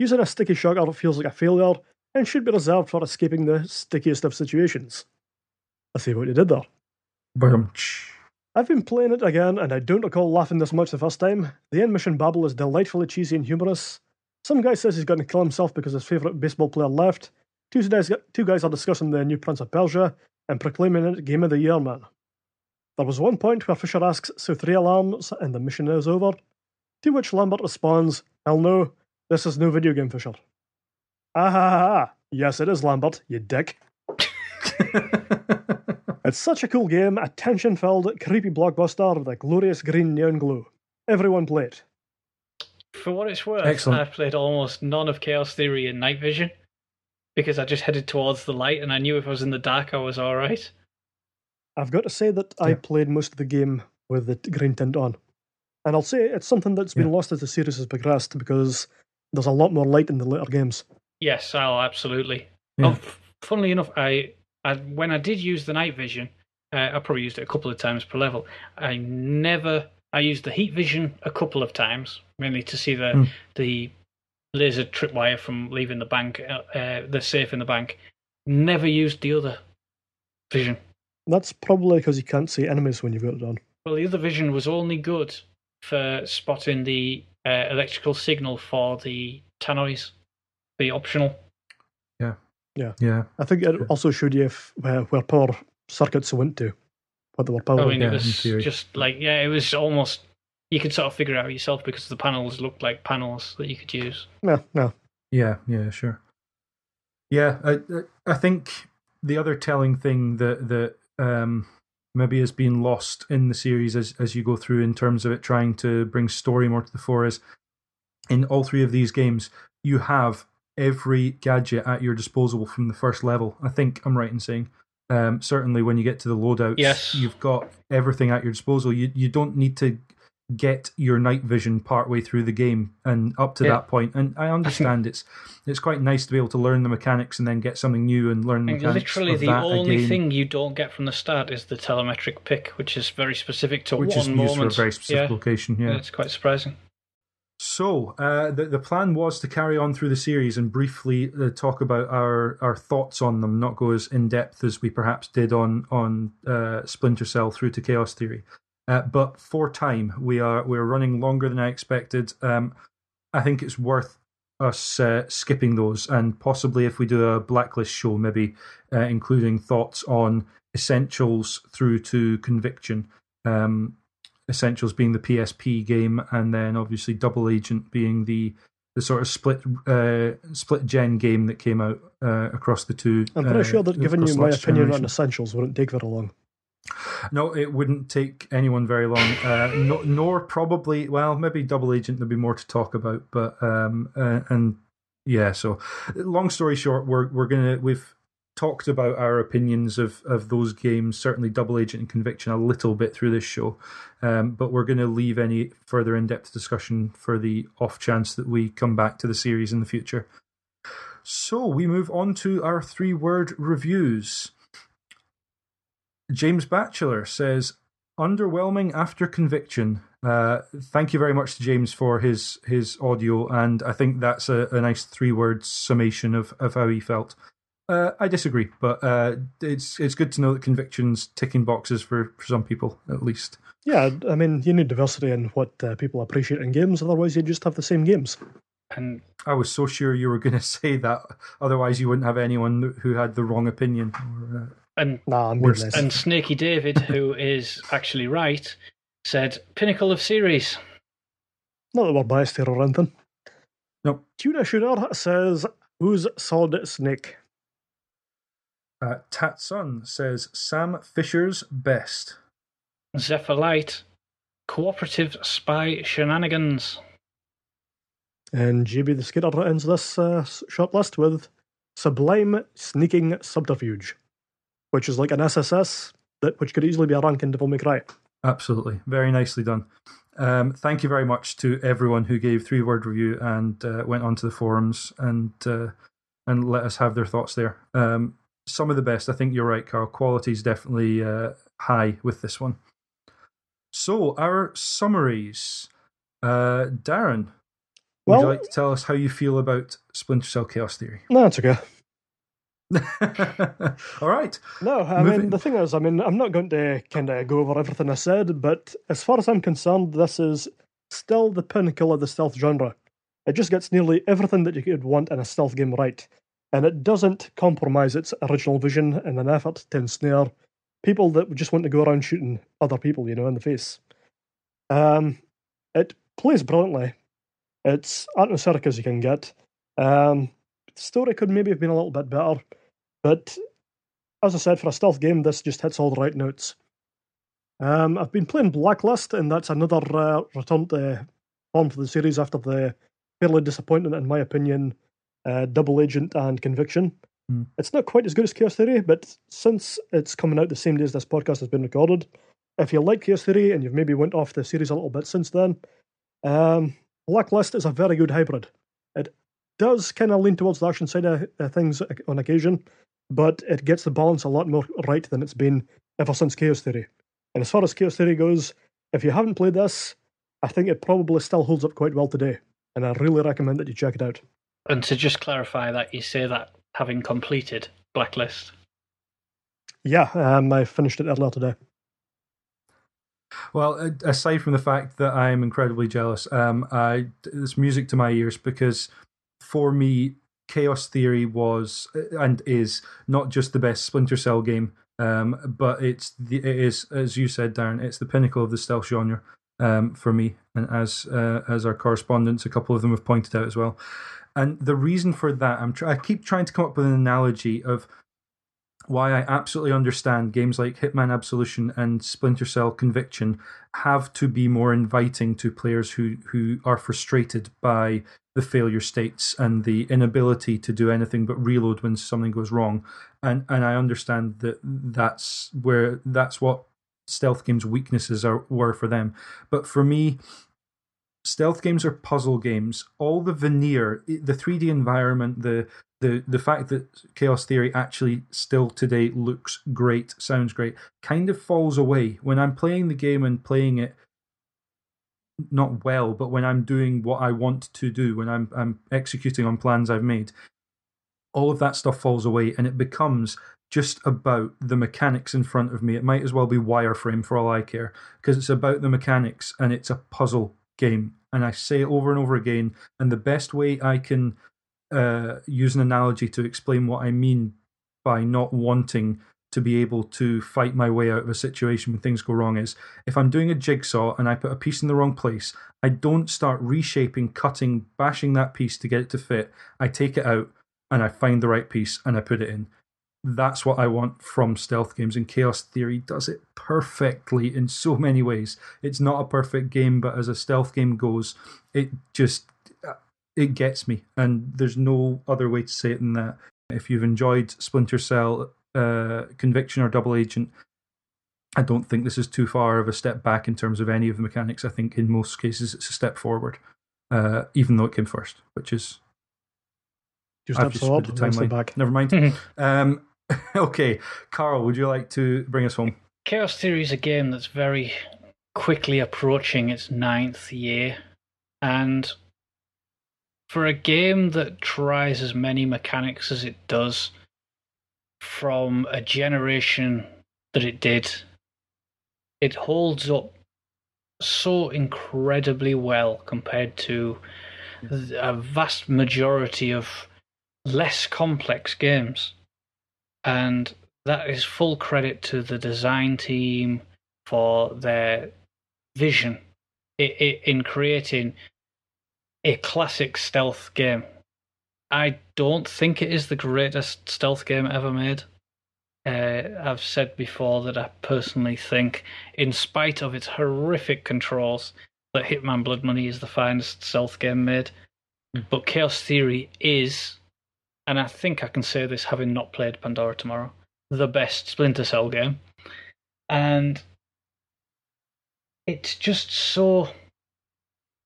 Using a sticky shocker feels like a failure and should be reserved for escaping the stickiest of situations. I see what you did there. I've been playing it again and I don't recall laughing this much the first time. The end mission babble is delightfully cheesy and humorous. Some guy says he's going to kill himself because his favourite baseball player left. Two guys are discussing the new Prince of Persia and proclaiming it Game of the Year man. There was one point where Fisher asks, so 3 alarms and the mission is over? To which Lambert responds, hell no, this is no video game, Fisher. Ah ha ha ha, yes it is, Lambert, you dick. It's such a cool game, a tension-filled, creepy blockbuster with a glorious green neon glow. Everyone played. For what it's worth, excellent. I've played almost none of Chaos Theory in night vision, because I just headed towards the light and I knew if I was in the dark I was alright. I've got to say that I played most of the game with the green tint on. And I'll say it's something that's been lost as the series has progressed because there's a lot more light in the later games. Yes, oh, absolutely. Yeah. Oh, funnily enough, I when I did use the night vision, I probably used it a couple of times per level. I used the heat vision a couple of times, mainly to see the laser tripwire from leaving the bank, the safe in the bank. Never used the other vision. That's probably because you can't see enemies when you've got it on. Well, the other vision was only good for spotting the electrical signal for the tannoys, the optional. Yeah. I think it also showed you where power circuits went to, what they were powering. I mean, it was just like, it was almost, you could sort of figure it out yourself because the panels looked like panels that you could use. No. Yeah, sure. Yeah, I think the other telling thing that maybe has been lost in the series as you go through in terms of it trying to bring story more to the fore is in all three of these games, you have every gadget at your disposal from the first level. I think I'm right in saying, certainly when you get to the loadouts, You've got everything at your disposal. You don't need to get your night vision partway through the game and up to that point. And I understand it's quite nice to be able to learn the mechanics and then get something new and learn the mechanics. Literally the only thing you don't get from the start is the telemetric pick, which is very specific to one moment. Which is used for a very specific location, it's quite surprising. So, the plan was to carry on through the series and briefly talk about our thoughts on them, not go as in-depth as we perhaps did on Splinter Cell through to Chaos Theory. But for time, we're running longer than I expected. I think it's worth us skipping those, and possibly if we do a Blacklist show, maybe including thoughts on Essentials through to Conviction. Essentials being the PSP game, and then obviously Double Agent being the sort of split gen game that came out across the two. I'm pretty sure that giving you my opinion on Essentials wouldn't take very long. No, it wouldn't take anyone very long. Nor probably, well, maybe Double Agent there'd be more to talk about, but so long story short, we've talked about our opinions of those games, certainly Double Agent and Conviction, a little bit through this show, but we're going to leave any further in-depth discussion for the off chance that we come back to the series in the future. So we move on to our 3-word reviews. James Batchelor says, underwhelming after Conviction. Thank you very much to James for his audio, and I think that's a nice 3-word summation of how he felt. I disagree, but it's good to know that Conviction's ticking boxes for some people, at least. Yeah, I mean, you need diversity in what people appreciate in games, otherwise you'd just have the same games. And I was so sure you were going to say that, otherwise you wouldn't have anyone who had the wrong opinion. And Snaky David, who is actually right, said, pinnacle of series. Not that we're biased here or anything. No. Tuna Shooter says, who's Solid Snake? Tatsun says, Sam Fisher's best. Zephyr Light, cooperative spy shenanigans. And GB the Skater ends this short list with sublime sneaking subterfuge, which is like an SSS, which could easily be a rank in Devil May Cry. Absolutely. Very nicely done. Thank you very much to everyone who gave 3-word review and went onto the forums and let us have their thoughts there. Some of the best. I think you're right, Carl. Quality's definitely high with this one. So, our summaries. Darren, would you like to tell us how you feel about Splinter Cell Chaos Theory? No, it's okay. All right. No, I mean, the thing is, I'm not going to kind of go over everything I said, but as far as I'm concerned, this is still the pinnacle of the stealth genre. It just gets nearly everything that you could want in a stealth game right. And it doesn't compromise its original vision in an effort to ensnare people that just want to go around shooting other people, in the face. It plays brilliantly. It's atmospheric as you can get. The story could maybe have been a little bit better, but as I said, for a stealth game, this just hits all the right notes. I've been playing Blacklist, and that's another return to form for the series after the fairly disappointing, in my opinion, Double Agent and Conviction. It's not quite as good as Chaos Theory, but since it's coming out the same day as this podcast has been recorded, if you like Chaos Theory and you've maybe went off the series a little bit since then, Blacklist is a very good hybrid. It does kind of lean towards the action side of things on occasion, but it gets the balance a lot more right than it's been ever since Chaos Theory. And as far as Chaos Theory goes, if you haven't played this, I think it probably still holds up quite well today, and I really recommend that you check it out. And to just clarify that, you say that having completed Blacklist. Yeah, I finished it earlier today. Well, aside from the fact that I'm incredibly jealous, it's music to my ears, because for me, Chaos Theory was and is not just the best Splinter Cell game, but it is, as you said, Darren, it's the pinnacle of the stealth genre. For me, and as our correspondents, a couple of them have pointed out as well. And the reason for that, I keep trying to come up with an analogy of why I absolutely understand games like Hitman Absolution and Splinter Cell Conviction have to be more inviting to players who are frustrated by the failure states and the inability to do anything but reload when something goes wrong. And I understand that's what stealth games' weaknesses were for them. But for me, stealth games are puzzle games. All the veneer, the 3D environment, the fact that Chaos Theory actually still today looks great, sounds great, kind of falls away. When I'm playing the game and playing it, not well, but when I'm doing what I want to do, when I'm executing on plans I've made, all of that stuff falls away and it becomes just about the mechanics in front of me. It might as well be wireframe for all I care, because it's about the mechanics and it's a puzzle game. And I say it over and over again, and the best way I can use an analogy to explain what I mean by not wanting to be able to fight my way out of a situation when things go wrong is, if I'm doing a jigsaw and I put a piece in the wrong place, I don't start reshaping, cutting, bashing that piece to get it to fit. I take it out and I find the right piece and I put it in. That's what I want from stealth games, and Chaos Theory does it perfectly in so many ways. It's not a perfect game, but as a stealth game goes, it just, it gets me, and there's no other way to say it than that. If you've enjoyed Splinter Cell Conviction or Double Agent, I don't think this is too far of a step back in terms of any of the mechanics. I think in most cases it's a step forward, even though it came first, which is... Never mind. Okay, Carl, would you like to bring us home? Chaos Theory is a game that's very quickly approaching its 9th year, and for a game that tries as many mechanics as it does from a generation that it did, it holds up so incredibly well compared to a vast majority of less complex games. And that is full credit to the design team for their vision in creating a classic stealth game. I don't think it is the greatest stealth game ever made. I've said before that I personally think, in spite of its horrific controls, that Hitman Blood Money is the finest stealth game made. But Chaos Theory is, and I think I can say this having not played Pandora Tomorrow, the best Splinter Cell game. And it's just so...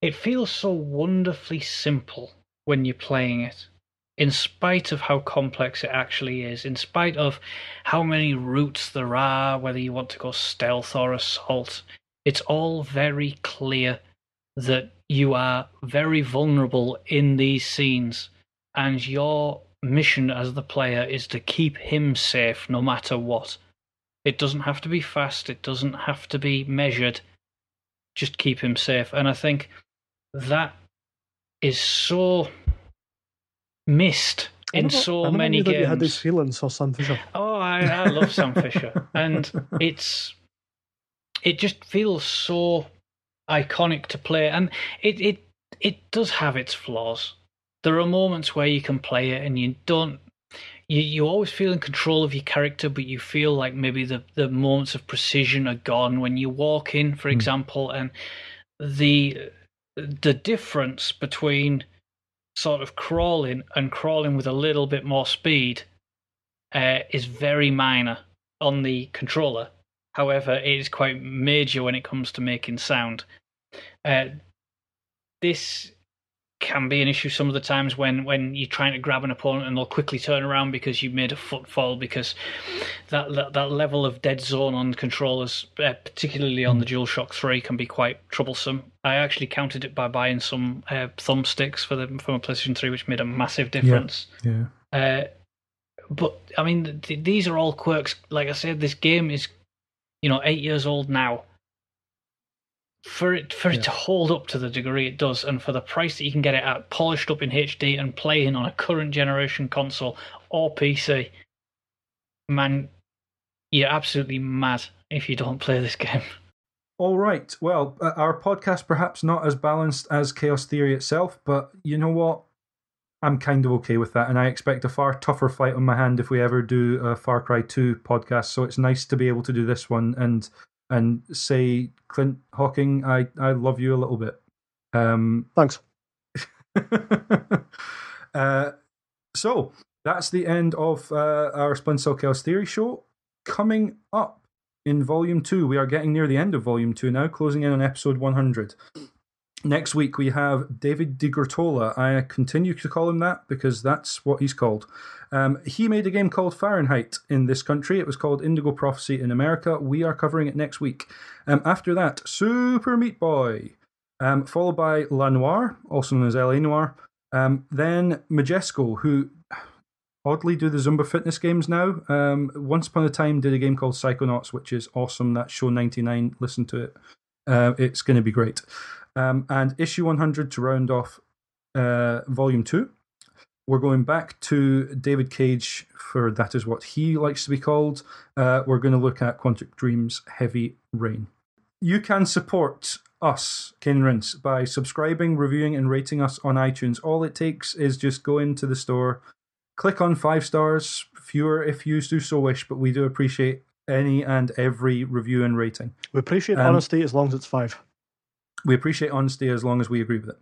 it feels so wonderfully simple when you're playing it, in spite of how complex it actually is, in spite of how many routes there are, whether you want to go stealth or assault. It's all very clear that you are very vulnerable in these scenes, and your mission as the player is to keep him safe no matter what. It doesn't have to be fast, it doesn't have to be measured, just keep him safe. And I think that is so missed in so many games. I knew that you had these feelings for Sam Fisher. Oh, I love Sam Fisher. And it just feels so iconic to play. And it does have its flaws. There are moments where you can play it and you don't... You always feel in control of your character, but you feel like maybe the moments of precision are gone when you walk in, for example, and the difference between sort of crawling and crawling with a little bit more speed is very minor on the controller. However, it is quite major when it comes to making sound. This can be an issue some of the times when you're trying to grab an opponent and they'll quickly turn around because you made a footfall, because that level of dead zone on controllers, particularly on the DualShock 3, can be quite troublesome. I actually counted it by buying some thumbsticks from a PlayStation 3, which made a massive difference. Yeah. But I mean, these are all quirks. Like I said, this game is 8 years old now. For it to hold up to the degree it does, and for the price that you can get it at, polished up in HD and playing on a current generation console or PC, man, you're absolutely mad if you don't play this game. All right. Well, our podcast perhaps not as balanced as Chaos Theory itself, but you know what? I'm kind of okay with that, and I expect a far tougher fight on my hand if we ever do a Far Cry 2 podcast, so it's nice to be able to do this one and say, Clint Hocking, I love you a little bit. Thanks. So that's the end of our Splinter Cell Chaos Theory show. Coming up, in Volume 2. We are getting near the end of Volume 2 now, closing in on Episode 100. Next week, we have David DiGertola. I continue to call him that because that's what he's called. He made a game called Fahrenheit in this country. It was called Indigo Prophecy in America. We are covering it next week. After that, Super Meat Boy, followed by La Noire, also known as L.A. Noire. Then Majesco, who oddly do the Zumba Fitness games now. Once upon a time did a game called Psychonauts, which is awesome. That's show 99. Listen to it. It's going to be great. And issue 100 to round off volume 2. We're going back to David Cage, for that is what he likes to be called. We're going to look at Quantic Dream's Heavy Rain. You can support us, Cane and Rinse, by subscribing, reviewing, and rating us on iTunes. All it takes is just go into the store, click on 5 stars, fewer if you do so wish, but we do appreciate any and every review and rating. We appreciate honesty as long as it's 5. We appreciate honesty as long as we agree with it.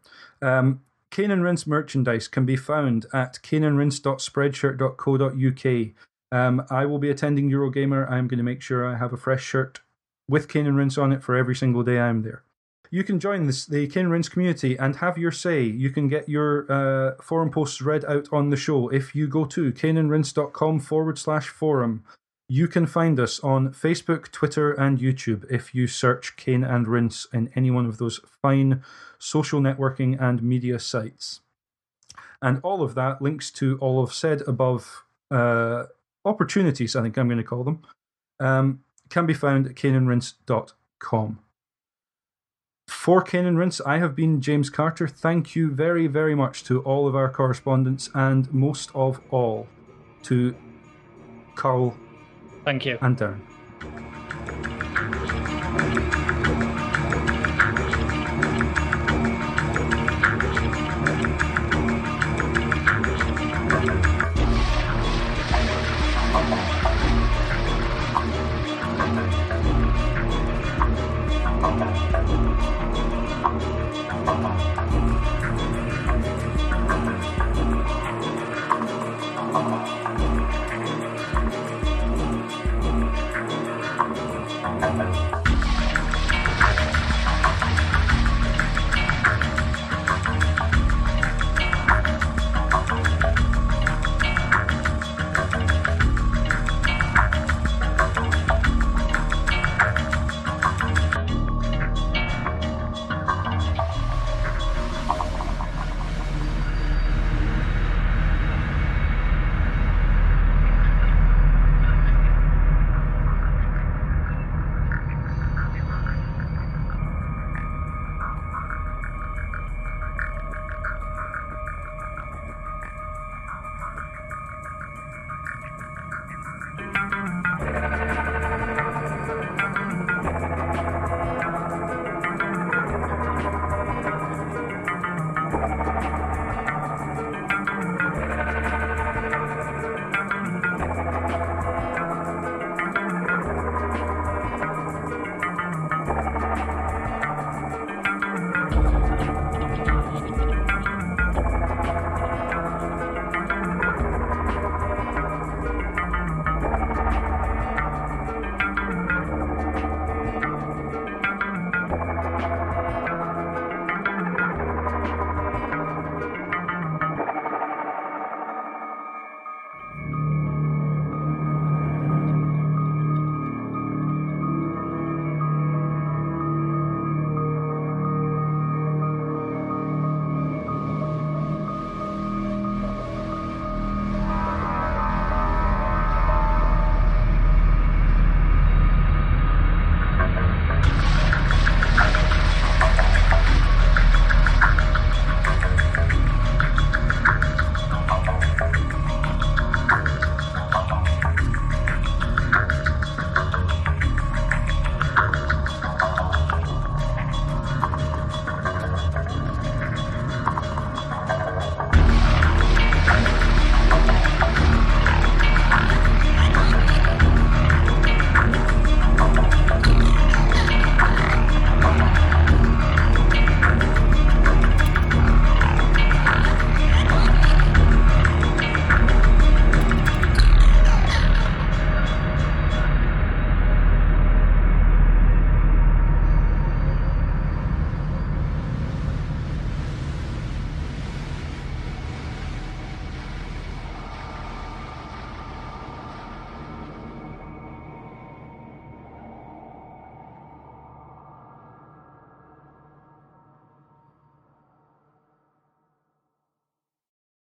Cane and Rinse merchandise can be found at caneandrinse.spreadshirt.co.uk. I will be attending Eurogamer. I'm going to make sure I have a fresh shirt with Cane and Rinse on it for every single day I'm there. You can join the Cane and Rinse community and have your say. You can get your forum posts read out on the show if you go to caneandrinse.com/forum. You can find us on Facebook, Twitter, and YouTube if you search Cane and Rinse in any one of those fine social networking and media sites. And all of that links to all of said above opportunities, I think I'm going to call them, can be found at caneandrinse.com. For Cane and Rinse, I have been James Carter. Thank you very, very much to all of our correspondents and most of all to Carl. Thank you. And Darren.